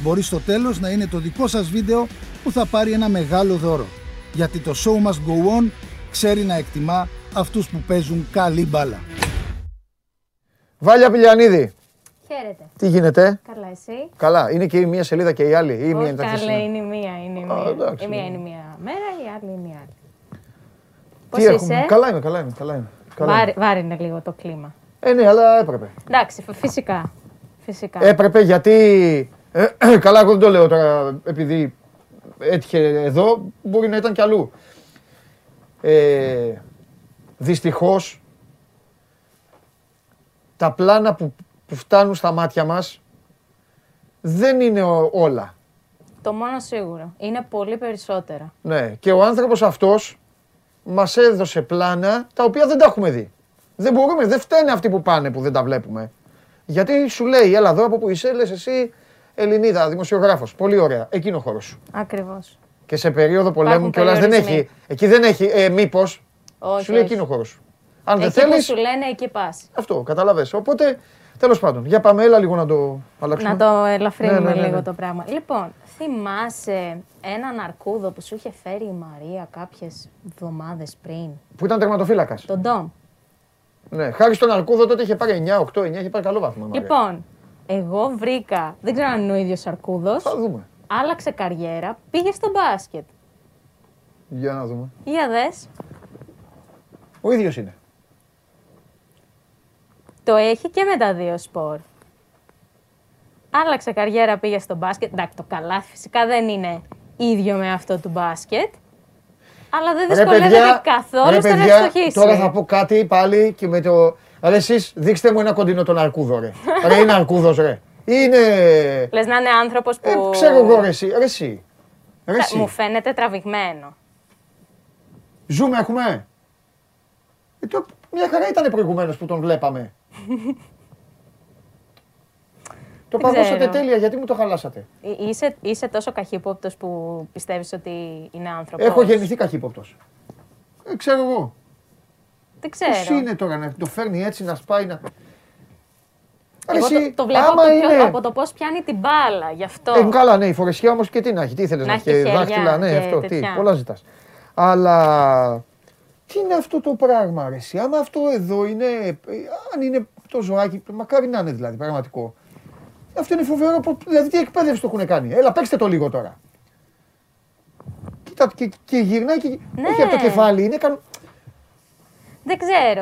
Μπορεί στο τέλος να είναι το δικό σας βίντεο που θα πάρει ένα μεγάλο δώρο. Γιατί το show must go on ξέρει να εκτιμά αυτούς που παίζουν καλή μπάλα. Βάλια Πηλιανίδη. Χαίρετε. Τι γίνεται? Καλά, εσύ? Καλά. Είναι και η μία σελίδα και η άλλη? Ή η μία? Όχι, καλά, είναι η μία. Είναι η μία. Η μία είναι μία μέρα, η άλλη είναι η άλλη. Πώς είσαι? Καλά είμαι, καλά είμαι. Βάρινε λίγο το κλίμα. Ναι, αλλά έπρεπε. Εντάξει, φυσικά. Έπρεπε γιατί... Καλά, εγώ δεν το λέω τώρα, επειδή έτυχε εδώ, μπορεί να ήταν κι αλλού. Δυστυχώς, τα πλάνα που φτάνουν στα μάτια μας δεν είναι όλα. Το μόνο σίγουρο. Είναι πολύ περισσότερα. Ναι, και ο άνθρωπος αυτός μας έδωσε πλάνα τα οποία δεν τα έχουμε δει. Δεν μπορούμε, δεν φταίνε αυτοί που πάνε που δεν τα βλέπουμε. Γιατί σου λέει, έλα εδώ από που είσαι, λες εσύ... Ελληνίδα, δημοσιογράφος. Πολύ ωραία. Εκείνο ο χώρος σου. Ακριβώς. Και σε περίοδο πολέμου κιόλας δεν έχει. Εκεί δεν έχει. Μήπως. Όχι. Σου λέει εκείνο ο χώρος σου. Αν δεν θέλεις. Σου λένε εκεί πας. Αυτό, καταλαβαίνεις. Οπότε, τέλος πάντων. Για πάμε, έλα λίγο να το αλλάξουμε. Να το ελαφρύνουμε λίγο το πράγμα. Λοιπόν, θυμάσαι έναν αρκούδο που σου είχε φέρει η Μαρία κάποιες εβδομάδες πριν? Που ήταν τερματοφύλακας. Τον Ντόμ. Ναι, χάρη στον αρκούδο τότε είχε πάρει 9, 8, 9, είχε πάρει καλό βάθμο. Λοιπόν. Εγώ βρήκα, δεν ξέρω αν είναι ο ίδιος αρκούδος. Θα δούμε. Άλλαξε καριέρα, πήγε στο μπάσκετ. Για να δούμε. Για δες. Ο ίδιος είναι. Το έχει και με τα δύο σπορ. Άλλαξε καριέρα, πήγε στο μπάσκετ. Εντάξει, το καλάθι φυσικά δεν είναι ίδιο με αυτό του μπάσκετ. Αλλά δεν δυσκολεύεται καθόλου στο να ευστοχήσει. Τώρα θα πω κάτι πάλι και με το. Ρε εσείς δείξτε μου ένα κοντινό τον Αρκούδο, ρε. Ρε είναι Αρκούδος, ρε. Είναι. Λες να είναι άνθρωπος που. Ξέρω εγώ, ρε εσύ. Μου φαίνεται τραβηγμένο. Ζούμε, έχουμε. Μια χαρά ήταν προηγουμένως που τον βλέπαμε. Το παγώσατε τέλεια, γιατί μου το χαλάσατε. Είσαι τόσο καχύποπτος που πιστεύεις ότι είναι άνθρωπος. Έχω γεννηθεί καχύποπτος. Ξέρω εγώ. Δεν ξέρω. Πώς είναι τώρα να το φέρνει έτσι, να σπάει, να... Εγώ το βλέπω από το πώς πιάνει την μπάλα, γι' αυτό. Καλά, ναι, η φορεσιά όμως και τι να έχει, τι ήθελες να έχει, και δάχτυλα, ναι, αυτό, τι, πολλά ζητάς. Αλλά... Τι είναι αυτό το πράγμα, αρέσει. Άμα αυτό εδώ είναι, αν είναι το ζωάκι, μακάρι να είναι δηλαδή, πραγματικό. Αυτό είναι φοβερό, δηλαδή τι εκπαίδευση το έχουν κάνει. Έλα, παίξτε το λίγο τώρα. Κοίτα, και γυρνάει και ναι. Όχι από το κεφάλι, είναι καν...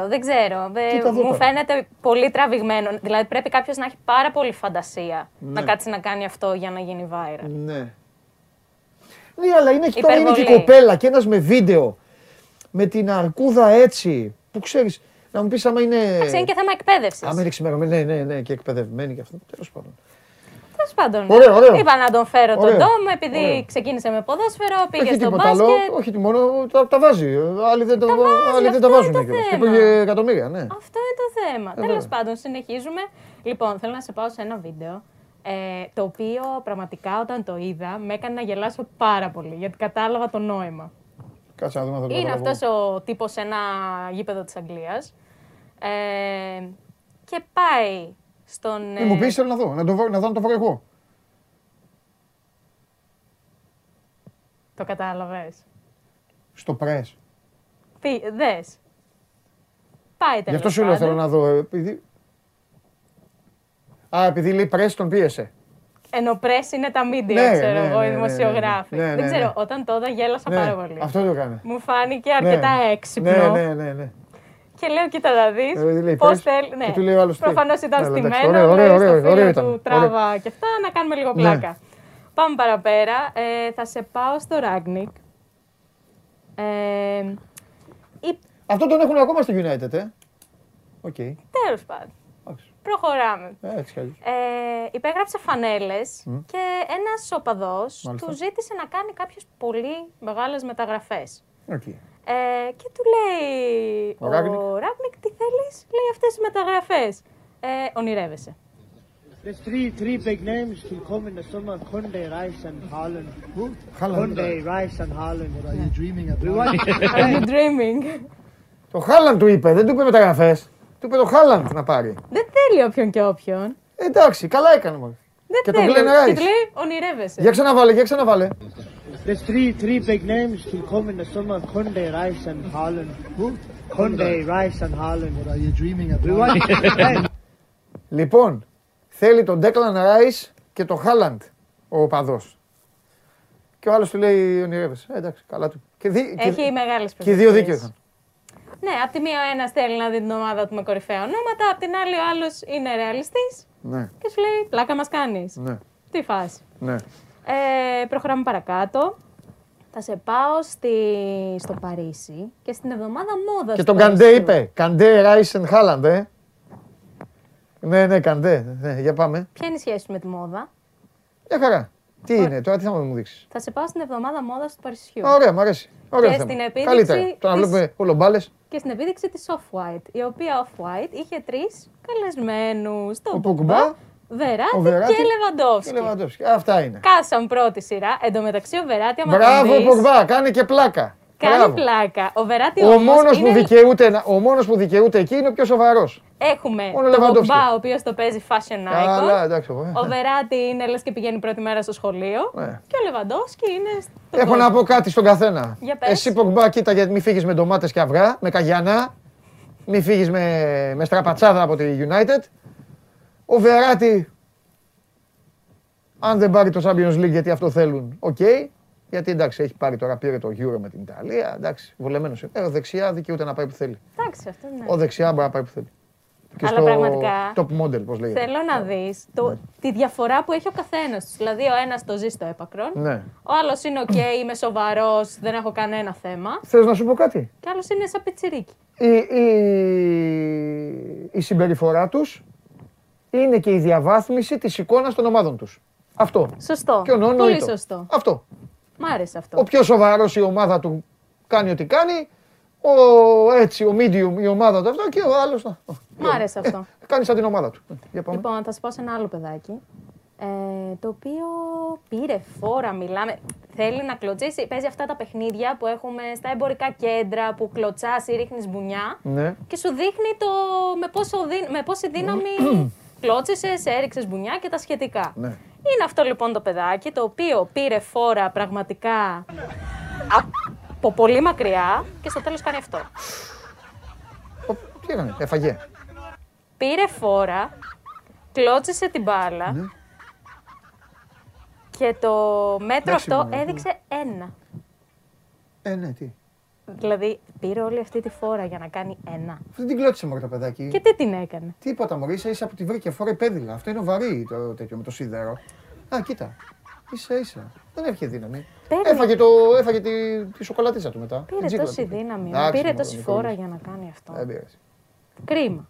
Δεν ξέρω. Μου φαίνεται πολύ τραβηγμένο. Δηλαδή πρέπει κάποιος να έχει πάρα πολύ φαντασία ναι. να κάτσει να κάνει αυτό για να γίνει viral. Ναι, αλλά είναι και, τώρα είναι και η κοπέλα και ένας με βίντεο. Με την αρκούδα έτσι, που ξέρεις, να μου πεις άμα είναι... Εντάξει, είναι και θέμα εκπαίδευσης. Άμα είναι ξημερωμένη, ναι, και εκπαιδευμένη και αυτό, τέλος πάντων. Ωραίο. Είπα να τον φέρω τον Ντόμ, επειδή ξεκίνησε με ποδόσφαιρο, πήγε στο μπάσκετ. Όχι μόνο, τα βάζει, άλλοι δεν τα βάζουν. Και πήγε εκατομμύρια, ναι. Αυτό είναι το θέμα. Τέλος πάντων, συνεχίζουμε. Λοιπόν, θέλω να σε πάω σε ένα βίντεο. Το οποίο πραγματικά όταν το είδα, με έκανε να γελάσω πάρα πολύ, γιατί κατάλαβα το νόημα. Είναι αυτός ο τύπος σε ένα γήπεδο της Αγγλίας και πάει στον... Μην μου πεις, θέλω να δω, να το βρω εγώ. Το κατάλαβες. Στο πρες. Τι, δες. Πάει τελικά. Γι' αυτό σου λέω θέλω να δω, επειδή... Α, επειδή λέει πρες τον πίεσε. Ενώ πρέσ είναι τα media, ξέρω εγώ, οι δημοσιογράφοι. Δεν ξέρω, όταν τότε γέλασα πάρα πολύ. Αυτό το έκανε. Μου φάνηκε αρκετά έξυπνο. Ναι. Και λέω, κοίτα να δεις, πώς θέλει. Ναι, προφανώς ήταν στημένο, στο φίλο του τράβα και αυτά, να κάνουμε λίγο πλάκα. Πάμε παραπέρα, θα σε πάω στο Ράγνικ. Αυτό τον έχουν ακόμα στο United, Τέλος πάντων. Προχωράμε. Υπέγραψε φανέλες και ένας οπαδός του ζήτησε να κάνει κάποιες πολύ μεγάλες μεταγραφές. Και του λέει ο Ράγνικ, τι θέλεις, λέει αυτές τις μεταγραφές. Ονειρεύεσαι. There's three big names to come in the summer: Kunde, Rice, and Haaland. Who? Kunde, Rice, and Haaland. Are you dreaming? Are you dreaming? Το Χάλαντ του είπε, δεν του είπε μεταγραφές. Του είπε το Χάλαντ να πάρει. Δεν θέλει όποιον και όποιον. Εντάξει, καλά έκανε μόνο. Και τον κλαίνε Ράις. Και λέει, ονειρεύεσαι. Για ξαναβάλε. There's three big names to come in the summer: Kunde, Rice, and Haaland. Who? Kunde, Rice, and Haaland. What are you dreaming about? Λοιπόν, θέλει τον Declan Rice και τον Χάλαντ ο οπαδός. Και ο άλλος του λέει, ονειρεύεσαι. Εντάξει, καλά του. Έχει μεγάλες προσδοκίες. Και δύο δίκαιο είχαν. Ναι, απ' τη μία ο ένας θέλει να δει την ομάδα του με κορυφαία ονόματα, απ' την άλλη ο άλλος είναι ρεαλιστής και σου λέει πλάκα μας κάνεις. Ναι. Τι φάση. Ναι. Προχωράμε παρακάτω. Θα σε πάω στο Παρίσι και στην εβδομάδα μόδας. Και τον Καντέ είπε. Καντέ, Ράις εν Χάλαντ, Ναι, Καντέ. Ναι, για πάμε. Ποια είναι η σχέση με τη μόδα? Μια χαρά. Τι είναι, τώρα τι θα μου δείξεις. Θα σε πάω στην εβδομάδα μόδας του Παρισιού. Ωραία, μου αρέσει. Και στην επίδειξη. Τώρα βλέπουμε κολομπάλες. Και στην επίδειξη της Off-White. Η οποία Off-White είχε τρεις καλεσμένους. Τον Πογμπά, Βεράτη και Λεβαντόφσκι. Αυτά είναι. Κάσαν πρώτη σειρά. Εν τω μεταξύ, ο Βεράτη αμαρτυρίζει. Μπράβο, Πογμπά, κάνει και πλάκα. Κάνει πλάκα. Ο Βεράτη ο μόνος που δικαιούται εκεί είναι ο πιο σοβαρός. Έχουμε τον Πογμπά, ο οποίος το παίζει fashion icon. Ο Βεράτη είναι λες και πηγαίνει πρώτη μέρα στο σχολείο. Και ο Λεβαντόφσκι είναι. Έχω να πω κάτι στον καθένα. Εσύ, Πογμπά, κοίτα γιατί μη φύγεις με ντομάτες και αυγά, με καγιανά. Μη φύγεις με στραπατσάδα από τη United. Ο Βεράτη, αν δεν πάρει το Champions League γιατί αυτό θέλουν, οκ. Γιατί εντάξει, έχει πάρει τώρα, πήρε το Euro με την Ιταλία. Εντάξει, βολεμένος. Ο δεξιά δικαιούται να πάει που θέλει. Εντάξει, αυτό ναι. Ο δεξιά μπορεί να πάει που θέλει. και αλλά πραγματικά top model, πώς λέγεται. Θέλω να δεις τη διαφορά που έχει ο καθένας τους. Δηλαδή, ο ένας το ζει στο έπακρον, ναι. Ο άλλος είναι οκ, είμαι σοβαρός, δεν έχω κανένα θέμα. Θες να σου πω κάτι? Και άλλος είναι σαν πιτσιρίκι. Η συμπεριφορά τους είναι και η διαβάθμιση της εικόνας των ομάδων τους. Αυτό. Σωστό. Πολύ σωστό. Αυτό. Μ' άρεσε αυτό. Ο πιο σοβαρός η ομάδα του κάνει ό,τι κάνει. Ο medium, η ομάδα του αυτό και ο άλλος. Μ' άρεσε αυτό. Κάνει σαν την ομάδα του. Λοιπόν, θα σας πω σε ένα άλλο παιδάκι. Το οποίο πήρε φόρα, μιλάμε. Θέλει να κλωτσίσει. Παίζει αυτά τα παιχνίδια που έχουμε στα εμπορικά κέντρα που κλωτσάς ή ρίχνεις μπουνιά. Ναι. Και σου δείχνει με πόση δύναμη κλώτσισες, έριξες μπουνιά και τα σχετικά. Ναι. Είναι αυτό λοιπόν το παιδάκι το οποίο πήρε φόρα πραγματικά από πολύ μακριά και στο τέλος κάνει αυτό. Τι έκανε, έφαγε. Πήρε φόρα, κλώτσισε την μπάλα ναι. Και το μέτρο αυτό έδειξε ένα. Ναι, τι. Δηλαδή πήρε όλη αυτή τη φόρα για να κάνει ένα. Αυτή την κλώτησε μωρέ το παιδάκι. Και τι την έκανε? Τίποτα μωρέ, ίσα ίσα από τη βρήκε φόρα η πέδιλα. Αυτό είναι βαρύ το τέτοιο με το σίδερο. Α, κοίτα. Ίσα ίσα. Δεν έρχεται δύναμη. Έφαγε τη σοκολατίσα του μετά. Πήρε τόση δύναμη, πήρε τόση φόρα για να κάνει αυτό. Κρίμα.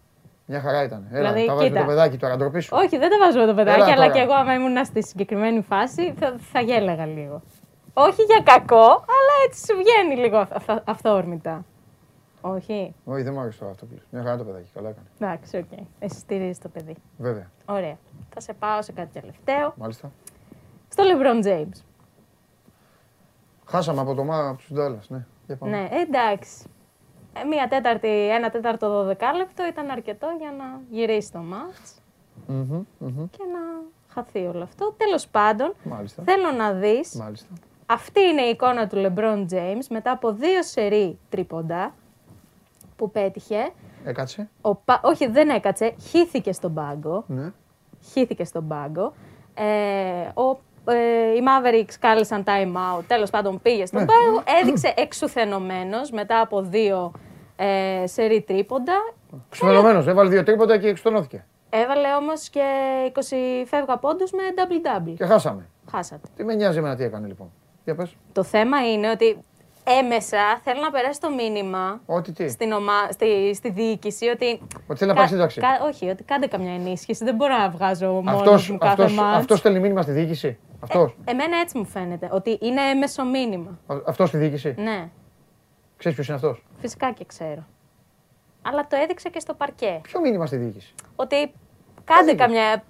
Μια χαρά ήταν. Έλα, δηλαδή, τα βάζω με το παιδάκι τώρα, ντροπή σου. Όχι, δεν τα βάζω με το παιδάκι, έλα, αλλά κι εγώ άμα ήμουν στη συγκεκριμένη φάση θα γέλαγα λίγο. Όχι για κακό, αλλά έτσι σου βγαίνει λίγο αυθόρμητα. Όχι. Όχι, δεν μου άρεσε αυτό που λες. Μια χαρά το παιδάκι, καλά έκανε. Εντάξει, οκ. Εσύ στηρίζεις το παιδί. Βέβαια. Ωραία. Θα σε πάω σε κάτι τελευταίο. Μάλιστα. Στο LeBron James. Χάσαμε από το μάνα του Ντάλλας, ναι. Ναι, εντάξει. Ένα τέταρτο 12 λεπτό ήταν αρκετό για να γυρίσει το μάτς και να χαθεί όλο αυτό. Τέλος πάντων, μάλιστα. Θέλω να δεις, μάλιστα. Αυτή είναι η εικόνα του LeBron James μετά από 2 σερί τρίποντα που πέτυχε. Έκατσε. Όχι, δεν έκατσε, χύθηκε στον πάγκο. Ναι. Χύθηκε στον πάγκο. Οι Mavericks κάλεσαν time out, τέλος πάντων πήγε στον πάγκο, έδειξε εξουθενωμένος μετά από 2 σερί τρίποντα. Εξουθενωμένος, έβαλε 2 τρίποντα και εξουθενώθηκε. Έβαλε όμως και 20 φεύγα πόντους με double-double. Και χάσαμε. Χάσατε. Τι με νοιάζει εμένα τι έκανε λοιπόν. Για πες. Το θέμα είναι ότι έμεσα θέλω να περάσει το μήνυμα στη διοίκηση ότι. Ότι θέλει να πάρει σύνταξη. Όχι, ότι κάντε καμιά ενίσχυση. Δεν μπορώ να βγάζω μόνος μου κάθε μάτς. Αυτός θέλει μήνυμα στη διοίκηση. Εμένα έτσι μου φαίνεται. Ότι είναι έμεσο μήνυμα. Αυτός στη διοίκηση. Ναι. Ξέρεις ποιος είναι αυτός? Φυσικά και ξέρω. Αλλά το έδειξε και στο παρκέ. Ποιο μήνυμα στη διοίκηση? Ότι κάντε καμιά.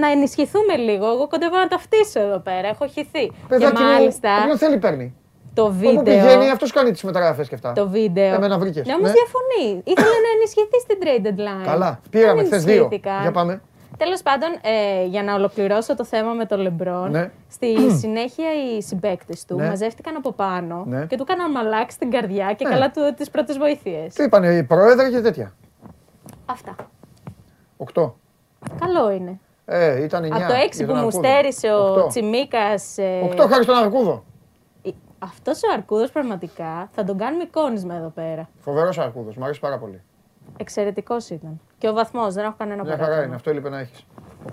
Να ενισχυθούμε λίγο. Εγώ κοντεύω να ταυτίσω εδώ πέρα. Έχω χυθεί. Και μάλιστα. Ποιον θέλει παίρνει. Το βίντεο. Όπου πηγαίνει, αυτός κάνει τις μεταγραφές και αυτά. Το βίντεο. Εμένα βρήκες. Ναι, όμως διαφωνεί. Ήθελε να ενισχυθεί στην trade deadline. Καλά. Πήραμε χθες 2. Για πάμε. Τέλος πάντων, για να ολοκληρώσω το θέμα με τον LeBron, ναι. Στη συνέχεια οι συμπαίκτες του μαζεύτηκαν από πάνω και του κάναν μαλάξει την καρδιά και καλά τις πρώτες βοήθειες. Τι είπανε, η πρόεδρε και τέτοια. Αυτά. 8. Καλό είναι. Ήταν 9. Από το 6 που μου στέρισε ο Τσιμίκας. 8 χάρη στον Αρκούδο. Αυτός ο Αρκούδος πραγματικά θα τον κάνουμε εικόνισμα εδώ πέρα. Φοβερός Αρκούδος, μου αρέσει πάρα πολύ. Εξαιρετικός ήταν. Και ο βαθμός, δεν έχω κανένα παράπονο. Μια χαρά είναι, αυτό έλειπε να έχεις.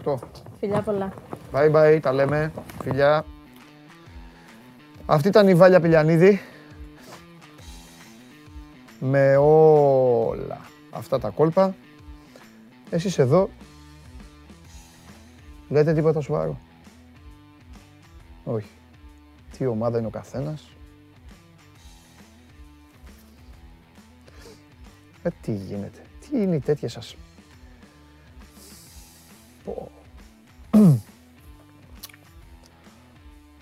8. Φιλιά πολλά. Bye bye, τα λέμε. Φιλιά. Αυτή ήταν η Βάλια Πηλιανίδη. Με όλα αυτά τα κόλπα. Εσείς εδώ λέτε τίποτα σοβαρό? Όχι. Τι ομάδα είναι ο καθένας. Τι γίνεται, τι είναι οι τέτοιες σας.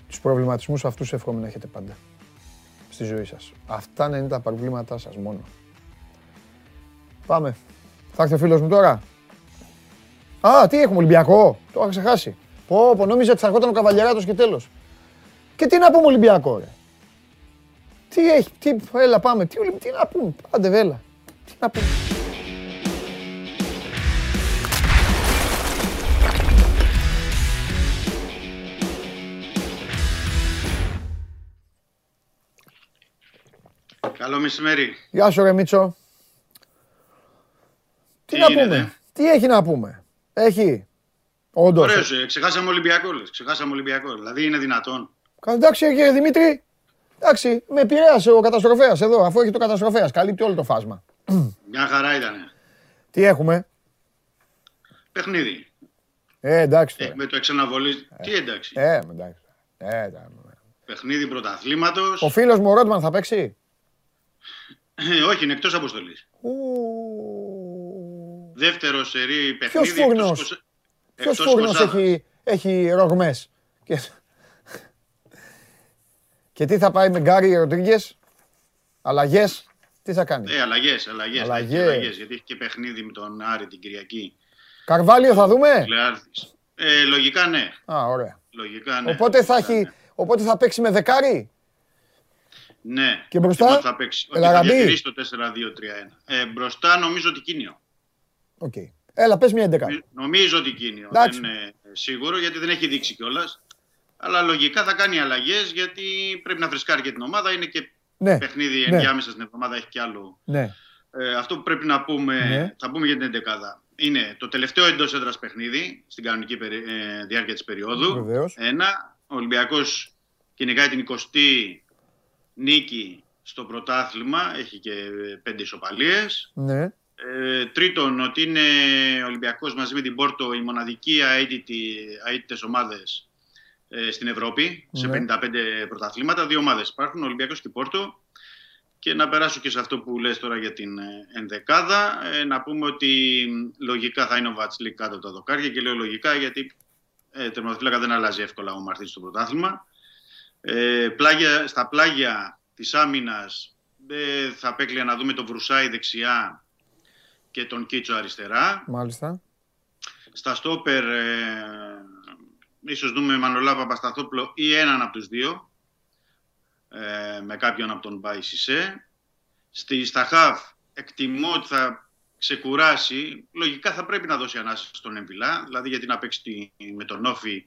Τους προβληματισμούς αυτούς εύχομαι να έχετε πάντα στη ζωή σας. Αυτά είναι τα προβλήματά σας μόνο. Πάμε. Θα έρθει ο φίλος μου τώρα. Α, τι έχουμε, Ολυμπιακό. Το είχα ξεχάσει. Πω, νόμιζα ότι θα έρχονταν ο Καβαλιαράτος και τέλος. Και τι να πούμε Ολυμπιακό, ρε. Τι έχει, έλα πάμε, τι να πούμε, άντε βέλα. Τι να πούμε. Καλό μεσημέρι. Γεια σου ρε Μίτσο. Τι να πούμε. Τι έχει να πούμε. Έχει. Όντως. Ξεχάσαμε Ολυμπιακό, λες. Ξεχάσαμε Ολυμπιακό. Δηλαδή είναι δυνατόν. Εντάξει, Δημήτρη. Εντάξει, με επηρέασε ο καταστροφέας εδώ. Αφού έχει το καταστροφέας, καλύπτει όλο το φάσμα. Μια χαρά ήτανε. Τι έχουμε. Παιχνίδι. Εντάξει. Με το εξαναβολή. Τι εντάξει. Εντάξει. Παιχνίδι πρωταθλήματος. Ο φίλος μου ο Ρότμαν θα παίξει. Όχι, είναι εκτός αποστολής. Δεύτερο σερί παιχνίδι. Ποιος φούρνος έχει ρογμές. Και τι θα πάει με Γκάρι Ροντρίγκες. Αλλαγές. Τι θα κάνει. Αλλαγές. Γιατί έχει και παιχνίδι με τον Άρη την Κυριακή. Καρβάλιο θα δούμε. Λογικά ναι. Ωραία. Λογικά ναι. Οπότε θα παίξει με δεκάρι. Ναι. Και μπροστά θα παίξει. Θα διατηρήσει το 4-2-3-1. Μπροστά νομίζω ότι Κίνιο. Οκ. Έλα, πες μια 11. Νομίζω ότι Κίνιο. Δεν είναι σίγουρο γιατί δεν έχει δείξει κιόλας. Αλλά λογικά θα κάνει αλλαγές γιατί πρέπει να φρεσκάρει και την ομάδα. Είναι και παιχνίδι ενδιάμεσα στην εβδομάδα. Έχει κι άλλο. Αυτό που πρέπει να πούμε, θα πούμε για την 11. Είναι το τελευταίο εντός έδρας παιχνίδι στην κανονική διάρκεια της περίοδου. Βεβαίως. Ένα, ο Ολυμπιακός κυνηγάει την 20η νίκη στο πρωτάθλημα, έχει και 5 ισοπαλίες. Ναι. Τρίτον, ότι είναι ο Ολυμπιακός μαζί με την Πόρτο η μοναδική αίτητες ομάδες στην Ευρώπη, σε 55 πρωταθλήματα. Δύο ομάδες υπάρχουν, ο Ολυμπιακός και η Πόρτο. Και να περάσω και σε αυτό που λες τώρα για την ενδεκάδα. Να πούμε ότι λογικά θα είναι ο Βατσλίκ κάτω από τα δοκάρια. Και λέω λογικά γιατί τερματοφύλακα δεν αλλάζει εύκολα ο Μαρτίνς στο πρωτάθλημα. Στα πλάγια της άμυνας θα παίξει να δούμε τον Βρουσάη δεξιά και τον Κίτσο αριστερά. Μάλιστα. Στα στόπερ ίσως δούμε Μανολά Παπασταθόπουλο ή έναν από τους δύο. Με κάποιον από τον Μπάι Σισε. Στα χαφ εκτιμώ ότι θα ξεκουράσει. Λογικά θα πρέπει να δώσει ανάση στον Εμβιλά. Δηλαδή γιατί να παίξει με τον Όφη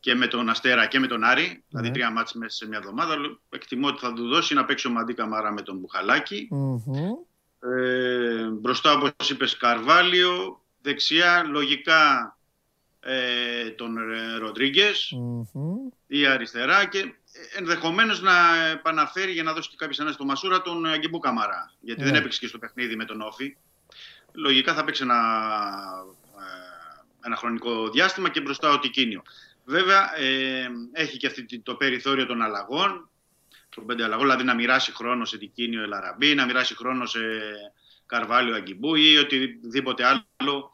και με τον Αστέρα και με τον Άρη. Δηλαδή 3 μάτς μέσα σε μια εβδομάδα. Εκτιμώ ότι θα του δώσει να παίξει ο Μαντί Καμάρα με τον Μπουχαλάκη. Μπροστά όπως είπες Καρβάλιο. Δεξιά λογικά τον Ροντρίγκες ή αριστερά και ενδεχομένως να επαναφέρει για να δώσει και κάποιες ανάσεις στο Μασούρα τον Αγκιμπού Καμαρά γιατί δεν έπαιξε και στο παιχνίδι με τον Όφη. Λογικά θα παίξει ένα χρονικό διάστημα και μπροστά ο Τικίνιο. Βέβαια έχει και αυτή το περιθώριο των αλλαγών, των 5 αλλαγών, δηλαδή να μοιράσει χρόνο σε Τικίνιο Ελαραμπή, να μοιράσει χρόνο σε Καρβάλιο Αγκιμπού ή οτιδήποτε άλλο.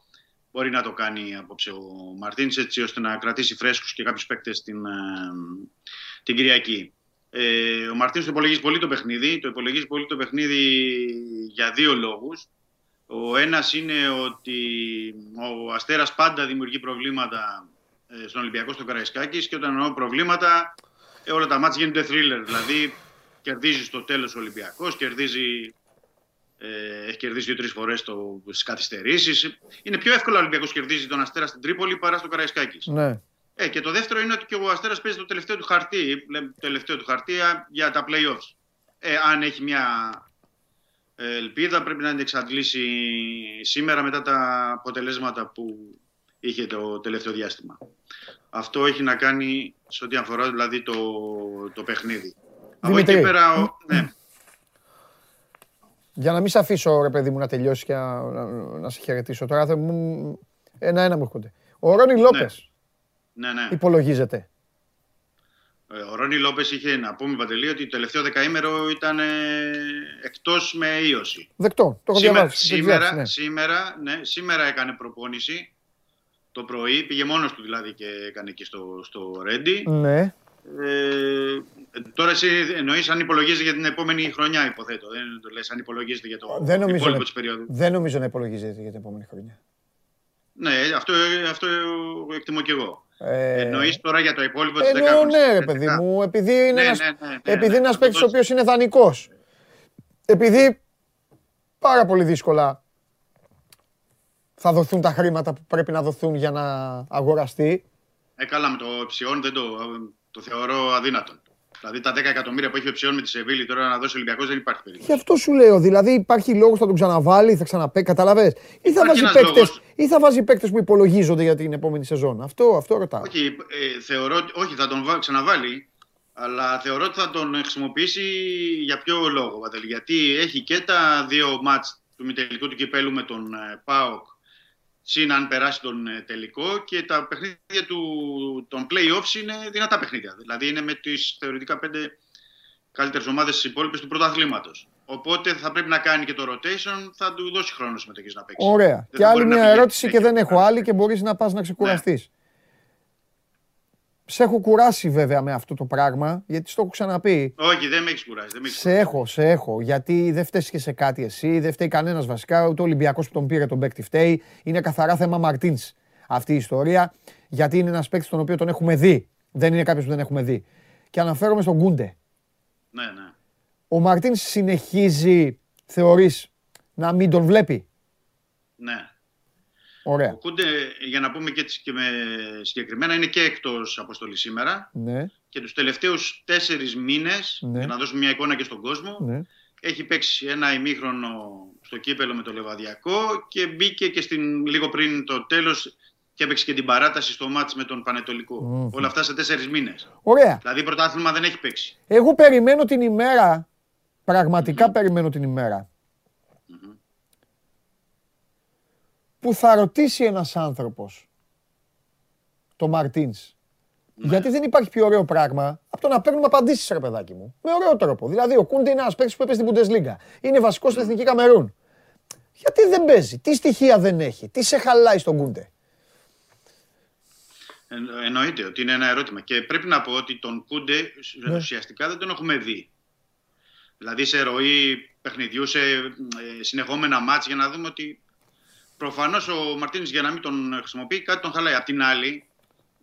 Μπορεί να το κάνει απόψε ο Μαρτίνς έτσι ώστε να κρατήσει φρέσκους και κάποιους παίκτες την Κυριακή. Ο Μαρτίνς το υπολογίζει πολύ το παιχνίδι. Το υπολογίζει πολύ το παιχνίδι για δύο λόγους. Ο ένας είναι ότι ο Αστέρας πάντα δημιουργεί προβλήματα στον Ολυμπιακό, στο Καραϊσκάκης και όταν εννοώ προβλήματα όλα τα μάτς γίνονται θρίλερ. Δηλαδή κερδίζει στο τέλος ο Ολυμπιακός, κερδίζει... Έχει κερδίσει 2-3 φορές στις καθυστερήσεις. Είναι πιο εύκολο ο Ολυμπιακός κερδίζει τον Αστέρα στην Τρίπολη παρά στο Καραϊσκάκης. Ναι. Και το δεύτερο είναι ότι και ο Αστέρας παίζει το τελευταίο του χαρτί, για τα play-offs. Αν έχει μια ελπίδα, πρέπει να την εξαντλήσει σήμερα μετά τα αποτελέσματα που είχε το τελευταίο διάστημα. Αυτό έχει να κάνει σε ό,τι αφορά δηλαδή το παιχνίδι. Από εκεί πέρα. Για να μην σε αφήσω, ρε παιδί μου, να τελειώσει και να σε χαιρετήσω. Τώρα ένα-ένα μου έρχονται. Ο Ρόνι Λόπες υπολογίζεται. Ο Ρόνι Λόπες είχε να πούμε, Παντελή, ότι το τελευταίο δεκαήμερο ήταν εκτός με ίωση. Δεκτό, το έχω διαβάσει. Σήμερα έκανε προπόνηση το πρωί, πήγε μόνος του δηλαδή και έκανε εκεί στο Ρέντι. Ναι. Τώρα εσύ εννοείς αν υπολογίζεται για την επόμενη χρονιά, υποθέτω. Δεν το λες αν υπολογίζεται για το υπόλοιπο της περίοδου. Δεν νομίζω να υπολογίζεται για την επόμενη χρονιά. Ναι, αυτό εκτιμώ κι εγώ. Εννοείς τώρα για το υπόλοιπο της δεκαετίας. Ναι, ρε παιδί μου, επειδή είναι ένας παίκτης ο οποίος είναι δανεικός. Επειδή πάρα πολύ δύσκολα θα δοθούν τα χρήματα που πρέπει να δοθούν για να αγοραστεί. Καλά, με το ψιόν δεν το θεωρώ αδύνατον. Δηλαδή τα 10 εκατομμύρια που έχει ψηλώσει με τη Σεβίλη τώρα να δώσει ο Ολυμπιακός δεν υπάρχει περίπτωση. Γι' αυτό σου λέω. Δηλαδή υπάρχει λόγος να τον ξαναβάλει, θα ξαναπέξει, καταλαβες. Ή θα βάζει παίκτες που υπολογίζονται για την επόμενη σεζόν. Αυτό ρωτάω. Όχι, όχι, θα τον ξαναβάλει. Αλλά θεωρώ ότι θα τον χρησιμοποιήσει για ποιο λόγο. Γιατί έχει και τα δύο μάτς του μητελικού του κυπέλου με τον ΠΑΟΚ, συν αν περάσει τον τελικό, και τα παιχνίδια των play-offs είναι δυνατά παιχνίδια. Δηλαδή είναι με τις θεωρητικά 5 καλύτερες ομάδες της υπόλοιπης του πρωταθλήματος. Οπότε θα πρέπει να κάνει και το rotation, θα του δώσει χρόνο συμμετοχής να παίξει. Ωραία. Και άλλη μια ερώτηση και δεν έχω άλλη και μπορείς να πας να ξεκουραστείς. Σε έχω κουράσει βέβαια με αυτό το πράγμα, γιατί στο έχω ξαναπεί. Όχι, δεν με έχεις κουράσει. Σε έχω. Γιατί δεν φταίει και σε κάτι εσύ, δεν φταίει κανένας βασικά, ούτε ο Ολυμπιακός που τον πήρε τον παίκτη φταίει. Είναι καθαρά θέμα Μαρτίνς αυτή η ιστορία, γιατί είναι ένας παίκτης τον οποίο τον έχουμε δει. Δεν είναι κάποιος που δεν έχουμε δει. Και αναφέρομαι στον Γκούντε. Ναι, ναι. Ο Μαρτίνς συνεχίζει, θεωρείς, να μην τον βλέπει. Ναι. Ωραία. Ο Κούντε, για να πούμε και με συγκεκριμένα, είναι και εκτός αποστολής σήμερα. Ναι. Και τους τελευταίους 4 μήνες, ναι, για να δώσουμε μια εικόνα και στον κόσμο, ναι, έχει παίξει ένα ημίχρονο στο κύπελο με το Λεβαδιακό και μπήκε και λίγο πριν το τέλος και έπαιξε και την παράταση στο μάτς με τον Πανετολικό. Όλα αυτά σε 4 μήνες. Ωραία. Δηλαδή πρωτάθλημα δεν έχει παίξει. Εγώ περιμένω την ημέρα, πραγματικά περιμένω την ημέρα, που θα ρωτήσει ένας άνθρωπος το Μαρτίνς. Ναι. Γιατί δεν υπάρχει πιο ωραίο πράγμα από το να παίρνουμε απαντήσεις, ρε παιδάκι μου. Με ωραίο τρόπο. Δηλαδή, ο Κούντε είναι ένας παίκτης που έπαιζε στην Bundesliga. Είναι βασικός στην Εθνική Καμερούν. Γιατί δεν παίζει, τι στοιχεία δεν έχει, τι σε χαλάει στον Κούντε. Εννοείται ότι είναι ένα ερώτημα. Και πρέπει να πω ότι τον Κούντε ουσιαστικά δεν τον έχουμε δει. Δηλαδή, σε ροή παιχνιδιού, σε συνεχόμενα μάτς, για να δούμε ότι. Προφανώς ο Μαρτίνης για να μην τον χρησιμοποιεί κάτι τον χαλάει. Απ' την άλλη,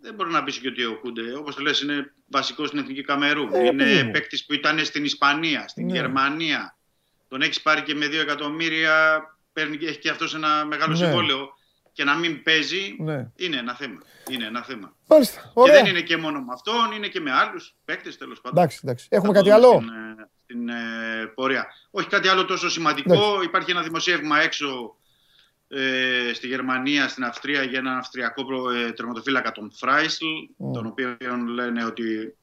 δεν μπορεί να πεις και ότι ο Κούντε, όπως το λες, είναι βασικός στην Εθνική Καμερούν. Είναι παίκτης που ήταν στην Ισπανία, στην Γερμανία. Τον έχεις πάρει και με 2 εκατομμύρια, έχει και αυτός ένα μεγάλο συμβόλαιο. Και να μην παίζει είναι ένα θέμα. Μάλιστα. Και δεν είναι και μόνο με αυτόν, είναι και με άλλους παίκτες τέλος πάντων. Εντάξει. Έχουμε κάτι άλλο. Στην πορεία. Όχι κάτι άλλο τόσο σημαντικό. Υπάρχει ένα δημοσίευμα έξω. Στη Γερμανία, στην Αυστρία, για έναν αυστριακό τερματοφύλακα, τον Φράισλ, τον οποίο λένε ότι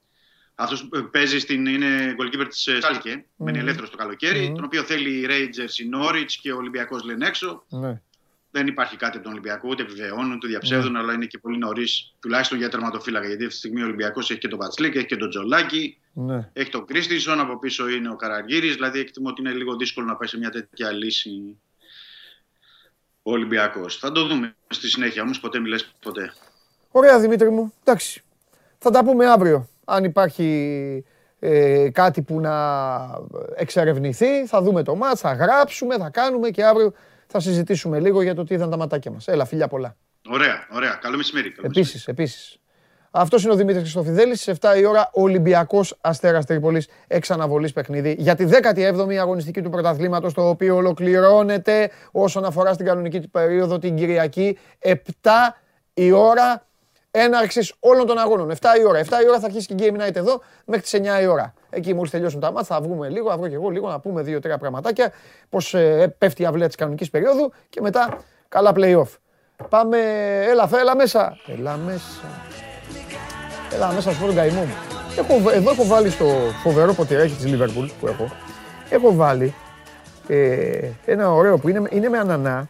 αυτός παίζει είναι goalkeeper της Σάλκε, μένει ελεύθερος το καλοκαίρι, τον οποίο θέλει οι Rangers, οι Norwich και ο Ολυμπιακός λένε έξω. Δεν υπάρχει κάτι από τον Ολυμπιακό, ούτε επιβεβαιώνουν, ούτε διαψεύδουν, αλλά είναι και πολύ νωρίς, τουλάχιστον για τερματοφύλακα. Γιατί αυτή τη στιγμή ο Ολυμπιακός έχει και τον Πατσλίκ, έχει και τον Τζολάκη, έχει τον Κρίστινσον, από πίσω είναι ο Καραγκύρης. Δηλαδή εκτιμώ ότι είναι λίγο δύσκολο να πάει σε μια τέτοια λύση ο Ολυμπιακός. Θα το δούμε στη συνέχεια, όμως ποτέ μιλές ποτέ. Ωραία, Δημήτρη μου. Εντάξει. Θα τα πούμε αύριο. Αν υπάρχει κάτι που να εξερευνηθεί, θα δούμε το μάτς, θα γράψουμε, θα κάνουμε και αύριο θα συζητήσουμε λίγο για το τι είδαν τα ματάκια μας. Έλα, φιλιά πολλά. Ωραία. Καλό μεσημέρι. Επίσης. Αυτός είναι ο Δημήτρης Χριστοφιδέλης. Στις 7 η ώρα Ολυμπιακός Αστέρας Τρίπολης, εξαναβολής παιχνίδι για τη 17η αγωνιστική του πρωταθλήματος, το οποίο ολοκληρώνεται όσον αφορά στην κανονική του περίοδο την Κυριακή 7 η ώρα έναρξης όλων των αγώνων. 7 η ώρα θα αρχίσει και Game Night εδώ μέχρι τις 9 η ώρα. Εκεί μόλις τελειώσουν τα μάτς θα βγούμε λίγο, αύριο και εγώ λίγο να πούμε 2-3 πραγματάκια, πως πέφτει η αυλαία της κανονικής περίοδου και μετά καλά play-off. Πάμε, έλα μέσα στον καημό μου. Εδώ έχω βάλει στο φοβερό ποτηράκι της Liverpool που έχω βάλει ένα ωραίο που είναι με ανανά.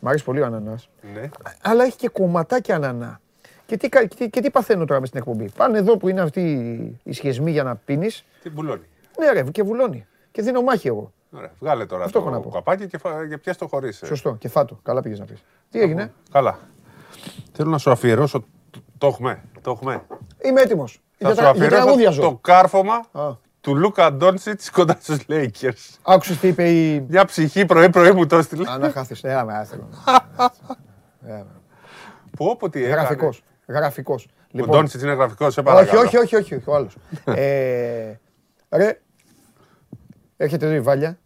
Μ' αρέσει πολύ ο ανανάς. Ναι. Αλλά έχει και κομματάκια ανανά. Και τι παθαίνω τώρα μες στην εκπομπή. Πάνε εδώ που είναι αυτοί οι σχεσμοί για να πίνεις. Τι βουλώνει. Ναι ρε, και βουλώνει. Και δίνω μάχη εγώ. Ωραία, βγάλε τώρα αυτό το καπάκι και πιάσ' το χωρίς. Σωστό, και φάτο. Καλά πήγες να πεις. Τι έγινε. Καλά. Θέλω να σου αφιερώσω. Το έχουμε. Είμαι έτοιμος. Θα σου αφιερώσω το κάρφωμα του Λούκα Ντόντσιτς κοντά στους Λέικερς. Άκουσες τι είπε η... Μια ψυχή πρωί μου το έστειλε. Αναχάθησε. Έλα με άθελο. Που όποτε έκανε. Γραφικός. Ο Ντόντσιτς είναι γραφικός, σε παρακαλώ. Όχι, ο άλλος. Ρε, έρχεται εδώ η Βάλια.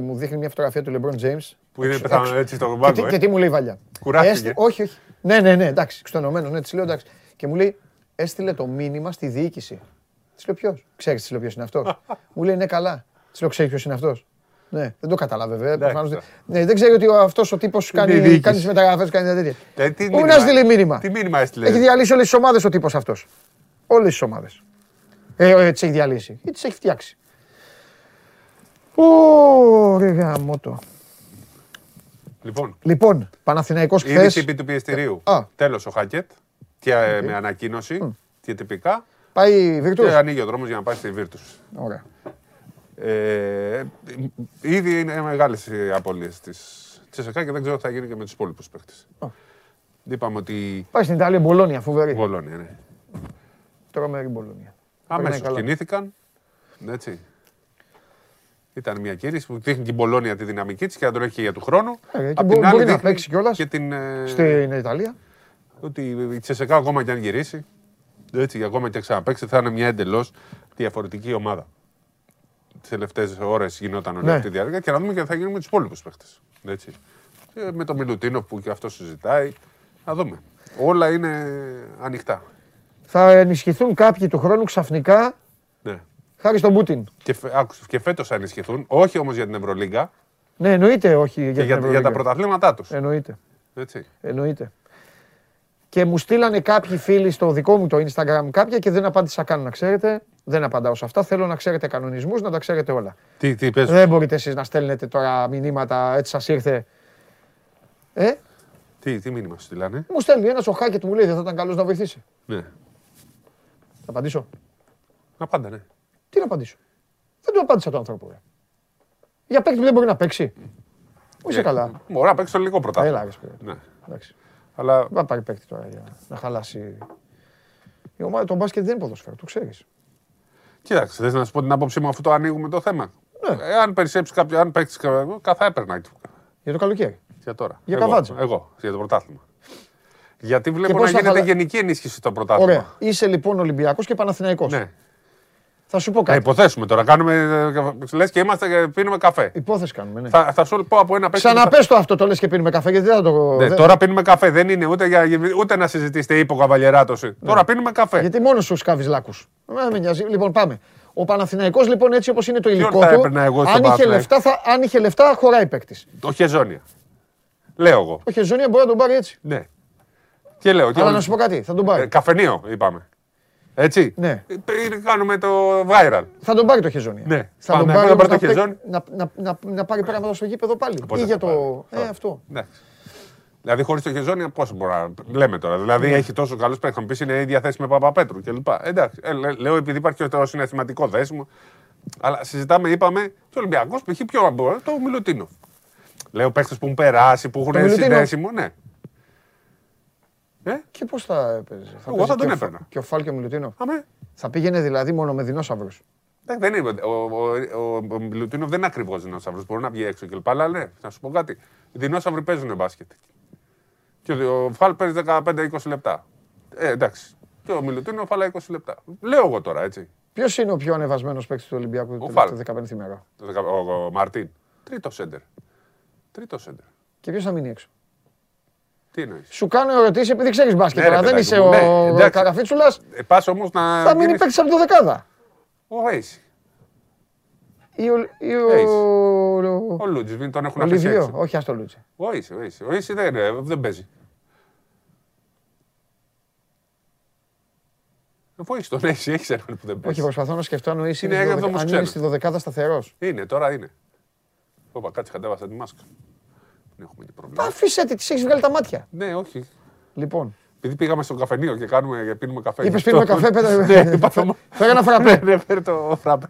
Μου δείχνει μια φωτογραφία του LeBron James. Που είναι πεθαμένο έτσι στον μπάγκο. Και τι μου λέει η Βάλια. Κουράστηκε. Όχι. Ναι, εντάξει, εξτονωμένος, ναι, της λέω εντάξει. Και μου λέει, έστειλε το μήνυμα στη διοίκηση. Της λέω ποιος. Ξέρεις τι λέω ποιος είναι αυτός. Μου λέει ναι καλά. Της λέω ξέρεις ποιος είναι αυτός. Ναι, δεν το κατάλαβε βέβαια. Ναι, δεν ξέρει ότι αυτός ο τύπος κάνει τις μεταγραφές, κάνει τέτοια. Πού να στείλει μήνυμα. Τι μήνυμα έστειλε. Έχει διαλύσει όλες τις ομάδες ο τύπος αυτός. Όλες τις ομάδες. Τις έχει διαλύσει. Ή τις έχει φτιάξει. Ωραία μότο. Λοιπόν, Παναθηναϊκός χθες. Είδηση επί του πιεστηρίου. Τέλος ο Χάκετ. Και με ανακοίνωση. Και τυπικά. Πάει η Virtus. Και ανοίγει ο δρόμος για να πάει στη Virtus. Ωραία. Ήδη είναι μεγάλες οι απώλειες της ΣΕΚΑ και δεν ξέρω τι θα γίνει και με τους υπόλοιπους παίκτες. Είπαμε ότι... Πάει στην Ιταλία, Μπολόνια, φοβερή. Μπολόνια, ναι. Τρομερή Μπολόνια. Αμέσως κινήθηκαν. Έτσι. Ήταν μια κίνηση που δείχνει την Μπολόνια τη δυναμική της και να το έχει για του χρόνου. Απ' την άλλη να παίξει κιόλας στην Ιταλία. Ότι η ΣΕΚΑ ακόμα κι αν γυρίσει, έτσι, ακόμα και ξαναπαίξει, θα είναι μια εντελώς διαφορετική ομάδα. Τις τελευταίες ώρες γινόταν όλη αυτή τη διάρκεια και να δούμε και τι θα γίνει με τους υπόλοιπους παίχτες. Με τον Μιλουτίνοφ που και αυτό συζητάει. Να δούμε. Όλα είναι ανοιχτά. Θα ενισχυθούν κάποιοι του χρόνου ξαφνικά. Ναι. Χάρη στον Πούτιν. Και φέτος θα ενισχυθούν. Όχι όμως για την Ευρωλίγκα. Ναι, εννοείται όχι για την Ευρωλίγκα. Για τα πρωταθλήματά τους. Εννοείται. Έτσι. Εννοείται. Και μου στείλανε κάποιοι φίλοι στο δικό μου το Instagram κάποια και δεν απάντησα καν, να ξέρετε. Δεν απαντάω σε αυτά. Θέλω να ξέρετε κανονισμούς, να τα ξέρετε όλα. Τι πες. Δεν μπορείτε εσείς να στέλνετε τώρα μηνύματα, έτσι σας ήρθε. Τι μήνυμα σου στείλανε. Μου στέλνει ένας ο Χάκετ, μου λέει δεν θα ήταν καλός να βοηθήσει. Ναι. Να απαντήσω. Να απάντα, ναι. Τι να απαντήσω. Δεν του απάντησα τον άνθρωπο. Ρε. Για παίκτη που δεν μπορεί να παίξει. Είσαι καλά. Μπορεί να παίξει το λίγο πρωτά. Έλα, ναι. Εντάξει. Αλλά... Να πάρει παίκτη τώρα για να χαλάσει. Η ομάδα των μπάσκετ δεν είναι ποδοσφαίρο, το ξέρεις. Κοίταξε, θες να σου πω την άποψή μου αφού το ανοίγουμε το θέμα. Ναι. Αν περισσέψει κάποιο, αν παίξει κάποιο, καθά έπαιρνα. Για το καλοκαίρι. Για τώρα. Για Καβάτζο. Εγώ, για το πρωτάθλημα. Γιατί βλέπω να γίνεται γενική ενίσχυση στο πρωτάθλημα. Ωραία. Είσαι λοιπόν Ολυμπιακός και Παναθηναϊκός. Ναι. Θα σου πω κάτι. Να υποθέσουμε τώρα. Κάνουμε, λες και είμαστε, πίνουμε καφέ. Υπόθεση κάνουμε, ναι. Θα σου πω από ένα παίκτη. Ξαναπες το αυτό, το λες και πίνουμε καφέ, γιατί δεν θα το. Ναι, τώρα πίνουμε καφέ. Δεν είναι ούτε να συζητήσετε ύπο Καβαλιαράτος. Τώρα πίνουμε καφέ. Γιατί μόνο σου σκάβεις λάκους. Με νοιάζει. Λοιπόν, πάμε. Ο Παναθηναϊκός, λοιπόν, έτσι όπως είναι το υλικό του. Αν είχε λεφτά, χωράει παίκτης. Το Χεζόνια. Λέω εγώ. Το Χεζόνια μπορεί να τον πάρει έτσι. Ναι. Και λέω. Αλλά να σου πω κάτι. Θα τον πάρει. Καφενείο, είπαμε. Έτσι. Ναι. Κάνουμε το viral. Θα τον πάρει το Χεζόνι. Ναι. Θα τον πάρει το Χεζόνι. Να πάρει πέρα στο γήπεδο πάλι. Ή για το. Αυτό. Ναι. Δηλαδή χωρίς το Χεζόνι πόσο μπορεί να λέμε τώρα. Δηλαδή έχει τόσο καλούς παίκτες. Θα μου πεις είναι η διαθέση με Παπαπέτρου κλπ. Εντάξει. Λέω επειδή υπάρχει το συναισθηματικό δέσιμο. Αλλά συζητάμε, είπαμε, ο Ολυμπιακός π.χ. πιο μπορεί το Μιλουτίνο. Λέω παίκτες που έχουν περάσει, που έχουν συνδέσιμο. Ναι. Και πώς θα έπαιζε. Εγώ θα τον έφερνα. Και ο Φάλ και ο Μιλουτίνοφ. Θα πήγαινε δηλαδή μόνο με δεινόσαυρους. Ο Μιλουτίνοφ δεν είναι ακριβώς δεινόσαυρος. Μπορεί να βγει έξω κλπ. Αλλά ναι, να σου πω κάτι. Οι δεινόσαυροι παίζουν μπάσκετ. Και ο Φάλ παίζει 15-20 λεπτά. Εντάξει. Και ο Μιλουτίνοφ άλλα 20 λεπτά. Λέω εγώ τώρα έτσι. Ποιος είναι ο πιο ανεβασμένος παίκτης του Ολυμπιακού το 15η μέρα. Ο Μαρτίν. Τρίτο σέντερ. Και ποιος θα μείνει έξω. Σου κάνω ερωτήσεις επειδή ξέρεις μπάσκετ, αλλά δεν είσαι ο Καραφίτσουλας. Πας όμως να... Θα μείνει παίκτης από το δεκάδα. Ο Ράις. Ο Λούτζης, μην τον έχουν αφήσει έξω. Όχι, ας το Λούτζη. Ο Ράις δεν παίζει. Αφού έχεις τον Ράις, έχεις έναν που δεν παίζει. Όχι, προσπαθώ να σκεφτώ αν ο Ράις είναι στη δωδεκάδα σταθερός. Είναι, τώρα είναι. Ωπα, κάτσε, κατέβασα τη μάσκα. Άφησε τη, της έχεις βγάλει τα μάτια. Ναι, όχι. Λοιπόν. Επειδή πήγαμε στο καφενείο και πίνουμε καφέ. Είπες πίνουμε καφέ, φέρε ένα φραπέ. Ναι, φέρε το φραπέ.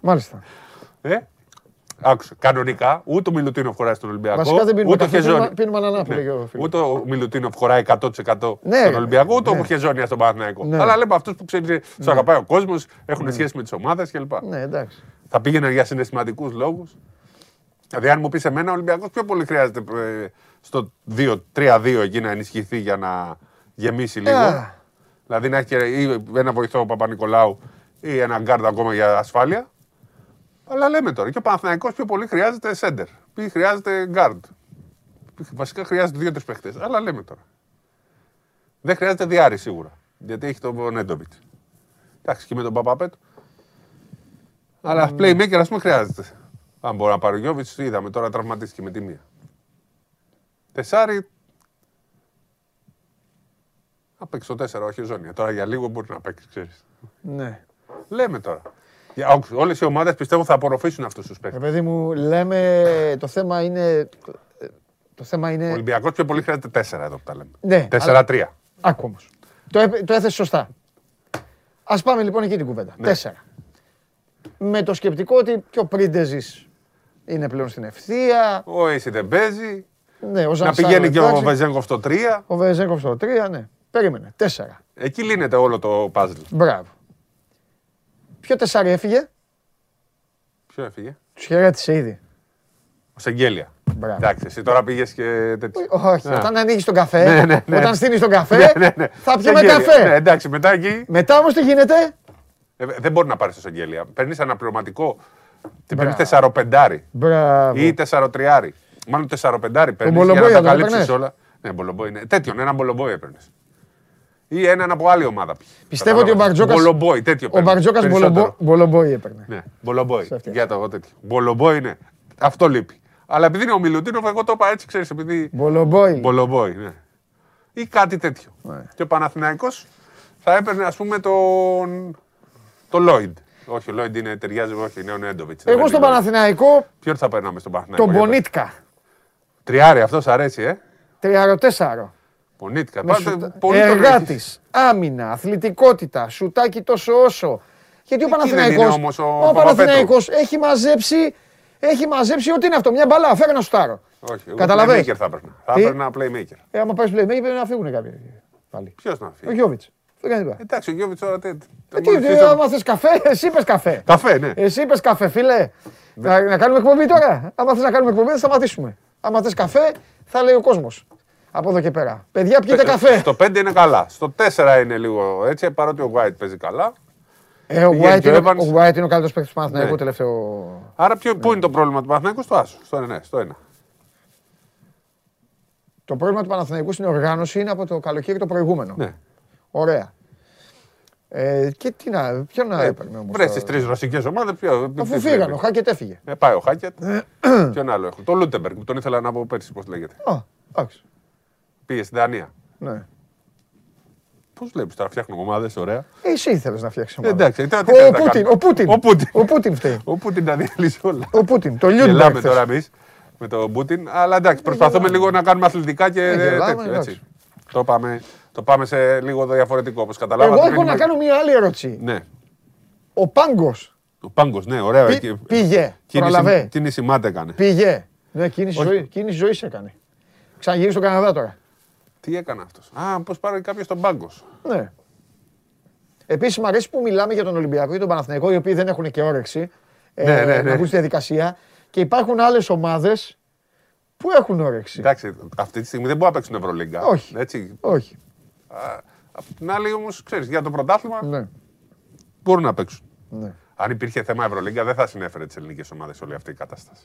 Μάλιστα. Άκουσε, κανονικά, ούτε ο Μιλουτίνοφ χωράει στον Ολυμπιακό. Βασικά δεν πίνουμε καφέ, πίνουμε ανάπηρη. Ούτε ο Μιλουτίνοφ χωράει 100% στον Ολυμπιακό, ούτε ο Χεζόνια στον Παναθηναϊκό. Αλλά λέμε αυτούς που ξέρουν, τους αγαπάει ο κόσμος, έχουν σχέση με τις ομάδες κλπ. Θα πήγαιναν για συναισθηματικούς λόγους. Δηλαδή, αν μου πεις εμένα, ο Ολυμπιακός πιο πολύ χρειάζεται στο 2-3-2 εκεί να ενισχυθεί για να γεμίσει λίγο. Δηλαδή, να έχει και ένα βοηθό Παπα-Νικολάου ή ένα γκάρντα ακόμα για ασφάλεια. Αλλά λέμε τώρα, και ο Παναθηναϊκός πιο πολύ χρειάζεται σέντερ. Ή χρειάζεται γκάρντ. Βασικά χρειάζεται 2-3 παίχτες. Αλλά λέμε τώρα. Δεν χρειάζεται διάρρη σίγουρα. Γιατί έχει τον Νέντοβιτ. Εντάξει, και με τον Παπαπέτ. Αλλά playmaker ας πούμε χρειάζεται. Αν μπορεί να πάρει ο Γιώβιτς, είδαμε τώρα τραυματίστηκε με τη μία. Τεσάρι. Να παίξει το 4, όχι ζώνια. Τώρα για λίγο μπορεί να παίξει, ξέρεις. Ναι. Λέμε τώρα. Όλες οι ομάδες πιστεύω θα απορροφήσουν αυτούς τους παίκτες. Παιδί μου, λέμε το θέμα είναι. Το θέμα είναι. Ο Ολυμπιακός πιο πολύ χρειάζεται 4 εδώ που τα λέμε. Ναι. 4-3. Άκου όμως. Το έθεσε σωστά. Ας πάμε λοιπόν εκεί την κουβέντα. 4. Με το σκεπτικό ότι πιο πρίντεζης είναι πλέον στην ευθεία. Ο Ace δεν παίζει. Ναι, να πηγαίνει και ο Βεζέγκοφ στο 3. Ο Βεζέγκοφ στο 3, ναι. Περίμενε. 4. Εκεί λύνεται όλο το puzzle. Μπράβο. Ποιο 4 έφυγε. Ποιο έφυγε. Τους χαιρέτησε ήδη. Ο Σεγγέλια. Εντάξει, εσύ τώρα πήγες και τέτοιο. Όχι, όταν ανοίγεις τον καφέ, όταν στείνεις τον καφέ, θα πιούμε καφέ. Εντάξει, μετά εκεί. Μετά όμως τι γίνεται. Δεν μπορεί να πάρεις το Σεγγέλια. Παίρνεις αναπληρωματικό. Τι παίρνεις 4-5 ή 4-3. Μάλλον 4-5 παίρνεις για να τα καλύψεις όλα. Ναι, μπολομπόι είναι. Τέτοιον, ένα μπολομπόι έπαιρνες. Ή έναν από άλλη ομάδα. Πιστεύω ότι ο Μπαρτζόκας. Μπολομπόι, τέτοιο. Ο Μπαρτζόκας μπολομπόι έπαιρνε. Ναι, μπολομπόι. Για το εγώ τέτοιο. Μπολομπόι είναι. Αυτό λείπει. Αλλά επειδή είναι ο Μιλουτίνοφ, εγώ το είπα έτσι, ξέρεις, επειδή. Μπολομπόι. Ναι. Ή κάτι τέτοιο. Ναι. Και ο Παναθηναϊκός θα έπαιρνε, ας πούμε, τον Λόιντ. Όχι, ο Λόιντ είναι, ταιριάζει, όχι, είναι ο Νέντοβιτς. Εγώ στον Παναθηναϊκό. Ποιον θα παίρναμε στον Παναθηναϊκό. Τον Μπονίτκα. Τριάρι, αυτό αρέσει, ε. 3-4. Πονίτκα, πάντα. Εργάτης, άμυνα, αθλητικότητα, σουτάκι τόσο όσο. Γιατί ο Παναθηναϊκός έχει μαζέψει. Έχει μαζέψει ό,τι είναι αυτό. Μια μπαλά, φέρε να σουτάρω. Όχι, εγώ playmaker θα έπαιρνα. Θα έπαιρνα playmaker. Άμα πάρεις playmaker πρέπει να φύγουν κάποιοι. Ποιος να φύγει. Ο Γιώβιτς. Δεν κάνει τίποτα. Εντάξει, ο Γιώβιτς τώρα τι, άμα θες καφέ, εσύ είπες καφέ. Καφέ, ναι. Εσύ είπες καφέ, φίλε. Να κάνουμε εκπομπή τώρα. Άμα θες να κάνουμε εκπομπή, θα σταματήσουμε. Άμα θες καφέ, θα λέει ο κόσμος. Από εδώ και πέρα. Παιδιά, πιείτε καφέ. Στο 5 είναι καλά. Στο 4 είναι λίγο έτσι, παρότι ο White παίζει καλά. Ο White είναι ο καλύτερος παίκτης του Παναθηναϊκού τελευταίο. Άρα πού είναι το πρόβλημα του Παναθηναϊκού στο άσο, στο 1. Το πρόβλημα του Παναθηναϊκού στην οργάνωση είναι από το καλοκαίρι το προηγούμενο. Ναι. Ωραία. Και τι να, ποιο να έπαιρνε όμως. Βρες τις τρεις ρωσικές ομάδες. Αφού φύγανε, ο Χάκετ έφυγε. Πάει ο Χάκετ. Ποιον άλλο έχουν. Το Λούτεμπεργκ που τον ήθελα να πω πέρσι, πώς λέγεται. Πήγε στην Δανία. Ναι. Πώς βλέπεις τώρα, φτιάχνουμε ομάδες, ωραία. Εσύ ήθελες να φτιάξεις ομάδες. Εντάξει, ήταν ο Πούτιν φταίει. Ο Πούτιν τα διέλυσε όλα. Ο Πούτιν, το λιούντα. Γελάμε τώρα εμείς με τον Πούτιν, αλλά εντάξει, προσπαθούμε λίγο να κάνουμε αθλητικά και τέτοιο, έτσι. Το πάμε σε λίγο διαφορετικό, όπως καταλάβατε. Εγώ έχω να κάνω μια άλλη ερώτηση. Ναι. Ο Πάγκος, ναι, ωραία. Πήγε, προλαβέ. Κίνηση μάται έκανε. Πήγε, ναι, κίνηση ζωής έκανε. Ξαναγυρίσει στον Καναδά τώρα. Τι έκανε αυτός. Α, πώς πάρει κάποιος τον πάγκο. Ναι. Επίσης, μου αρέσει που μιλάμε για τον Ολυμπιακό ή τον Παναθηναϊκό, οι οποίοι δεν έχουν και όρεξη να βγουν στη διαδικασία. Και υπάρχουν άλλες ομάδες που έχουν όρεξη. Εντάξει, αυτή τη στιγμή δεν μπορεί να παίξουν Ευρωλίγκα. Όχι. Απ' την άλλη, όμως, ξέρεις, για το πρωτάθλημα μπορούν να παίξουν. Ναι. Αν υπήρχε θέμα Ευρωλίγκα, δεν θα συνέφερε τις ελληνικές ομάδες όλη αυτή η κατάσταση.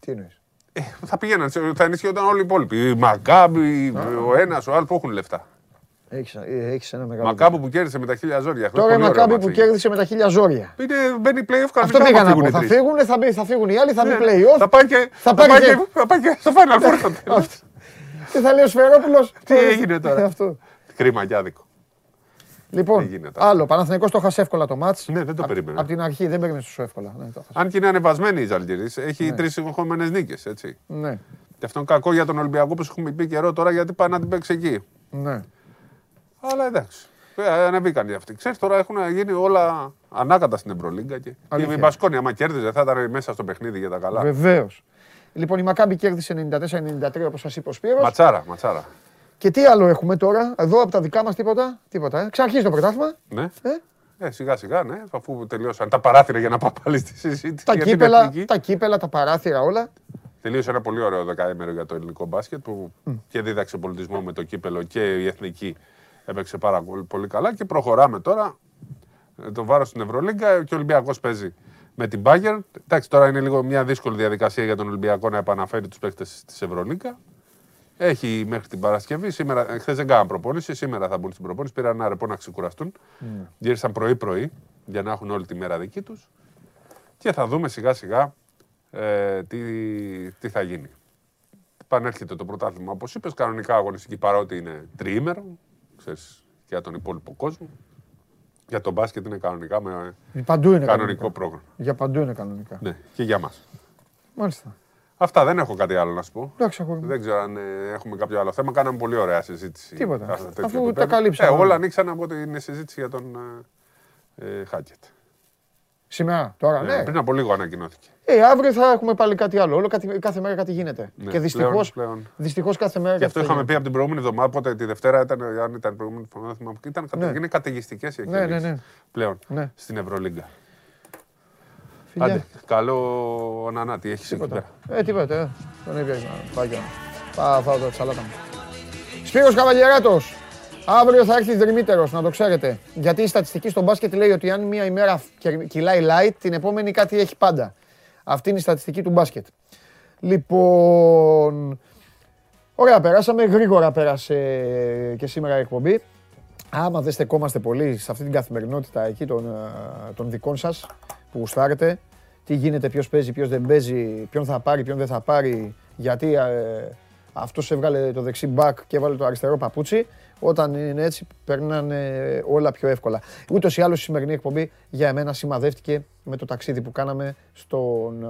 Τι εννοείς. Θα πηγαίναν, θα ενισχύονταν όλοι οι υπόλοιποι. Οι Μακάμπι, ο ένας, ο άλλος που έχουν λεφτά. Έχεις ένα μεγάλο. Μακάμπι που κέρδισε με τα 1000 ζόρια. Τώρα η Μακάμπι που κέρδισε με τα 1000 ζόρια. Μπαίνει playoff κανονικά. Αυτό πήγαν από. Θα φύγουν, θα φύγουν οι άλλοι, θα μπει playoff. Θα πάει και στο Final Four. Τι θα λέει ο Σφερόπουλος. Τι έγινε τώρα. Κρίμα και άδικο. Λοιπόν, άλλο, Παναθηναϊκός το χάσε εύκολα το μάτς. Ναι, δεν το περίμενε. Από την αρχή δεν περίμενε τόσο εύκολα. Ναι, αν και είναι ανεβασμένοι οι Ζαλγκιρείς, έχει 3 συγχωνόμενες νίκες, έτσι. Ναι. Και αυτό είναι κακό για τον Ολυμπιακό που έχουμε πει καιρό τώρα, γιατί πάει να την παίξει εκεί. Ναι. Αλλά εντάξει. Ανεβήκαν οι αυτοί. Ξέρεις, τώρα έχουν γίνει όλα ανάκατα στην Ευρωλίγκα. Και η Μπασκόνια, άμα κέρδιζε, θα ήταν μέσα στο παιχνίδι για τα καλά. Βεβαίως. Λοιπόν, η Μακάμπι κέρδισε 94-93, όπως σας είπε ο Σπύρος. Ματσάρα. Και τι άλλο έχουμε τώρα, εδώ από τα δικά μας τίποτα. Ξαναρχίζει το πρωτάθλημα. Ναι. Σιγά σιγά, ναι, αφού τελειώσαν τα παράθυρα για να πάω πάλι στη συζήτηση. Τα κύπελα, τα παράθυρα, όλα. Τελείωσε ένα πολύ ωραίο δεκαήμερο για το ελληνικό μπάσκετ που και δίδαξε πολιτισμό με το κύπελο και η εθνική έπαιξε πάρα πολύ καλά. Και προχωράμε τώρα το βάρος στην Ευρωλίγκα και ο Ολυμπιακός παίζει με την Μπάγερ. Εντάξει, τώρα είναι λίγο μια δύσκολη διαδικασία για τον Ολυμπιακό να επαναφέρει τους παίκτες της Ευρωλίγκα. Έχει μέχρι την Παρασκευή. Σήμερα, χθες δεν κάναν προπόνηση. Σήμερα θα μπουν στην προπόνηση. Πήραν ένα ρεπό να ξεκουραστούν. Γύρισαν πρωί-πρωί για να έχουν όλη τη μέρα δική τους. Και θα δούμε σιγά-σιγά τι θα γίνει. Πανέρχεται το πρωτάθλημα, όπως είπες. Κανονικά αγωνιστική, παρότι είναι τριήμερο. Ξέρεις, για τον υπόλοιπο κόσμο. Για τον μπάσκετ είναι κανονικά με κανονικό πρόγραμμα. Για παντού είναι κανονικά. Ναι, και για μας. Μάλιστα. Αυτά, δεν έχω κάτι άλλο να σου πω. Δεν ξέρω αν έχουμε κάποιο άλλο θέμα. Κάναμε πολύ ωραία συζήτηση. Τίποτα. Αφού τα καλύψαμε. Όλα ανοίξαν από την συζήτηση για τον Χάκετ. Σήμερα, τώρα, ναι. Πριν από λίγο ανακοινώθηκε. Αύριο θα έχουμε πάλι κάτι άλλο. Όλο κάθε μέρα κάτι γίνεται. Ναι, και δυστυχώς κάθε μέρα. Και αυτό είχαμε πει από την προηγούμενη εβδομάδα. Οπότε τη Δευτέρα ήταν, αν ήταν προηγούμενη εβδομάδα, ήταν καταιγιστικές οι εκκίνησεις πλέον στην Ευρωλίγκα. Άντε, καλό ανανάτη, έχεις εκεί πέρα. Τίποτε, τον έπιαξε να πάει και να φάω το σαλάτα μου. Σπύρος Καβαλιαράτος, αύριο θα έρθει δρυμύτερος, να το ξέρετε. Γιατί η στατιστική στο μπάσκετ λέει ότι αν μία ημέρα κυλάει light, την επόμενη κάτι έχει πάντα. Αυτή είναι η στατιστική του μπάσκετ. Λοιπόν, ωραία περάσαμε, γρήγορα πέρασε και σήμερα η εκπομπή. Άμα δεν στεκόμαστε πολύ σε αυτή την καθημερινότητα εκεί των δικών σας, που γουστάρετε, τι γίνεται, ποιος παίζει, ποιος δεν παίζει, ποιον θα πάρει, ποιον δεν θα πάρει, γιατί αυτός έβγαλε το δεξί μπακ και έβαλε το αριστερό παπούτσι, όταν είναι έτσι περνάνε όλα πιο εύκολα. Ούτως ή άλλως η σημερινή εκπομπή για εμένα σημαδεύτηκε με το ταξίδι που κάναμε στον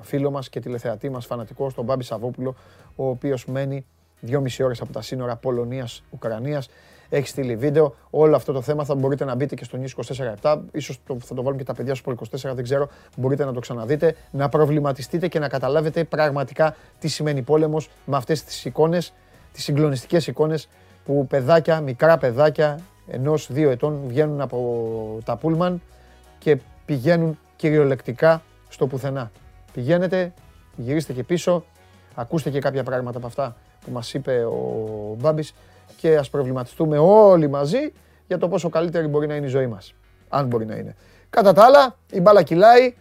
φίλο μας και τηλεθεατή μας φανατικό, τον Μπάμπη Σαββόπουλο, ο οποίος μένει 2,5 ώρες από τα σύνορα Πολωνίας-Ουκρανίας. Έχει στείλει βίντεο. Όλο αυτό το θέμα θα μπορείτε να μπείτε και στο News 24/7. Ίσως θα το βάλουν και τα παιδιά στο 24, δεν ξέρω. Μπορείτε να το ξαναδείτε, να προβληματιστείτε και να καταλάβετε πραγματικά τι σημαίνει πόλεμος με αυτές τις εικόνες, τις συγκλονιστικές εικόνες που παιδάκια, μικρά παιδάκια 1-2 ετών βγαίνουν από τα πούλμαν και πηγαίνουν κυριολεκτικά στο πουθενά. Πηγαίνετε, γυρίστε και πίσω, ακούστε και κάποια πράγματα από αυτά που μας είπε ο Μπάμπης. Και ας προβληματιστούμε όλοι μαζί για το πόσο καλύτερη μπορεί να είναι η ζωή μας. Αν μπορεί να είναι. Κατά τα άλλα, η μπάλα κυλάει.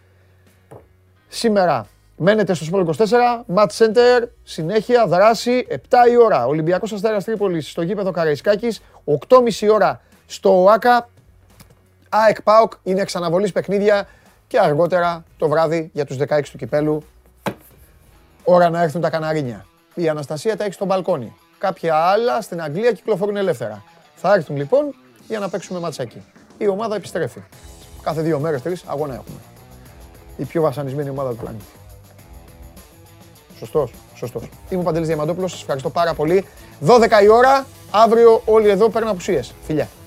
Σήμερα μένετε στο Σπορ 24, Match Center, συνέχεια, δράση, 7 η ώρα. Ολυμπιακός Αστέρας Τρίπολης στο γήπεδο Καραϊσκάκης, 8.30 ώρα στο ΟΑΚΑ. ΑΕΚ ΠΑΟΚ είναι ξαναβολής παιχνίδια και αργότερα το βράδυ για τους 16 του Κυπέλου. Ώρα να έρθουν τα Καναρίνια. Η Αναστασία τα έχει στο μπαλκόνι. Κάποια άλλα στην Αγγλία κυκλοφορούν ελεύθερα. Θα έρθουν λοιπόν για να παίξουμε ματσάκι. Η ομάδα επιστρέφει. Κάθε 2 μέρες, 3 αγώνα έχουμε. Η πιο βασανισμένη ομάδα του πλανήτη. Σωστός, σωστός. Είμαι ο Παντελής Διαμαντόπουλος, σας ευχαριστώ πάρα πολύ. 12 η ώρα, αύριο όλοι εδώ παίρνουν απουσίες. Φιλιά.